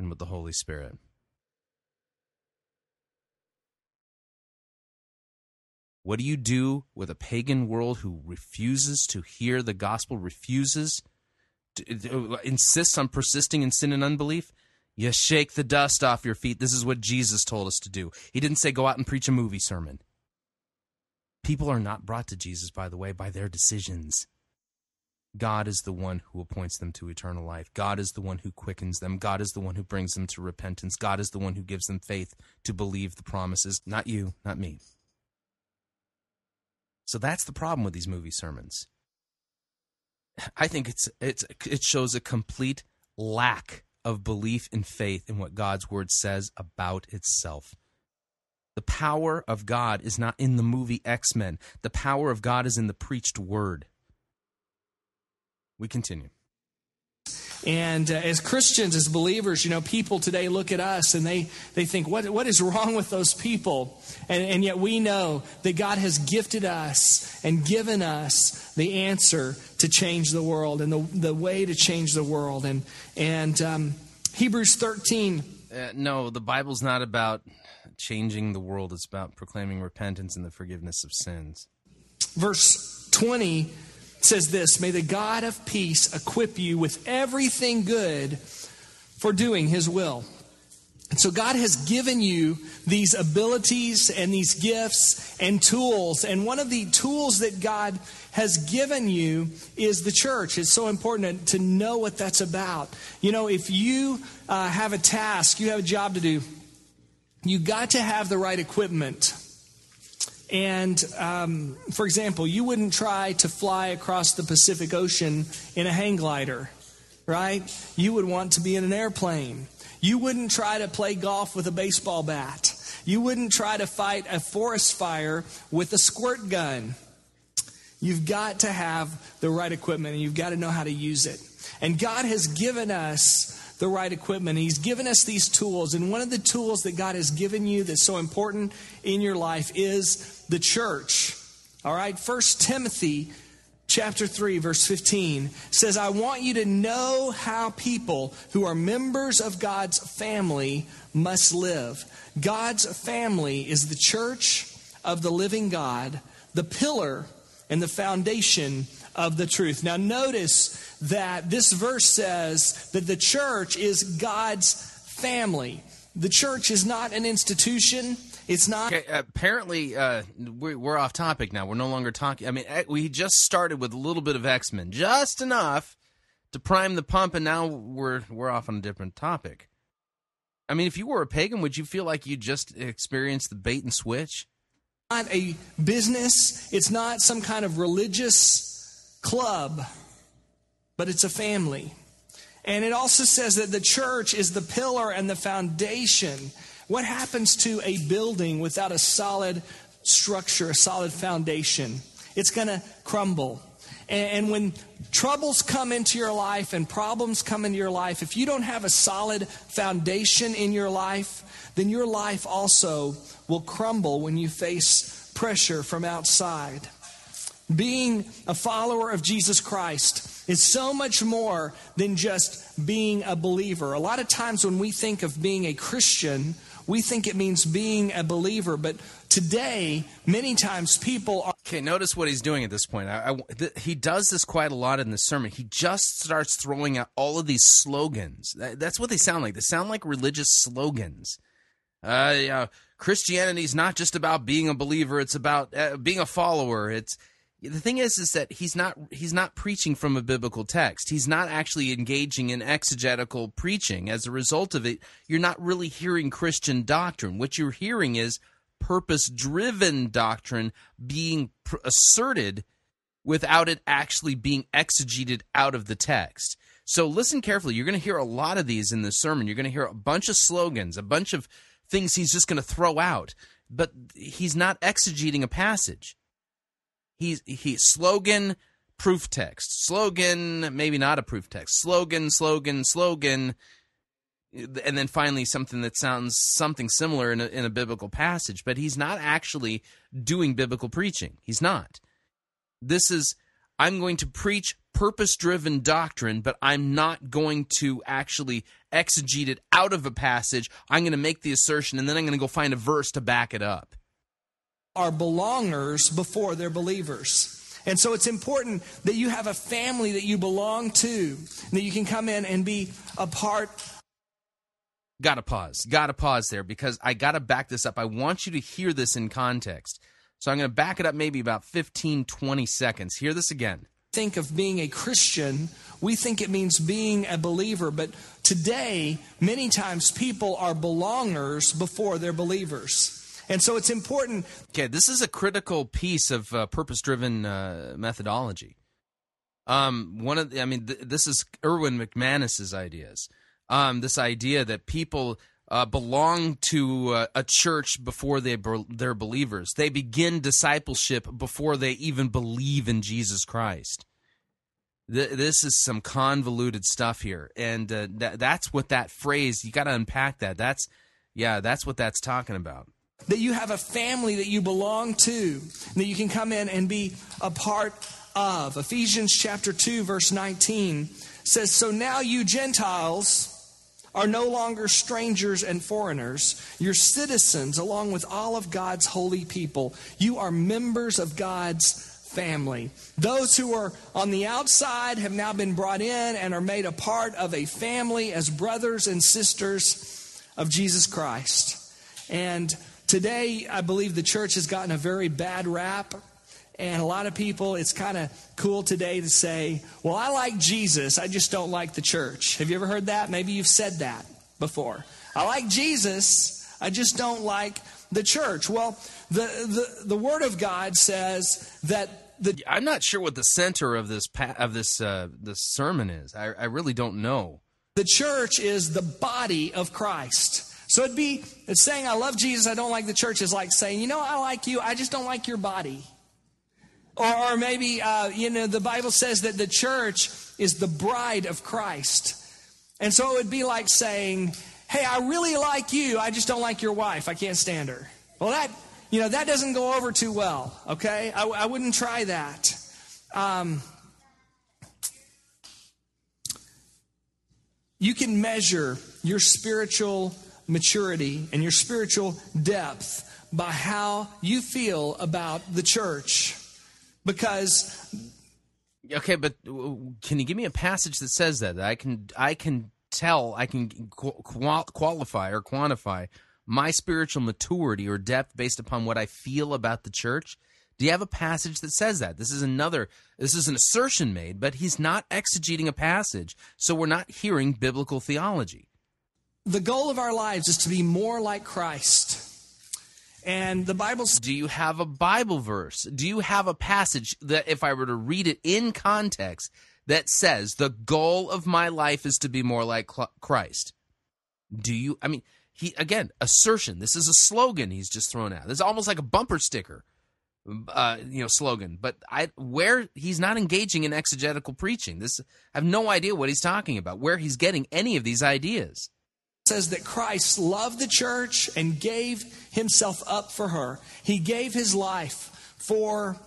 and with the Holy Spirit. What do you do with a pagan world who refuses to hear the gospel, refuses to insists on persisting in sin and unbelief? You shake the dust off your feet. This is what Jesus told us to do. He didn't say go out and preach a movie sermon. People are not brought to Jesus, by the way, by their decisions. God is the one who appoints them to eternal life. God is the one who quickens them. God is the one who brings them to repentance. God is the one who gives them faith to believe the promises. Not you, not me. So that's the problem with these movie sermons. I think it shows a complete lack of belief and faith in what God's word says about itself. The power of God is not in the movie X-Men. The power of God is in the preached word. We continue. And as Christians, as believers, you know, people today look at us and they think, what is wrong with those people? And yet we know that God has gifted us and given us the answer to change the world and the way to change the world. And Hebrews 13. No, the Bible's not about changing the world. It's about proclaiming repentance and the forgiveness of sins. Verse 20 says this, "May the God of peace equip you with everything good for doing his will." And so God has given you these abilities and these gifts and tools. And one of the tools that God has given you is the church. It's so important to know what that's about. You know, if you have a task, you have a job to do, you got to have the right equipment. And, for example, you wouldn't try to fly across the Pacific Ocean in a hang glider, right? You would want to be in an airplane. You wouldn't try to play golf with a baseball bat. You wouldn't try to fight a forest fire with a squirt gun. You've got to have the right equipment, and you've got to know how to use it. And God has given us the right equipment. He's given us these tools. And one of the tools that God has given you that's so important in your life is the church. All right, 1 Timothy Chapter 3, verse 15 says, "I want you to know how people who are members of God's family must live." God's family is the church of the living God, the pillar and the foundation of the truth. Now notice that this verse says that the church is God's family. The church is not an institution. It's not. Okay, apparently, we're off topic now. We're no longer talking. I mean, we just started with a little bit of X-Men, just enough to prime the pump, and now we're off on a different topic. I mean, if you were a pagan, would you feel like you just experienced the bait and switch? It's not a business. It's not some kind of religious club, but it's a family. And it also says that the church is the pillar and the foundation. What happens to a building without a solid structure, a solid foundation? It's going to crumble. And when troubles come into your life and problems come into your life, if you don't have a solid foundation in your life, then your life also will crumble when you face pressure from outside. Being a follower of Jesus Christ is so much more than just being a believer. A lot of times when we think of being a Christian, we think it means being a believer. But today, many times people are... Okay, notice what he's doing at this point. He does this quite a lot in the sermon. He just starts throwing out all of these slogans. That's what they sound like. They sound like religious slogans. Christianity is not just about being a believer. It's about being a follower. The thing is that he's not preaching from a biblical text. He's not actually engaging in exegetical preaching. As a result of it, you're not really hearing Christian doctrine. What you're hearing is purpose-driven doctrine being asserted without it actually being exegeted out of the text. So listen carefully. You're going to hear a lot of these in this sermon. You're going to hear a bunch of slogans, a bunch of things he's just going to throw out. But he's not exegeting a passage. He slogan, proof text. Slogan, maybe not a proof text. Slogan. And then finally something that sounds something similar in a biblical passage. But he's not actually doing biblical preaching. He's not. This is, I'm going to preach purpose-driven doctrine, but I'm not going to actually exegete it out of a passage. I'm going to make the assertion, and then I'm going to go find a verse to back it up. Are belongers before they're believers. And so it's important that you have a family that you belong to, and that you can come in and be a part. Gotta pause there, because I gotta back this up. I want you to hear this in context. So I'm gonna back it up maybe about 15, 20 seconds. Hear this again. Think of being a Christian, we think it means being a believer, but today, many times people are belongers before they're believers. And so it's important. Okay, this is a critical piece of purpose-driven methodology. This is Erwin McManus's ideas. This idea that people belong to a church before they're believers. They begin discipleship before they even believe in Jesus Christ. This is some convoluted stuff here, and that's what that phrase. You got to unpack that. That's what that's talking about. That you have a family that you belong to, that you can come in and be a part of. Ephesians chapter 2, verse 19 says, "So now you Gentiles are no longer strangers and foreigners. You're citizens along with all of God's holy people. You are members of God's family. Those who are on the outside have now been brought in and are made a part of a family as brothers and sisters of Jesus Christ. And today, I believe the church has gotten a very bad rap. And a lot of people, it's kind of cool today to say, well, I like Jesus, I just don't like the church. Have you ever heard that? Maybe you've said that before. I like Jesus, I just don't like the church. Well, the Word of God says that I'm not sure what the center of this sermon is. I really don't know. The church is the body of Christ. So it's saying I love Jesus, I don't like the church is like saying, you know, I like you, I just don't like your body. Or maybe the Bible says that the church is the bride of Christ. And so it would be like saying, hey, I really like you, I just don't like your wife. I can't stand her. Well, that doesn't go over too well, okay? I wouldn't try that. You can measure your spiritual maturity and your spiritual depth by how you feel about the church. Because... Okay, but can you give me a passage that says that? I can qualify or quantify my spiritual maturity or depth based upon what I feel about the church. Do you have a passage that says that? This is an assertion made, but he's not exegeting a passage, so we're not hearing biblical theology. The goal of our lives is to be more like Christ. And the Bible says... Do you have a Bible verse? Do you have a passage that if I were to read it in context that says the goal of my life is to be more like Christ? Do you... I mean... Assertion. This is a slogan he's just thrown out. This is almost like a bumper sticker, slogan. But he's not engaging in exegetical preaching. I have no idea what he's talking about, where he's getting any of these ideas. It says that Christ loved the church and gave himself up for her. He gave his life for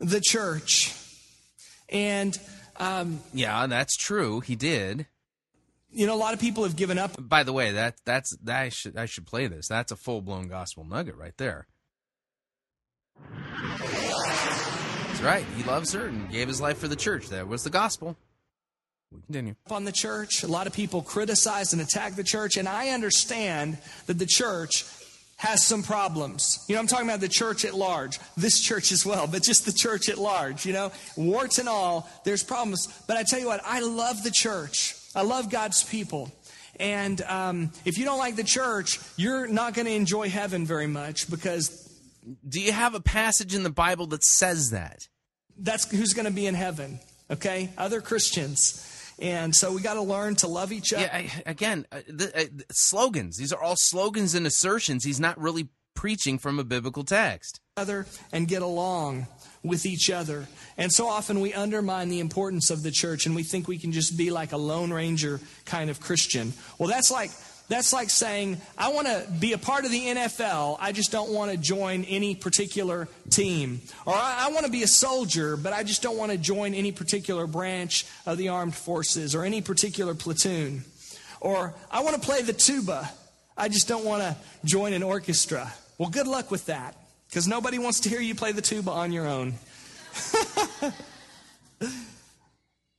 the church. And... yeah, that's true. He did. A lot of people have given up. By the way, I should play this. That's a full-blown gospel nugget right there. That's right. He loves her and gave his life for the church. That was the gospel. We continue. On the church, a lot of people criticize and attack the church, and I understand that the church has some problems. I'm talking about the church at large. This church as well, but just the church at large, warts and all, there's problems. But I tell you what, I love the church. I love God's people. And if you don't like the church, you're not going to enjoy heaven very much because... Do you have a passage in the Bible that says that? That's who's going to be in heaven, okay? Other Christians. And so we got to learn to love each other. Yeah, slogans. These are all slogans and assertions. He's not really preaching from a biblical text. ...and get along with each other. And so often we undermine the importance of the church and we think we can just be like a Lone Ranger kind of Christian. Well, that's like saying, I want to be a part of the NFL, I just don't want to join any particular team. Or I want to be a soldier, but I just don't want to join any particular branch of the armed forces or any particular platoon. Or I want to play the tuba, I just don't want to join an orchestra. Well, good luck with that. Because nobody wants to hear you play the tuba on your own.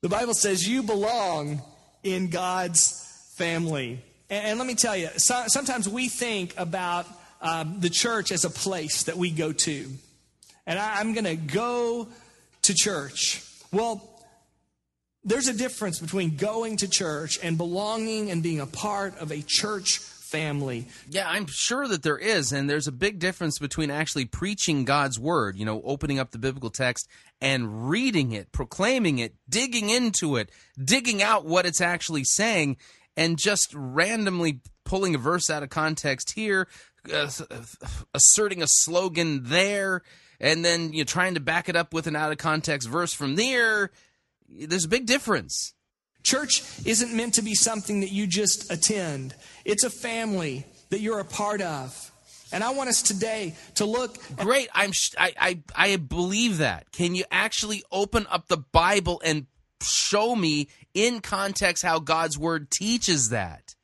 The Bible says you belong in God's family. And let me tell you, sometimes we think about the church as a place that we go to. And I'm going to go to church. Well, there's a difference between going to church and belonging and being a part of a church family. Yeah, I'm sure that there is, and there's a big difference between actually preaching God's word, opening up the biblical text and reading it, proclaiming it, digging into it, digging out what it's actually saying, and just randomly pulling a verse out of context here, asserting a slogan there, and then trying to back it up with an out-of-context verse from there. There's a big difference. Church isn't meant to be something that you just attend. It's a family that you're a part of. And I want us today to look... Great, I believe that. Can you actually open up the Bible and show me in context how God's Word teaches that?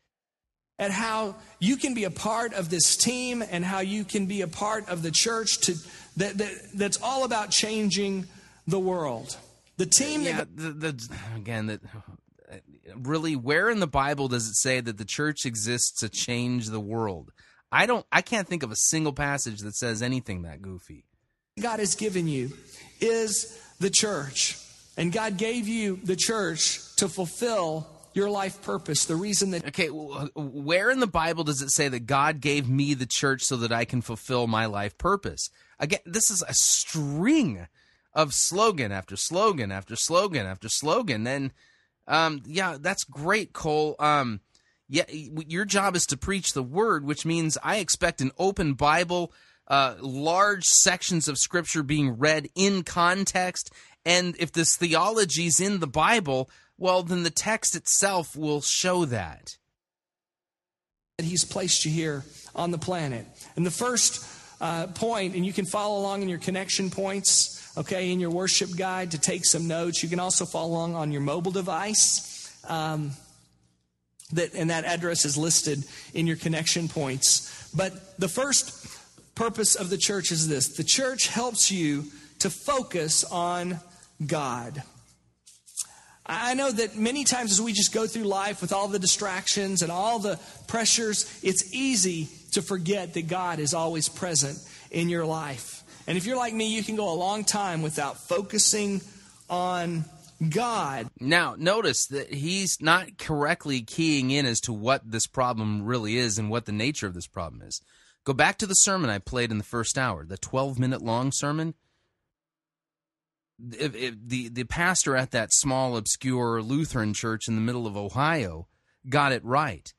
And how you can be a part of this team and how you can be a part of the church that's all about changing the world. The team that... Really, where in the Bible does it say that the church exists to change the world? I can't think of a single passage that says anything that goofy. God has given you is the church. And God gave you the church to fulfill your life purpose. The reason that... Okay, where in the Bible does it say that God gave me the church so that I can fulfill my life purpose? Again, this is a string of slogan after slogan after slogan after slogan. And... yeah, that's great, Cole. Yeah, your job is to preach the word, which means I expect an open Bible, large sections of Scripture being read in context. And if this theology's in the Bible, well, then the text itself will show that. He's placed you here on the planet. And the first point, and you can follow along in your connection points, okay, in your worship guide to take some notes. You can also follow along on your mobile device. And that address is listed in your connection points. But the first purpose of the church is this. The church helps you to focus on God. I know that many times as we just go through life with all the distractions and all the pressures, it's easy to forget that God is always present in your life. And if you're like me, you can go a long time without focusing on God. Now, notice that he's not correctly keying in as to what this problem really is and what the nature of this problem is. Go back to the sermon I played in the first hour, the 12-minute long sermon. The pastor at that small, obscure Lutheran church in the middle of Ohio got it right.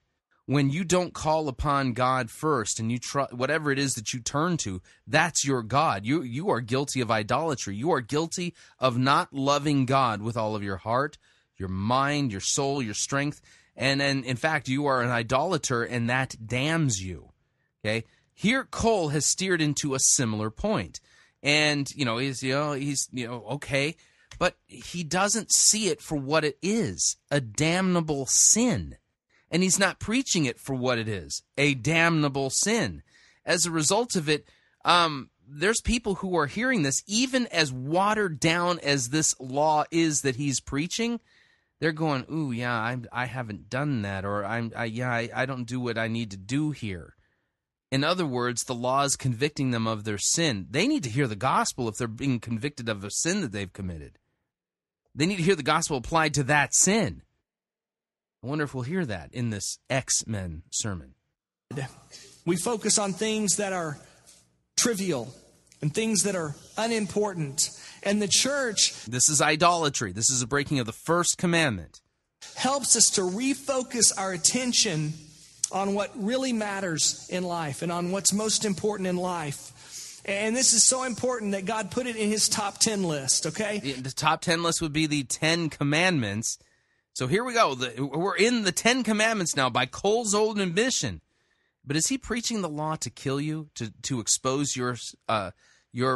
When you don't call upon God first and you try whatever it is that you turn to, that's your God. You are guilty of idolatry. You are guilty of not loving God with all of your heart, your mind, your soul, your strength. And in fact, you are an idolater, and that damns you. Okay? Here Cole has steered into a similar point. And, okay, but he doesn't see it for what it is, a damnable sin. And he's not preaching it for what it is, a damnable sin. As a result of it, there's people who are hearing this, even as watered down as this law is that he's preaching, they're going, ooh, yeah, I haven't done that, or I don't do what I need to do here. In other words, the law is convicting them of their sin. They need to hear the gospel if they're being convicted of a sin that they've committed. They need to hear the gospel applied to that sin. I wonder if we'll hear that in this X-Men sermon. We focus on things that are trivial and things that are unimportant. And the church... This is idolatry. This is a breaking of the first commandment. ...helps us to refocus our attention on what really matters in life and on what's most important in life. And this is so important that God put it in his top 10 list, okay? The top 10 list would be the 10 commandments... So here we go. We're in the 10 Commandments now by Cole's old ambition. But is he preaching the law to kill you, to expose your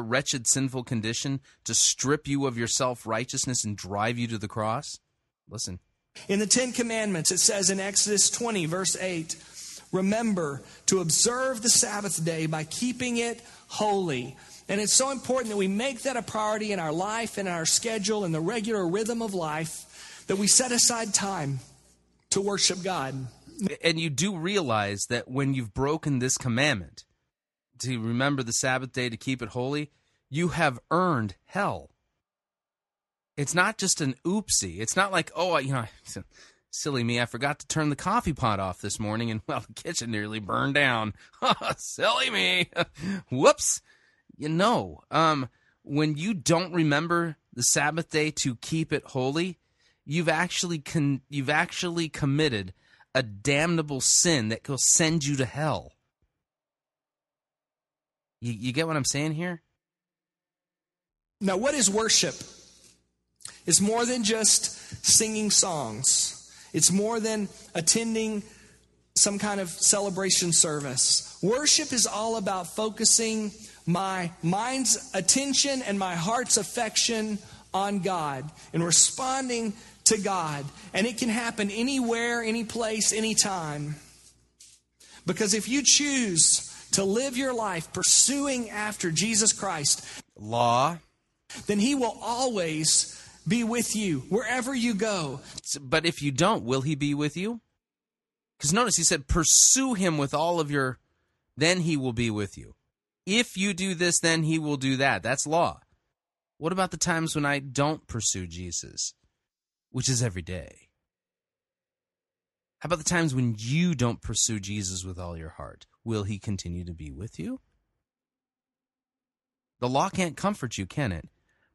wretched sinful condition, to strip you of your self-righteousness and drive you to the cross? Listen. In the 10 Commandments, it says in Exodus 20, verse 8, remember to observe the Sabbath day by keeping it holy. And it's so important that we make that a priority in our life and our schedule and the regular rhythm of life, that we set aside time to worship God. And you do realize that when you've broken this commandment, to remember the Sabbath day, to keep it holy, you have earned hell. It's not just an oopsie. It's not like, oh, silly me, I forgot to turn the coffee pot off this morning, and, well, the kitchen nearly burned down. Silly me. Whoops. When you don't remember the Sabbath day to keep it holy... You've actually committed a damnable sin that will send you to hell. You get what I'm saying here? Now, what is worship? It's more than just singing songs. It's more than attending some kind of celebration service. Worship is all about focusing my mind's attention and my heart's affection on God and responding to God. And it can happen anywhere, any place, any time. Because if you choose to live your life pursuing after Jesus Christ... Law, then he will always be with you wherever you go. But if you don't, will he be with you? Because notice he said, pursue him with all of your, then he will be with you. If you do this, then he will do that. That's law. What about the times when I don't pursue Jesus, which is every day? How about the times when you don't pursue Jesus with all your heart? Will he continue to be with you? The law can't comfort you, can it?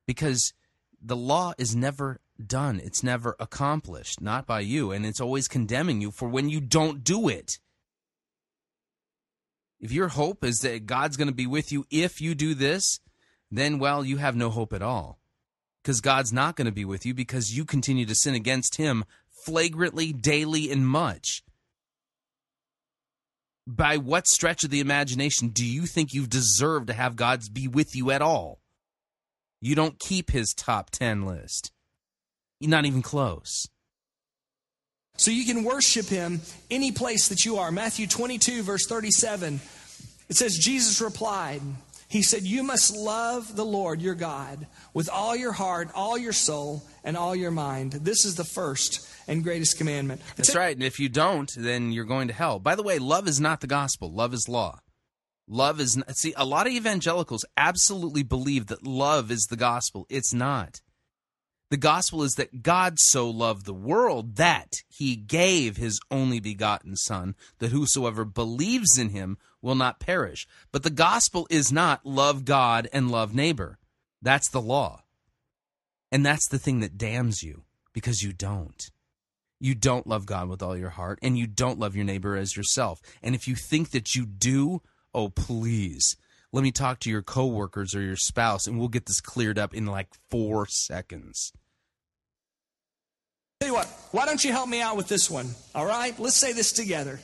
Because the law is never done. It's never accomplished, not by you, and it's always condemning you for when you don't do it. If your hope is that God's going to be with you if you do this, then, well, you have no hope at all, because God's not going to be with you because you continue to sin against him flagrantly, daily, and much. By what stretch of the imagination do you think you deserve to have God be with you at all? You don't keep his top 10 list. You're not even close. So you can worship him any place that you are. Matthew 22, verse 37, it says, Jesus replied, he said, you must love the Lord your God with all your heart, all your soul, and all your mind. This is the first and greatest commandment. That's right. And if you don't, then you're going to hell. By the way, love is not the gospel. Love is law. Love is not, see, a lot of evangelicals absolutely believe that love is the gospel. It's not. The gospel is that God so loved the world that he gave his only begotten Son, that whosoever believes in him will not perish. But the gospel is not love God and love neighbor. That's the law. And that's the thing that damns you, because you don't. You don't love God with all your heart, and you don't love your neighbor as yourself. And if you think that you do, oh, please, let me talk to your coworkers or your spouse, and we'll get this cleared up in like 4 seconds. Tell you what, why don't you help me out with this one, all right? Let's say this together.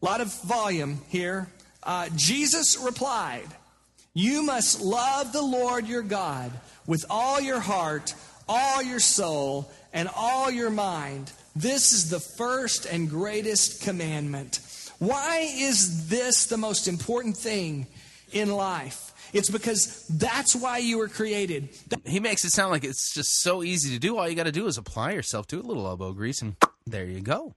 A lot of volume here. Jesus replied, you must love the Lord your God with all your heart, all your soul, and all your mind. This is the first and greatest commandment. Why is this the most important thing in life? It's because that's why you were created. He makes it sound like it's just so easy to do. All you got to do is apply yourself to it, a little elbow grease, and there you go.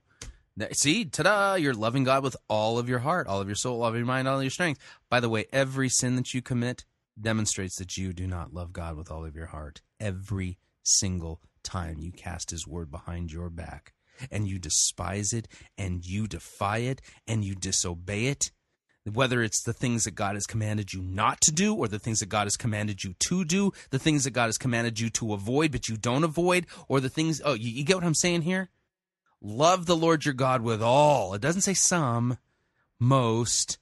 See, ta-da, you're loving God with all of your heart, all of your soul, all of your mind, all of your strength. By the way, every sin that you commit demonstrates that you do not love God with all of your heart. Every single time you cast his word behind your back, and you despise it, and you defy it, and you disobey it, whether it's the things that God has commanded you not to do, or the things that God has commanded you to do, the things that God has commanded you to avoid but you don't avoid, or the things, oh, you get what I'm saying here? Love the Lord your God with all. It doesn't say some, most,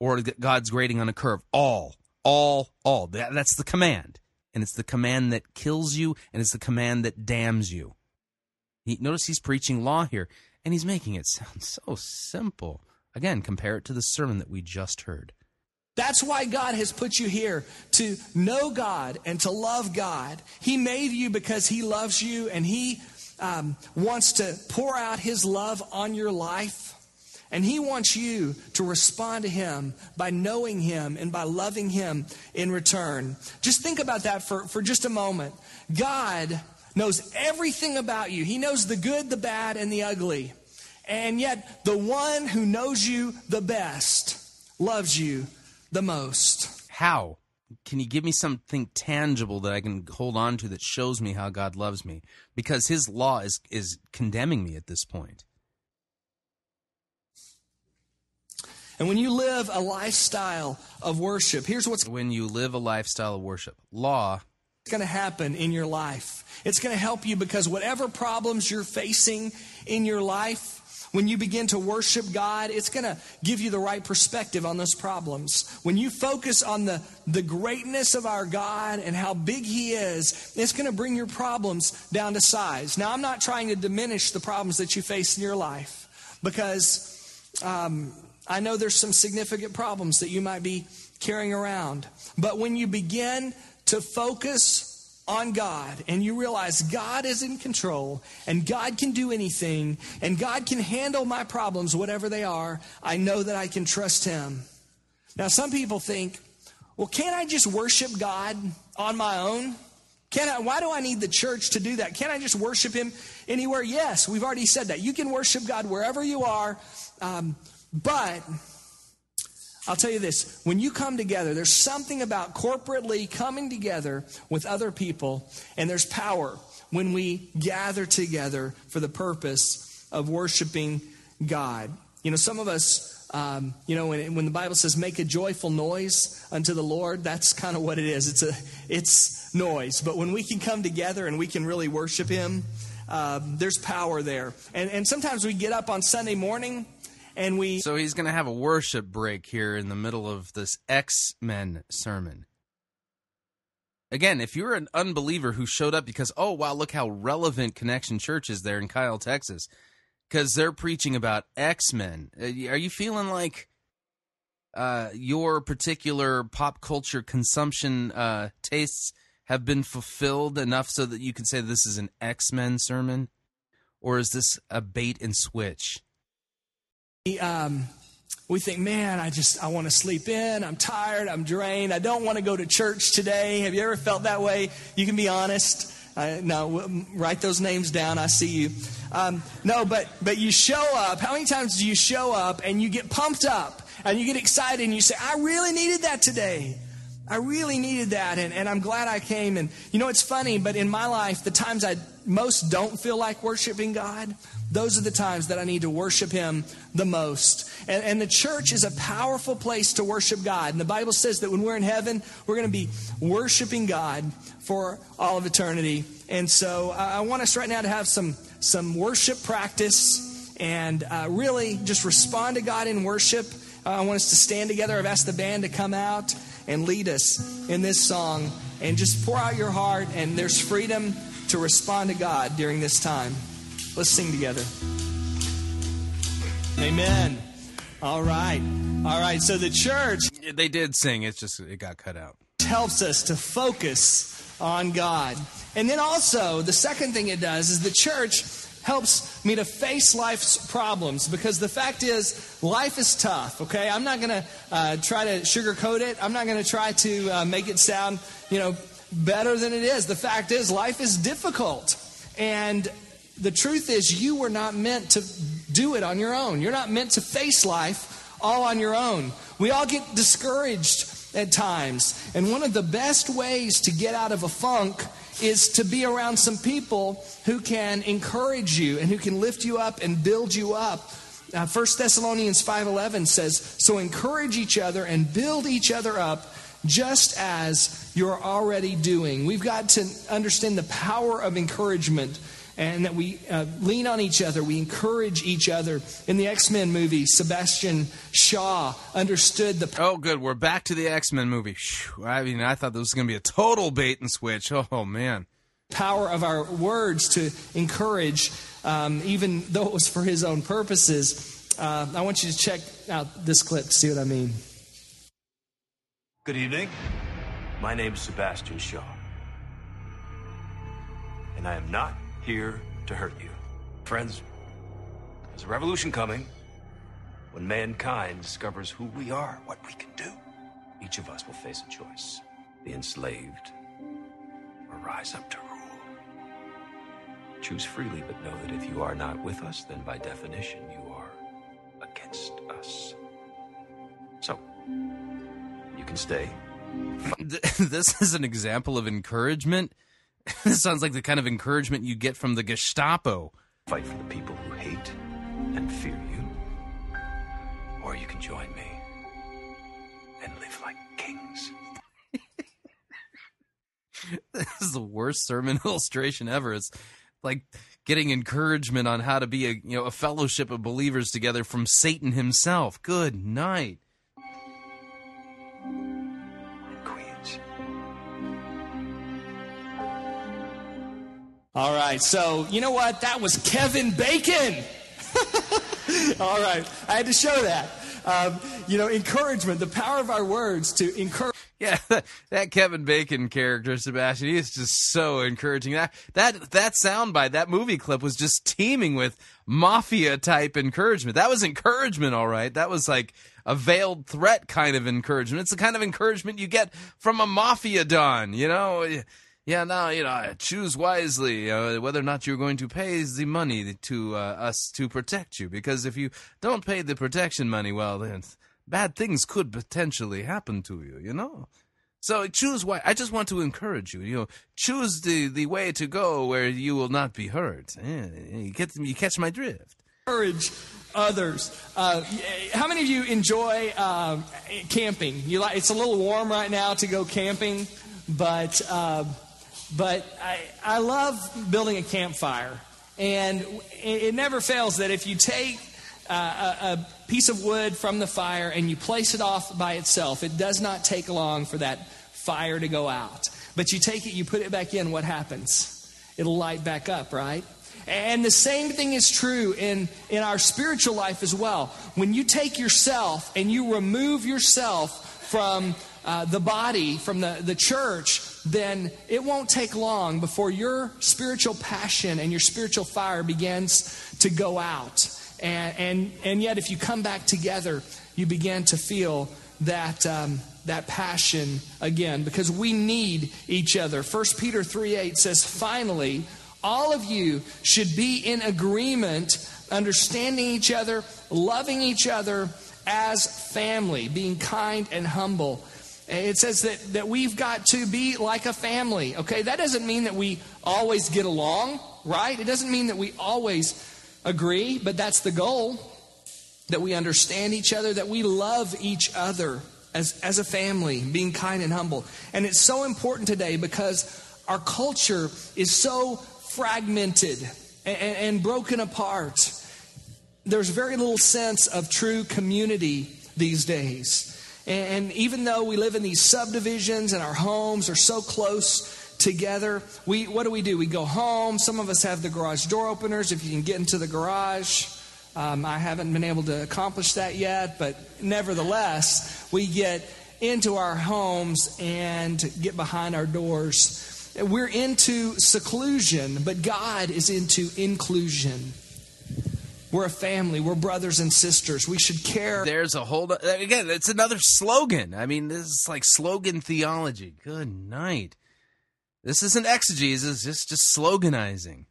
or God's grading on a curve. All. That's the command. And it's the command that kills you, and it's the command that damns you. Notice he's preaching law here, and he's making it sound so simple. Again, compare it to the sermon that we just heard. That's why God has put you here, to know God and to love God. He made you because he loves you, and he wants to pour out his love on your life. And he wants you to respond to him by knowing him and by loving him in return. Just think about that for just a moment. God knows everything about you. He knows the good, the bad, and the ugly. And yet, the one who knows you the best loves you the most. How? Can you give me something tangible that I can hold on to that shows me how God loves me? Because his law is condemning me at this point. And when you live a lifestyle of worship, here's what's... When you live a lifestyle of worship, law... It's going to happen in your life. It's going to help you, because whatever problems you're facing in your life, when you begin to worship God, it's going to give you the right perspective on those problems. When you focus on the greatness of our God and how big he is, it's going to bring your problems down to size. Now, I'm not trying to diminish the problems that you face in your life, because I know there's some significant problems that you might be carrying around. But when you begin to focus on God, and you realize God is in control, and God can do anything, and God can handle my problems, whatever they are, I know that I can trust him. Now, some people think, Well, can't I just worship God on my own? Why do I need the church to do that? Can't I just worship him anywhere? Yes, we've already said that. You can worship God wherever you are. But I'll tell you this, when you come together, there's something about corporately coming together with other people, and there's power when we gather together for the purpose of worshiping God. You know, some of us, when the Bible says make a joyful noise unto the Lord, that's kind of what it is. It's noise. But when we can come together and we can really worship him, there's power there. And sometimes we get up on Sunday morning and we... So he's going to have a worship break here in the middle of this X-Men sermon. Again, if you're an unbeliever who showed up because, oh, wow, look how relevant Connection Church is there in Kyle, Texas, because they're preaching about X-Men. Are you feeling like your particular pop culture consumption tastes have been fulfilled enough so that you can say this is an X-Men sermon? Or is this a bait and switch? We think, man, I want to sleep in. I'm tired. I'm drained. I don't want to go to church today. Have you ever felt that way? You can be honest. Write those names down. I see you. But you show up. How many times do you show up and you get pumped up and you get excited and you say, I really needed that today. I really needed that, and I'm glad I came. And, you know, it's funny, but in my life, the times I most don't feel like worshiping God, those are the times that I need to worship him the most. And the church is a powerful place to worship God. And the Bible says that when we're in heaven, we're going to be worshiping God for all of eternity. And so I want us right now to have some worship practice and really just respond to God in worship. I want us to stand together. I've asked the band to come out and lead us in this song. And just pour out your heart. And there's freedom to respond to God during this time. Let's sing together. Amen. All right. So the church... They did sing. It's just it got cut out. ...helps us to focus on God. And then also, the second thing it does is the church helps me to face life's problems, because the fact is, life is tough, okay? I'm not going to try to sugarcoat it. I'm not going to try to make it sound, better than it is. The fact is, life is difficult. And the truth is, you were not meant to do it on your own. You're not meant to face life all on your own. We all get discouraged at times. And one of the best ways to get out of a funk is to be around some people who can encourage you and who can lift you up and build you up. 1 Thessalonians 5:11 says, so encourage each other and build each other up just as you're already doing. We've got to understand the power of encouragement and that we lean on each other. We encourage each other. In the X-Men movie, Sebastian Shaw understood the... Oh, good. We're back to the X-Men movie. I mean, I thought this was going to be a total bait and switch. Oh, man. Power of our words to encourage, even though it was for his own purposes. I want you to check out this clip to see what I mean. Good evening. My name's Sebastian Shaw. And I am not here to hurt you. Friends, there's a revolution coming when mankind discovers who we are, what we can do. Each of us will face a choice. Be enslaved or rise up to rule. Choose freely, but know that if you are not with us, then by definition you are against us. So, you can stay. This is an example of encouragement. This sounds like the kind of encouragement you get from the Gestapo. Fight for the people who hate and fear you. Or you can join me and live like kings. This is the worst sermon illustration ever. It's like getting encouragement on how to be a fellowship of believers together from Satan himself. Good night. All right, so you know what? That was Kevin Bacon. All right, I had to show that. Encouragement, the power of our words to encourage. Yeah, that Kevin Bacon character, Sebastian, he is just so encouraging. That soundbite, that movie clip was just teeming with mafia-type encouragement. That was encouragement, all right. That was like a veiled threat kind of encouragement. It's the kind of encouragement you get from a mafia don, you know? Yeah, no, you know, choose wisely whether or not you're going to pay the money to us to protect you. Because if you don't pay the protection money, well, then bad things could potentially happen to you, you know? So choose why. I just want to encourage you, you know, choose the way to go where you will not be hurt. Yeah, you catch my drift. Encourage others. How many of you enjoy camping? It's a little warm right now to go camping, but I love building a campfire. And it never fails that if you take a piece of wood from the fire and you place it off by itself, it does not take long for that fire to go out. But you take it, you put it back in, what happens? It'll light back up, right? And the same thing is true in our spiritual life as well. When you take yourself and you remove yourself from the body, from the church, then it won't take long before your spiritual passion and your spiritual fire begins to go out. And yet, if you come back together, you begin to feel that passion again, because we need each other. 1 Peter 3:8 says, "Finally, all of you should be in agreement, understanding each other, loving each other as family, being kind and humble." It says that we've got to be like a family. Okay, that doesn't mean that we always get along, right? It doesn't mean that we always agree, but that's the goal, that we understand each other, that we love each other as a family, being kind and humble. And it's so important today because our culture is so fragmented and broken apart. There's very little sense of true community these days. And even though we live in these subdivisions and our homes are so close together, what do? We go home. Some of us have the garage door openers if you can get into the garage. I haven't been able to accomplish that yet, but nevertheless, we get into our homes and get behind our doors. We're into seclusion, but God is into inclusion. We're a family. We're brothers and sisters. We should care. There's a whole... Again, it's another slogan. I mean, this is like slogan theology. Good night. This isn't exegesis, it's just sloganizing.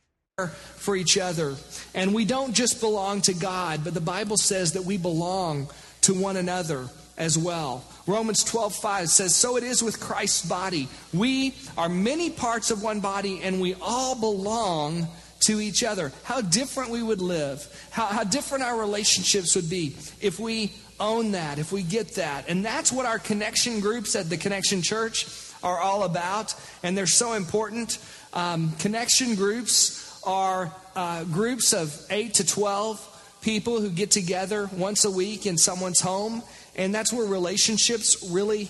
For each other. And we don't just belong to God, but the Bible says that we belong to one another as well. Romans 12:5 says, "So it is with Christ's body. We are many parts of one body, and we all belong to each other." How different we would live, how different our relationships would be if we own that, if we get that. And that's what our connection groups at the Connection Church are all about, and they're so important. Connection groups are groups of 8 to 12 people who get together once a week in someone's home, and that's where relationships really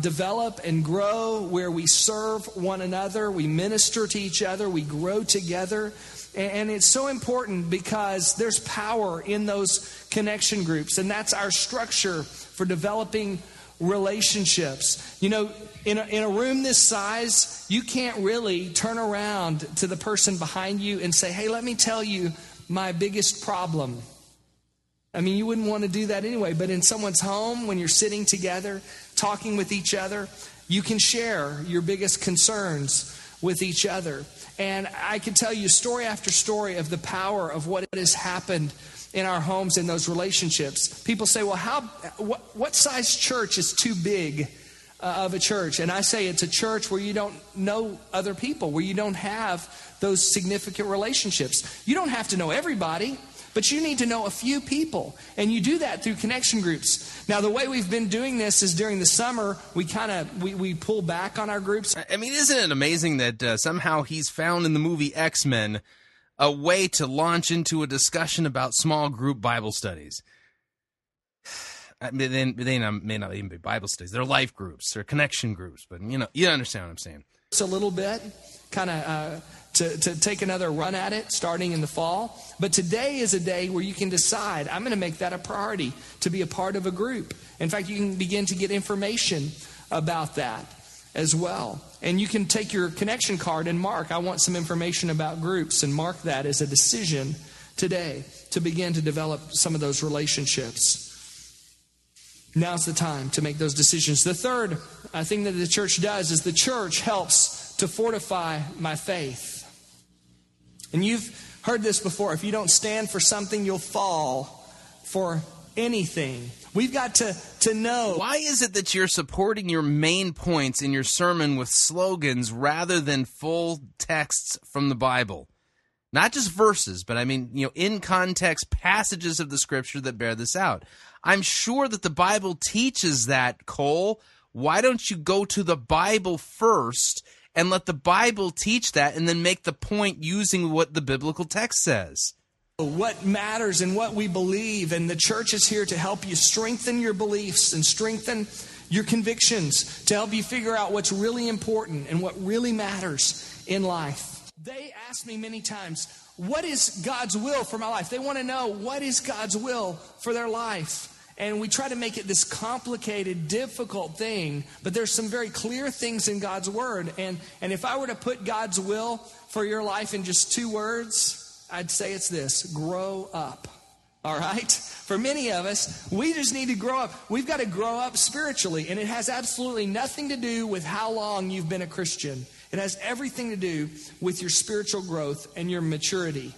develop and grow, where we serve one another, we minister to each other, we grow together. And it's so important because there's power in those connection groups, and that's our structure for developing relationships. You know, in a room this size, you can't really turn around to the person behind you and say, "Hey, let me tell you my biggest problem." I mean, you wouldn't want to do that anyway, but in someone's home, when you're sitting together, talking with each other, you can share your biggest concerns with each other. And I can tell you story after story of the power of what has happened in our homes, in those relationships. People say, "Well, what size church is too big of a church?" And I say it's a church where you don't know other people, where you don't have those significant relationships. You don't have to know everybody, but you need to know a few people. And you do that through connection groups. Now, the way we've been doing this is during the summer, we pull back on our groups. I mean, isn't it amazing that somehow he's found in the movie X-Men a way to launch into a discussion about small group Bible studies? I mean, they may not even be Bible studies. They're life groups. They're connection groups. But, you know, you understand what I'm saying. It's a little bit, kind of to take another run at it starting in the fall. But today is a day where you can decide, I'm going to make that a priority to be a part of a group. In fact, you can begin to get information about that as well. And you can take your connection card and mark, I want some information about groups, and mark that as a decision today to begin to develop some of those relationships. Now's the time to make those decisions. The third thing that the church does is the church helps to fortify my faith. And you've heard this before. If you don't stand for something, you'll fall for anything. We've got to know. Why is it that you're supporting your main points in your sermon with slogans rather than full texts from the Bible? Not just verses, but I mean, you know, in context, passages of the Scripture that bear this out. I'm sure that the Bible teaches that, Cole. Why don't you go to the Bible first and let the Bible teach that and then make the point using what the biblical text says? What matters and what we believe, and the church is here to help you strengthen your beliefs and strengthen your convictions, to help you figure out what's really important and what really matters in life. They ask me many times, what is God's will for my life? They want to know what is God's will for their life. And we try to make it this complicated, difficult thing, but there's some very clear things in God's Word. And if I were to put God's will for your life in just two words, I'd say it's this: grow up. All right? For many of us, we just need to grow up. We've got to grow up spiritually, and it has absolutely nothing to do with how long you've been a Christian. It has everything to do with your spiritual growth and your maturity.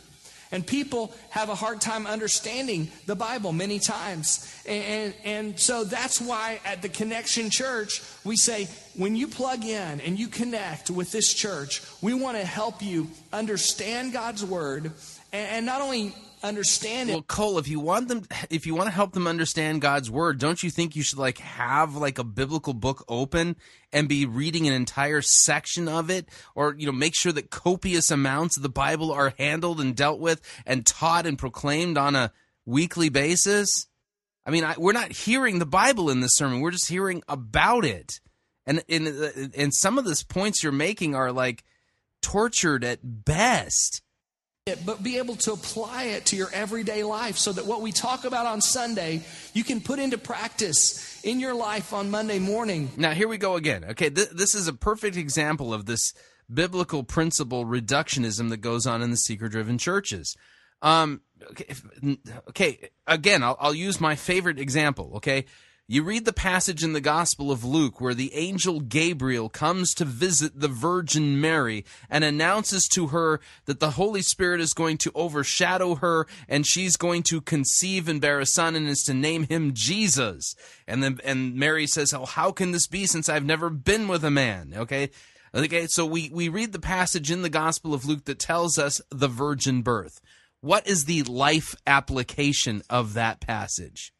And people have a hard time understanding the Bible many times. And so that's why at the Connection Church, we say, when you plug in and you connect with this church, we want to help you understand God's Word and not only understand it. Well, Cole, if you want to help them understand God's Word, don't you think you should have a biblical book open and be reading an entire section of it, or make sure that copious amounts of the Bible are handled and dealt with and taught and proclaimed on a weekly basis? I mean, we're not hearing the Bible in this sermon; we're just hearing about it. And some of these points you're making are tortured at best. But be able to apply it to your everyday life so that what we talk about on Sunday, you can put into practice in your life on Monday morning. Now, here we go again. Okay, this is a perfect example of this biblical principle reductionism that goes on in the seeker-driven churches. Again, I'll use my favorite example, okay? You read the passage in the Gospel of Luke where the angel Gabriel comes to visit the Virgin Mary and announces to her that the Holy Spirit is going to overshadow her and she's going to conceive and bear a son and is to name him Jesus. And Mary says, "Oh, how can this be since I've never been with a man?" Okay, so we read the passage in the Gospel of Luke that tells us the virgin birth. What is the life application of that passage?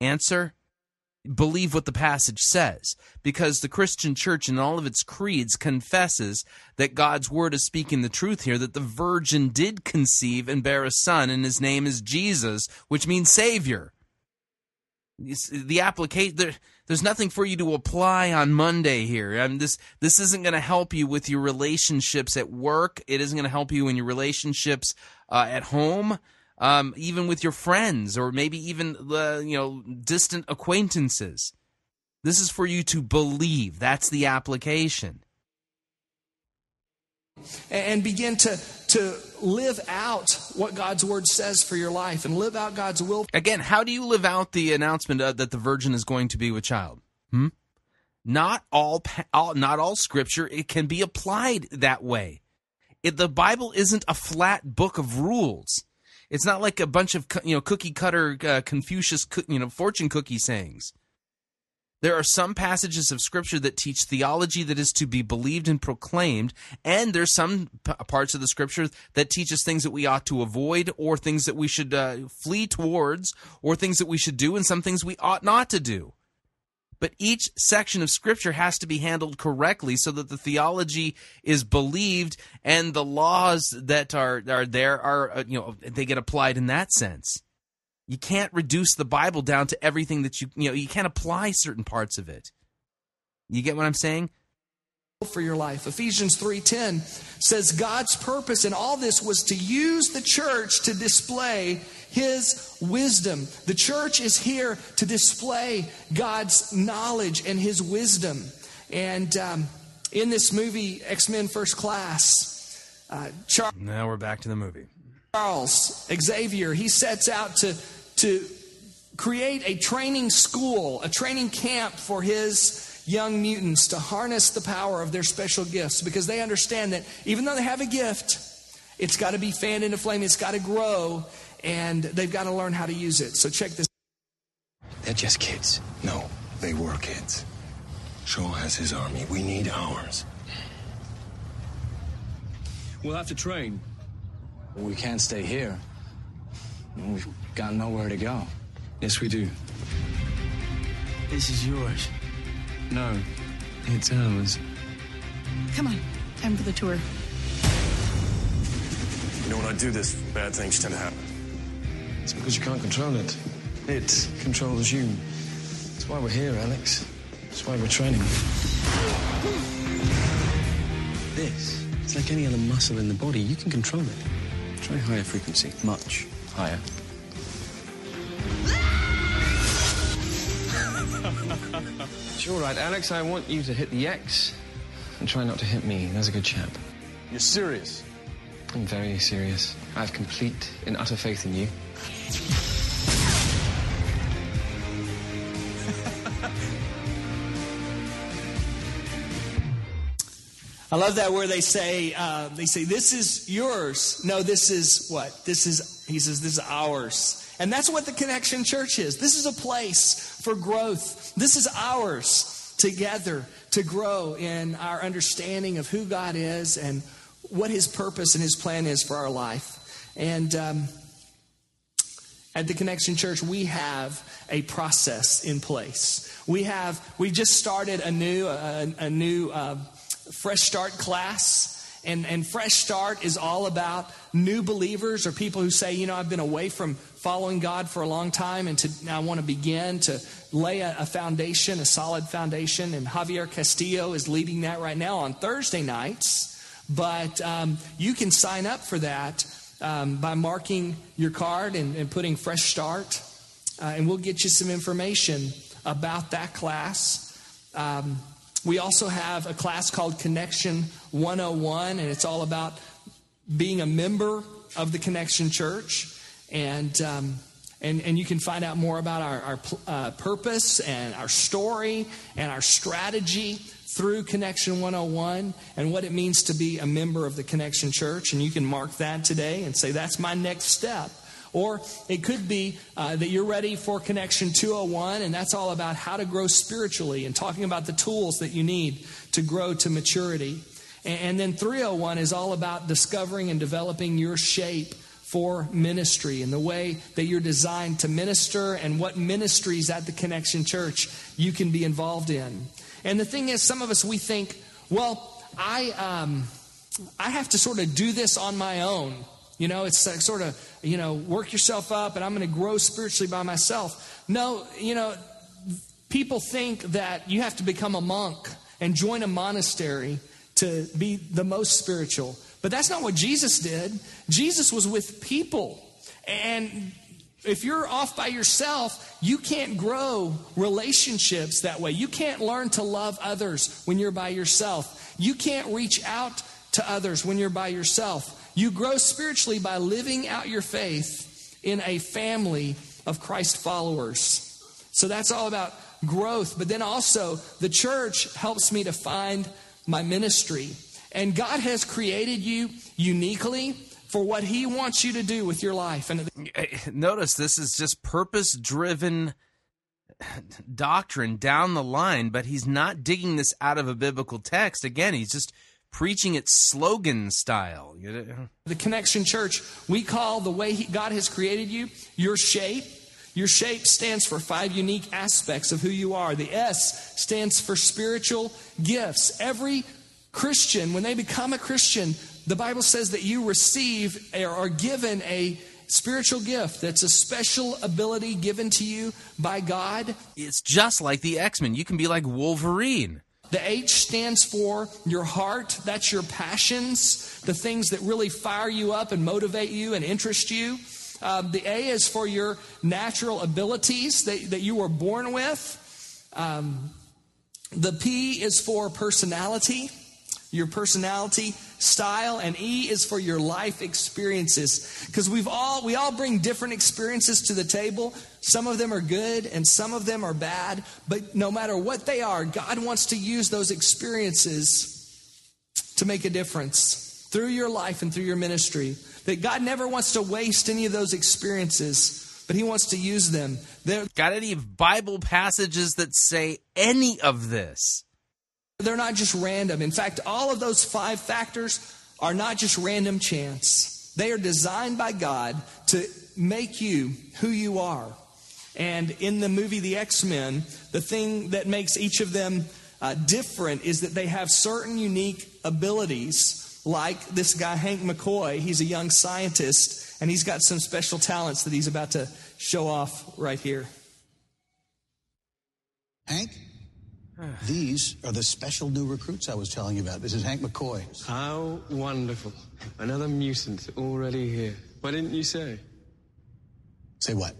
Answer, believe what the passage says, because the Christian church in all of its creeds confesses that God's Word is speaking the truth here, that the virgin did conceive and bear a son, and his name is Jesus, which means Savior. There's nothing for you to apply on Monday here. This isn't going to help you with your relationships at work. It isn't going to help you in your relationships at home. Even with your friends, or maybe even distant acquaintances. This is for you to believe. That's the application. And begin to live out what God's Word says for your life and live out God's will. Again, how do you live out the announcement that the virgin is going to be with child? Not all Scripture, it can be applied that way. The Bible isn't a flat book of rules. It's not like a bunch of cookie cutter Confucius fortune cookie sayings. There are some passages of Scripture that teach theology that is to be believed and proclaimed, and there's some parts of the Scripture that teach us things that we ought to avoid, or things that we should flee towards, or things that we should do, and some things we ought not to do. But each section of Scripture has to be handled correctly so that the theology is believed and the laws that are there they get applied in that sense. You can't reduce the Bible down to everything that you can't apply certain parts of it. You get what I'm saying? For your life. Ephesians 3:10 says God's purpose in all this was to use the church to display his wisdom. The church is here to display God's knowledge and his wisdom. And in this movie, X-Men: First Class, now we're back to the movie. Charles Xavier, he sets out to create a training school, a training camp for his young mutants to harness the power of their special gifts, because they understand that even though they have a gift, it's got to be fanned into flame, it's got to grow, and they've got to learn how to use it. So check this. They're just kids. No, they were kids. Shaw has his army. We need ours. We'll have to train. We can't stay here. We've got nowhere to go. Yes, we do. This is yours. No, it's ours. Come on, time for the tour. You know, when I do this, bad things tend to happen. It's because you can't control it. It controls you. That's why we're here, Alex. That's why we're training. This, it's like any other muscle in the body. You can control it. Try higher frequency. Much higher. It's all right, Alex. I want you to hit the X and try not to hit me. That's a good chap. You're serious? I'm very serious. I have complete and utter faith in you. I love that where they say, this is yours. No, this is what? He says, this is ours. And that's what the Connection Church is. This is a place for growth. This is ours together to grow in our understanding of who God is and what his purpose and his plan is for our life. And at the Connection Church, we have a process in place. We just started a new Fresh Start class, and Fresh Start is all about new believers or people who say, you know, I've been away from following God for a long time, and I want to begin to lay a foundation, a solid foundation, and Javier Castillo is leading that right now on Thursday nights, but you can sign up for that by marking your card and putting Fresh Start, and we'll get you some information about that class. We also have a class called Connection 101, and it's all about being a member of the Connection Church. And you can find out more about our purpose and our story and our strategy through Connection 101 and what it means to be a member of the Connection Church. And you can mark that today and say, that's my next step. Or it could be that you're ready for Connection 201, and that's all about how to grow spiritually and talking about the tools that you need to grow to maturity. And then 301 is all about discovering and developing your shape for ministry and the way that you're designed to minister and what ministries at the Connection Church you can be involved in. And the thing is, some of us, we think, well, I have to sort of do this on my own. You know, it's sort of, you know, work yourself up and I'm going to grow spiritually by myself. No, you know, people think that you have to become a monk and join a monastery to be the most spiritual. But that's not what Jesus did. Jesus was with people. And if you're off by yourself, you can't grow relationships that way. You can't learn to love others when you're by yourself. You can't reach out to others when you're by yourself. You grow spiritually by living out your faith in a family of Christ followers. So that's all about growth. But then also, the church helps me to find my ministry. And God has created you uniquely for what he wants you to do with your life. And notice this is just purpose-driven doctrine down the line, but he's not digging this out of a biblical text. Again, he's just preaching it slogan style. The Connection Church, we call the way God has created you, your shape. Your shape stands for 5 unique aspects of who you are. The S stands for spiritual gifts. Every Christian, when they become a Christian, the Bible says that you receive or are given a spiritual gift that's a special ability given to you by God. It's just like the X-Men. You can be like Wolverine. The H stands for your heart. That's your passions, the things that really fire you up and motivate you and interest you. The A is for your natural abilities that you were born with. The P is for personality, your personality style, and E is for your life experiences. Because we all bring different experiences to the table. Some of them are good and some of them are bad. But no matter what they are, God wants to use those experiences to make a difference through your life and through your ministry. That God never wants to waste any of those experiences, but he wants to use them. Got any Bible passages that say any of this? They're not just random. In fact, all of those five factors are not just random chance. They are designed by God to make you who you are. And in the movie The X-Men, the thing that makes each of them different is that they have certain unique abilities. Like this guy, Hank McCoy, he's a young scientist, and he's got some special talents that he's about to show off right here. Hank? These are the special new recruits I was telling you about. This is Hank McCoy. How wonderful. Another mutant already here. Why didn't you say? Say what?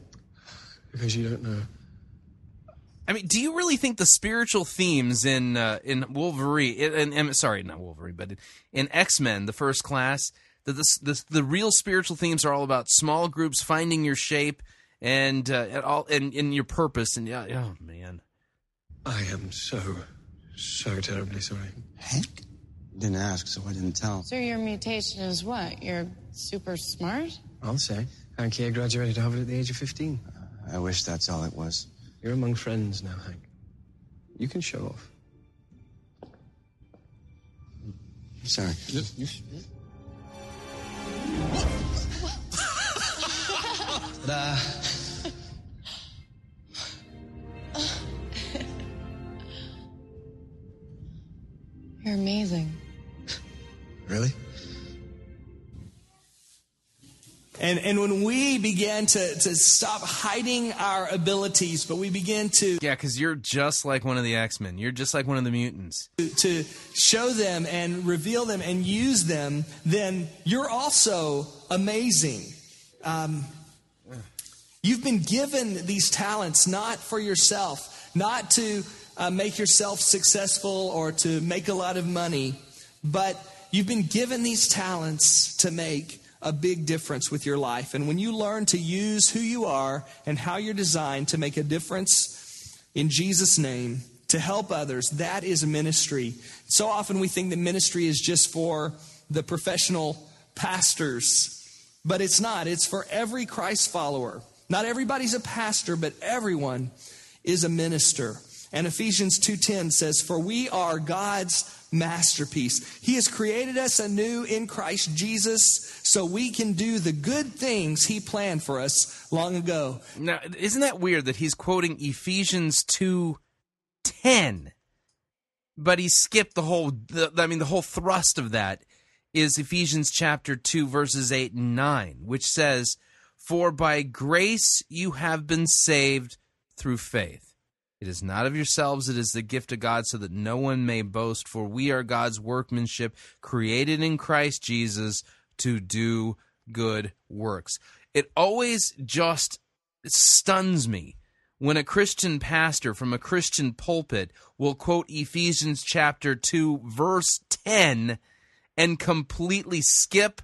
Because you don't know. I mean, do you really think the spiritual themes in Wolverine, in X-Men, the First Class, that the real spiritual themes are all about small groups, finding your shape, and your purpose, and oh man. I am so terribly sorry. Hank? Didn't ask, so I didn't tell. So your mutation is what? You're super smart? I'll say. Hank here graduated Harvard at the age of 15. I wish that's all it was. You're among friends now, Hank. You can show off. I'm sorry. Ta-da. You're amazing. Really? And when we began to stop hiding our abilities, but we begin to... Yeah, because you're just like one of the X-Men. You're just like one of the mutants. To show them and reveal them and use them, then you're also amazing. You've been given these talents not for yourself, not to... make yourself successful or to make a lot of money, but you've been given these talents to make a big difference with your life. And when you learn to use who you are and how you're designed to make a difference in Jesus' name, to help others, that is ministry. So often we think that ministry is just for the professional pastors, but it's not. It's for every Christ follower. Not everybody's a pastor, but everyone is a minister. And Ephesians 2:10 says, "For we are God's masterpiece. He has created us anew in Christ Jesus so we can do the good things he planned for us long ago." Now, isn't that weird that he's quoting Ephesians 2:10, but he skipped the whole thrust of that is Ephesians chapter 2, verses 8 and 9, which says, "For by grace you have been saved through faith. It is not of yourselves, it is the gift of God, so that no one may boast, for we are God's workmanship, created in Christ Jesus to do good works." It always just stuns me when a Christian pastor from a Christian pulpit will quote Ephesians chapter 2, verse 10, and completely skip,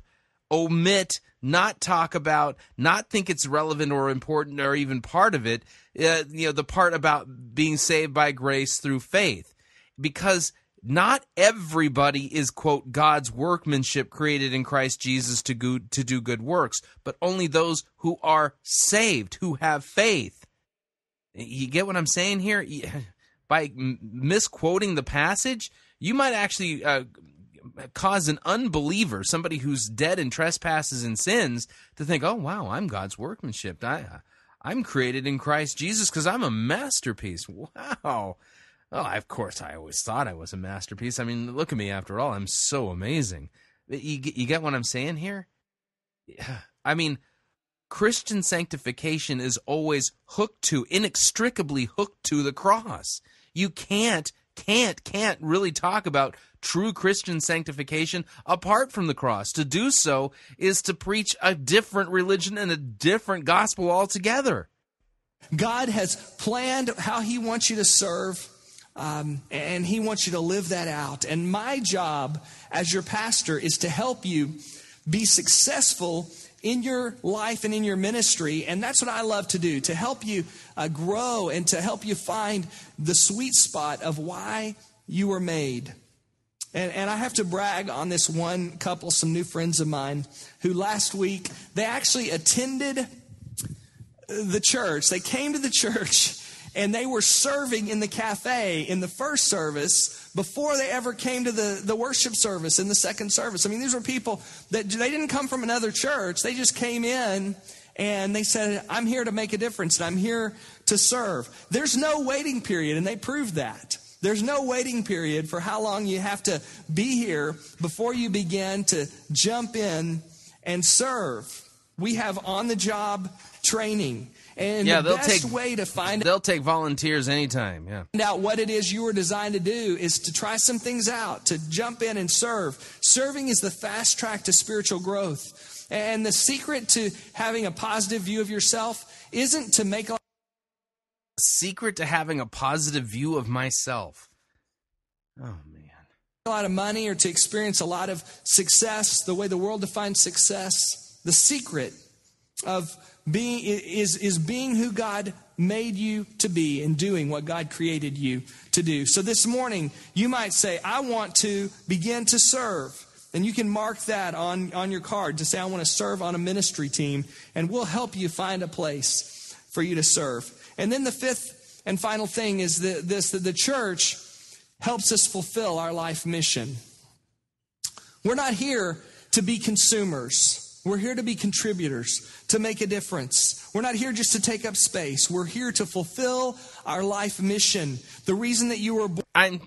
omit, not talk about, not think it's relevant or important or even part of it, the part about being saved by grace through faith. Because not everybody is, quote, God's workmanship created in Christ Jesus to do good works, but only those who are saved, who have faith. You get what I'm saying here? By misquoting the passage, you might actually... cause an unbeliever, somebody who's dead in trespasses and sins, to think, "Oh, wow, I'm God's workmanship. I'm created in Christ Jesus because I'm a masterpiece. Wow. Oh, of course, I always thought I was a masterpiece. I mean, look at me after all. I'm so amazing." You get what I'm saying here? I mean, Christian sanctification is always inextricably hooked to the cross. You can't really talk about true Christian sanctification apart from the cross. To do so is to preach a different religion and a different gospel altogether. God has planned how he wants you to serve, and he wants you to live that out. And my job as your pastor is to help you be successful in your life and in your ministry. And that's what I love to do, to help you grow and to help you find the sweet spot of why you were made. And I have to brag on this one couple, some new friends of mine, who last week, they actually attended the church. They came to the church and they were serving in the cafe in the first service before they ever came to the worship service in the second service. I mean, these were people that they didn't come from another church. They just came in and they said, I'm here to make a difference and I'm here to serve. There's no waiting period. And they proved that. There's no waiting period for how long you have to be here before you begin to jump in and serve. We have on-the-job training. And the best way to find out... They'll take volunteers anytime, yeah. Find out what it is you were designed to do is to try some things out, to jump in and serve. Serving is the fast track to spiritual growth. And the secret to having a positive view of yourself isn't to make... Secret to having a positive view of myself. Oh, man. A lot of money or to experience a lot of success, the way the world defines success... The secret of being is being who God made you to be and doing what God created you to do. So this morning, you might say, I want to begin to serve. And you can mark that on your card to say, I want to serve on a ministry team. And we'll help you find a place for you to serve. And then the fifth and final thing is that the church helps us fulfill our life mission. We're not here to be consumers. We're here to be contributors, to make a difference. We're not here just to take up space. We're here to fulfill our life mission. The reason that you were born...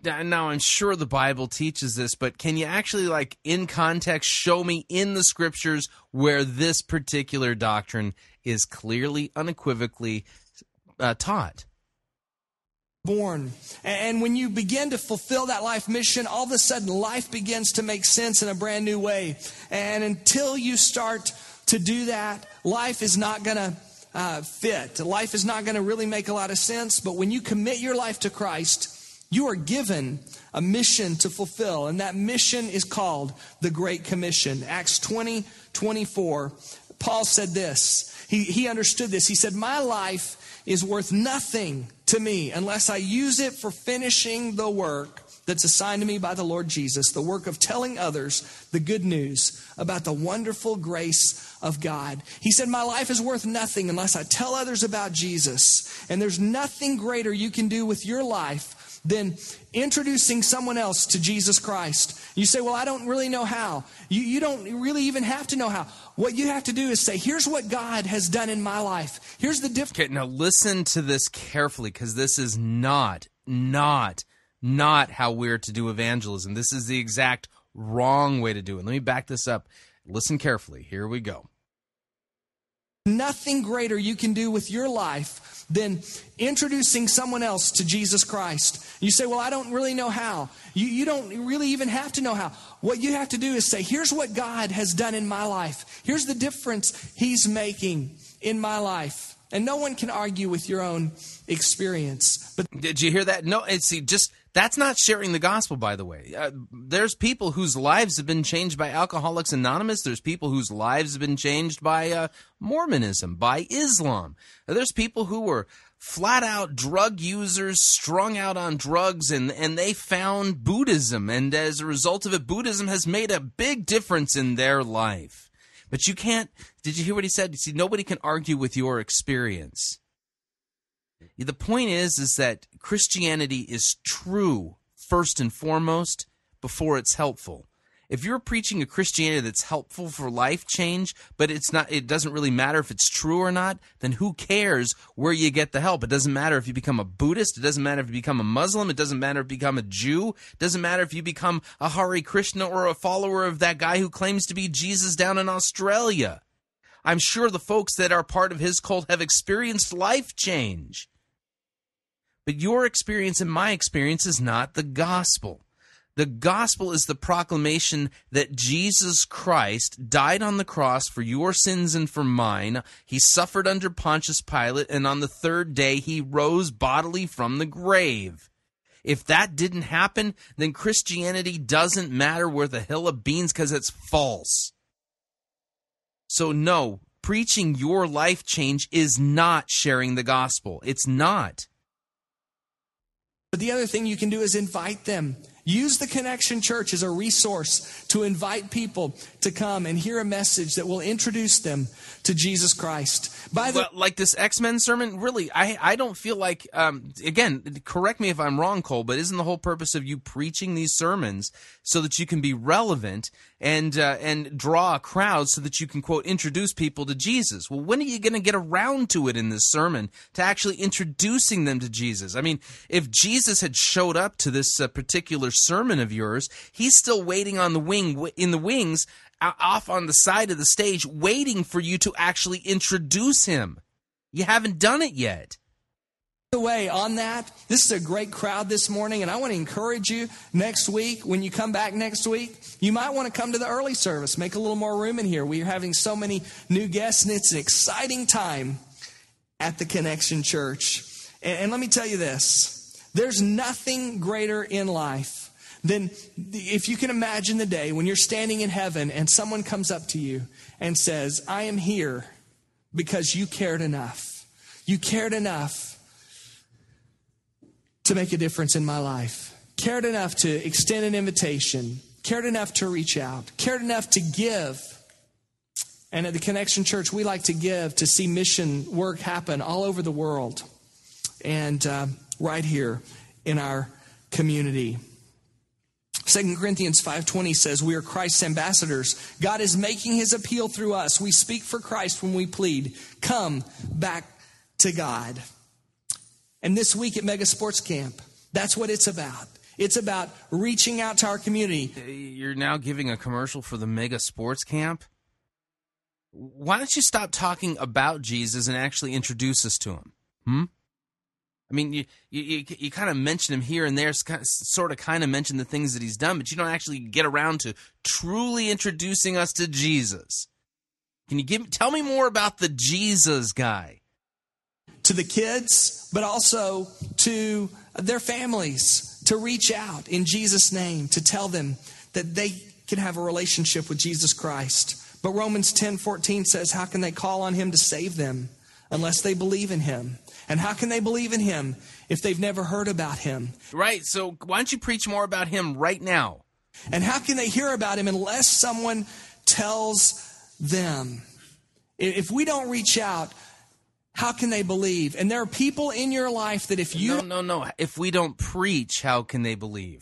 I'm sure the Bible teaches this, but can you actually, like, in context, show me in the Scriptures where this particular doctrine is clearly, unequivocally taught? Born. And when you begin to fulfill that life mission, all of a sudden life begins to make sense in a brand new way. And until you start to do that, life is not going to fit. Life is not going to really make a lot of sense. But when you commit your life to Christ, you are given a mission to fulfill. And that mission is called the Great Commission. Acts 20:24. Paul said this. He understood this. He said, my life is worth nothing to me unless I use it for finishing the work that's assigned to me by the Lord Jesus, the work of telling others the good news about the wonderful grace of God. He said, my life is worth nothing unless I tell others about Jesus. And there's nothing greater you can do with your life than introducing someone else to Jesus Christ. You say, well, I don't really know how. You don't really even have to know how. What you have to do is say, here's what God has done in my life. Here's the difference. Okay, now listen to this carefully, because this is not how we're to do evangelism. This is the exact wrong way to do it. Let me back this up. Listen carefully. Here we go. Nothing greater you can do with your life than introducing someone else to Jesus Christ. You say, well, I don't really know how. You don't really even have to know how. What you have to do is say, here's what God has done in my life. Here's the difference he's making in my life. And no one can argue with your own experience. But did you hear that? No, that's not sharing the gospel, by the way. There's people whose lives have been changed by Alcoholics Anonymous. There's people whose lives have been changed by Mormonism, by Islam. There's people who were flat-out drug users, strung out on drugs, and they found Buddhism. And as a result of it, Buddhism has made a big difference in their life. But you can't... Did you hear what he said? See, nobody can argue with your experience. The point is that Christianity is true first and foremost before it's helpful. If you're preaching a Christianity that's helpful for life change, but it doesn't really matter if it's true or not, then who cares where you get the help? It doesn't matter if you become a Buddhist. It doesn't matter if you become a Muslim. It doesn't matter if you become a Jew. It doesn't matter if you become a Hare Krishna or a follower of that guy who claims to be Jesus down in Australia. I'm sure the folks that are part of his cult have experienced life change. But your experience and my experience is not the gospel. The gospel is the proclamation that Jesus Christ died on the cross for your sins and for mine. He suffered under Pontius Pilate, and on the third day he rose bodily from the grave. If that didn't happen, then Christianity doesn't matter worth a hill of beans because it's false. So no, preaching your life change is not sharing the gospel. It's not. But the other thing you can do is invite them. Use the Connection Church as a resource to invite people to come and hear a message that will introduce them to Jesus Christ. Like this X-Men sermon, really, I don't feel like, again, correct me if I'm wrong, Cole, but isn't the whole purpose of you preaching these sermons so that you can be relevant and draw a crowd so that you can, quote, introduce people to Jesus? Well, when are you going to get around to it in this sermon, to actually introducing them to Jesus? I mean, if Jesus had showed up to this particular sermon of yours, he's still waiting on the wing, in the wings, off on the side of the stage, waiting for you to actually introduce him. You haven't done it yet. By the way, on that, this is a great crowd this morning, and I want to encourage you next week, when you come back next week, you might want to come to the early service, make a little more room in here. We are having so many new guests, and it's an exciting time at the Connection Church. And let me tell you this. There's nothing greater in life than if you can imagine the day when you're standing in heaven and someone comes up to you and says, I am here because you cared enough. You cared enough to make a difference in my life. Cared enough to extend an invitation. Cared enough to reach out. Cared enough to give. And at the Connection Church, we like to give to see mission work happen all over the world. And right here in our community. 2 Corinthians 5:20 says, we are Christ's ambassadors. God is making his appeal through us. We speak for Christ when we plead, come back to God. And this week at Mega Sports Camp, that's what it's about. It's about reaching out to our community. You're now giving a commercial for the Mega Sports Camp? Why don't you stop talking about Jesus and actually introduce us to him? I mean, you kind of mention him here and there, sort of mention the things that he's done, but you don't actually get around to truly introducing us to Jesus. Can you tell me more about the Jesus guy? To the kids, but also to their families, to reach out in Jesus' name, to tell them that they can have a relationship with Jesus Christ. But Romans 10:14 says, how can they call on him to save them unless they believe in him? And how can they believe in him if they've never heard about him? Right, so why don't you preach more about him right now? And how can they hear about him unless someone tells them? If we don't reach out, how can they believe? And there are people in your life that if you... No. If we don't preach, how can they believe?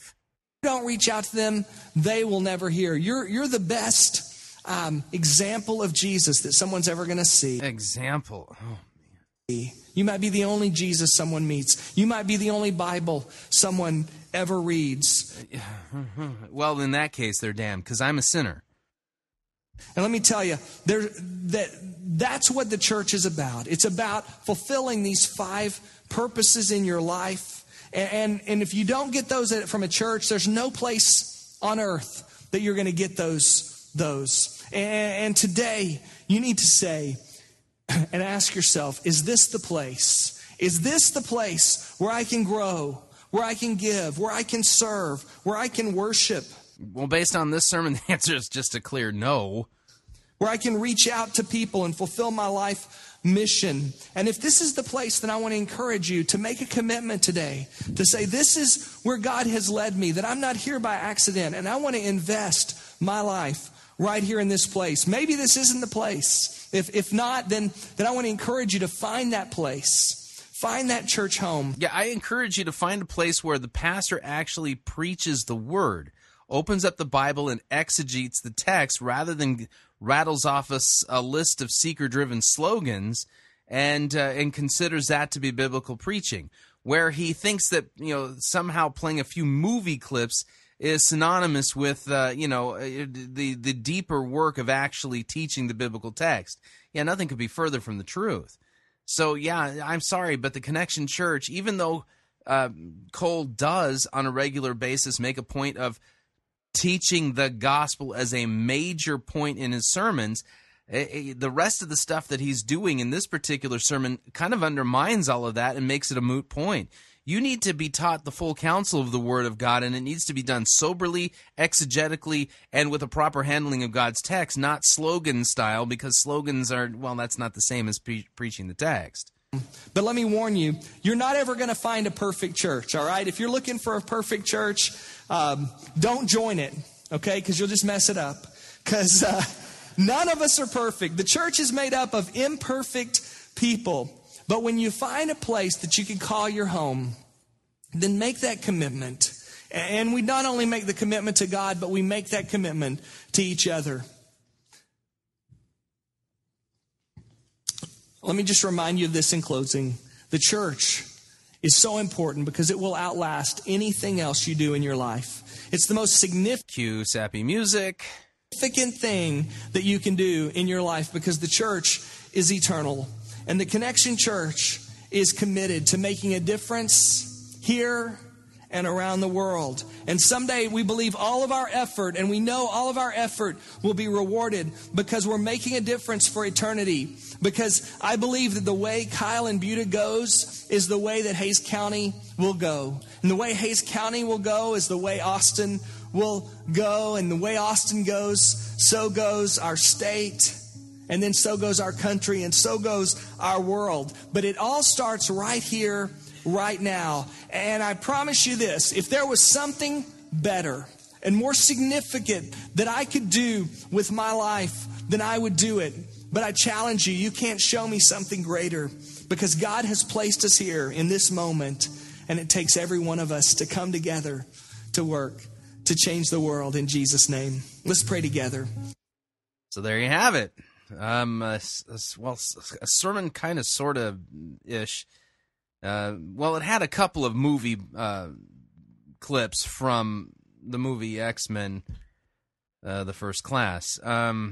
If you don't reach out to them, they will never hear. You're the best example of Jesus that someone's ever going to see. Example. Oh, man. You might be the only Jesus someone meets. You might be the only Bible someone ever reads. Well, in that case, they're damned, because I'm a sinner. And let me tell you, that's what the church is about. It's about fulfilling these 5 purposes in your life. And if you don't get those from a church, there's no place on earth that you're going to get those. And today, you need to say, and ask yourself, is this the place? Is this the place where I can grow, where I can give, where I can serve, where I can worship? Well, based on this sermon, the answer is just a clear no. Where I can reach out to people and fulfill my life mission. And if this is the place, then I want to encourage you to make a commitment today to say, this is where God has led me, that I'm not here by accident, and I want to invest my life right here in this place. Maybe this isn't the place. If not, then I want to encourage you to find that place. Find that church home. Yeah, I encourage you to find a place where the pastor actually preaches the word, opens up the Bible and exegetes the text rather than rattles off a list of seeker-driven slogans and considers that to be biblical preaching, where he thinks that, you know, somehow playing a few movie clips is synonymous with, the deeper work of actually teaching the biblical text. Yeah, nothing could be further from the truth. So, yeah, I'm sorry, but the Connection Church, even though Cole does on a regular basis make a point of teaching the gospel as a major point in his sermons, the rest of the stuff that he's doing in this particular sermon kind of undermines all of that and makes it a moot point. You need to be taught the full counsel of the Word of God, and it needs to be done soberly, exegetically, and with a proper handling of God's text, not slogan style, because slogans are, well, that's not the same as preaching the text. But let me warn you, you're not ever going to find a perfect church, all right? If you're looking for a perfect church, don't join it, okay? Because you'll just mess it up. Because none of us are perfect. The church is made up of imperfect people. But when you find a place that you can call your home, then make that commitment. And we not only make the commitment to God, but we make that commitment to each other. Let me just remind you of this in closing. The church is so important because it will outlast anything else you do in your life. It's the most significant... Cue sappy music. ...significant thing that you can do in your life because the church is eternal. And the Connection Church is committed to making a difference here and around the world. And someday we believe all of our effort, and we know all of our effort will be rewarded because we're making a difference for eternity. Because I believe that the way Kyle and Buda goes is the way that Hays County will go. And the way Hays County will go is the way Austin will go. And the way Austin goes, so goes our state. And then so goes our country. And so goes our world. But it all starts right here, right now. And I promise you this, if there was something better and more significant that I could do with my life, then I would do it. But I challenge you, you can't show me something greater, because God has placed us here in this moment, and it takes every one of us to come together, to work, to change the world in Jesus' name. Let's pray together. So there you have it. A sermon kind of sort of ish. It had a couple of movie clips from the movie X-Men, The First Class. I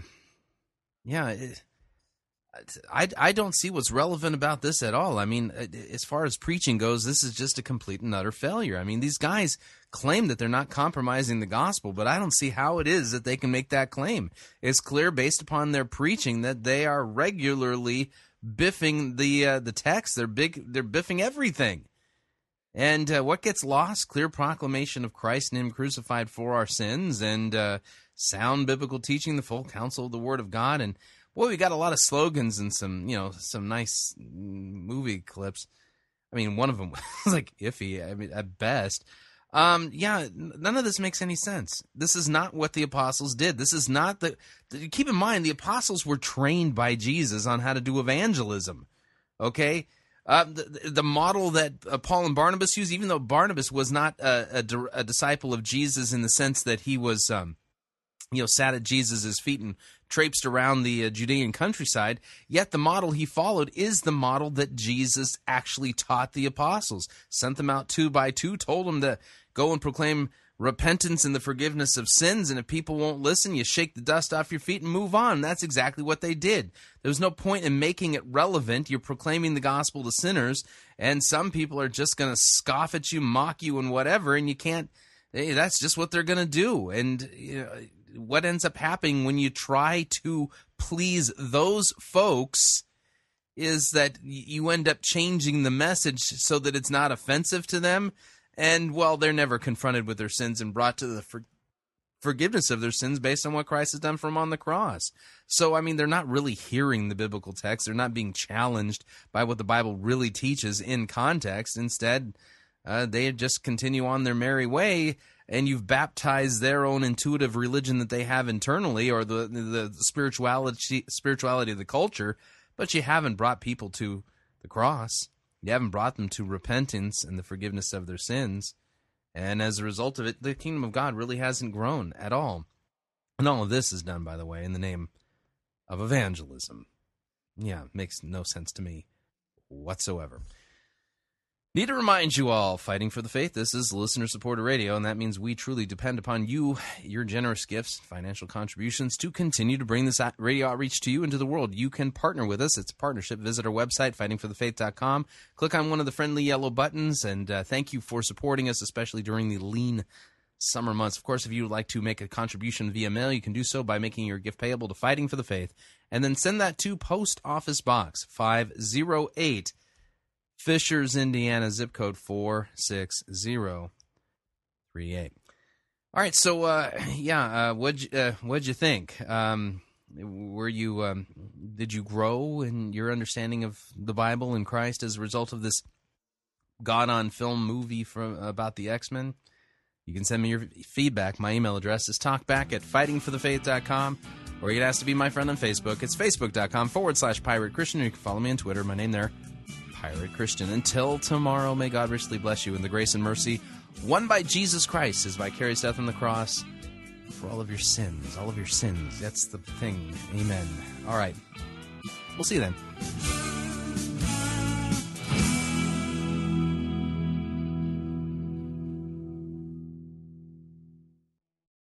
don't see what's relevant about this at all. I mean, as far as preaching goes, this is just a complete and utter failure. I mean, these guys claim that they're not compromising the gospel, but I don't see how it is that they can make that claim. It's clear based upon their preaching that they are regularly biffing the text. They're biffing everything. And what gets lost? Clear proclamation of Christ and Him crucified for our sins, and sound biblical teaching, the full counsel of the Word of God. And boy, we got a lot of slogans and some nice movie clips. I mean, one of them was like iffy, I mean, at best. None of this makes any sense. This is not what the apostles did. This is not keep in mind, the apostles were trained by Jesus on how to do evangelism, okay? The model that Paul and Barnabas used, even though Barnabas was not a disciple of Jesus in the sense that he was, sat at Jesus' feet and traipsed around the Judean countryside, yet the model he followed is the model that Jesus actually taught the apostles, sent them out two by two, told them to go and proclaim repentance and the forgiveness of sins, and if people won't listen, you shake the dust off your feet and move on. That's exactly what they did. There was no point in making it relevant. You're proclaiming the gospel to sinners, and some people are just going to scoff at you, mock you, and whatever, and you can't... that's just what they're going to do. And what ends up happening when you try to please those folks is that you end up changing the message so that it's not offensive to them. And, they're never confronted with their sins and brought to the forgiveness of their sins based on what Christ has done for them on the cross. So, I mean, they're not really hearing the biblical text. They're not being challenged by what the Bible really teaches in context. Instead, they just continue on their merry way, and you've baptized their own intuitive religion that they have internally, or the spirituality of the culture, but you haven't brought people to the cross. You haven't brought them to repentance and the forgiveness of their sins. And as a result of it, the kingdom of God really hasn't grown at all. And all of this is done, by the way, in the name of evangelism. Yeah, makes no sense to me whatsoever. Need to remind you all, Fighting for the Faith, this is listener-supported radio, and that means we truly depend upon you, your generous gifts, financial contributions, to continue to bring this radio outreach to you and to the world. You can partner with us. It's a partnership. Visit our website, fightingforthefaith.com. Click on one of the friendly yellow buttons, and thank you for supporting us, especially during the lean summer months. Of course, if you would like to make a contribution via mail, you can do so by making your gift payable to Fighting for the Faith, and then send that to Post Office Box 508, Fishers, Indiana, zip code 46038. All right, so what'd you think? Did you grow in your understanding of the Bible and Christ as a result of this God-on-film movie about the X-Men? You can send me your feedback. My email address is talkback@fightingforthefaith.com, or you can ask to be my friend on Facebook. It's facebook.com/Pirate Christian. You can follow me on Twitter. My name there, Pirate Christian. Until tomorrow, may God richly bless you in the grace and mercy won by Jesus Christ, his vicarious death on the cross for all of your sins. All of your sins. That's the thing. Amen. All right. We'll see you then.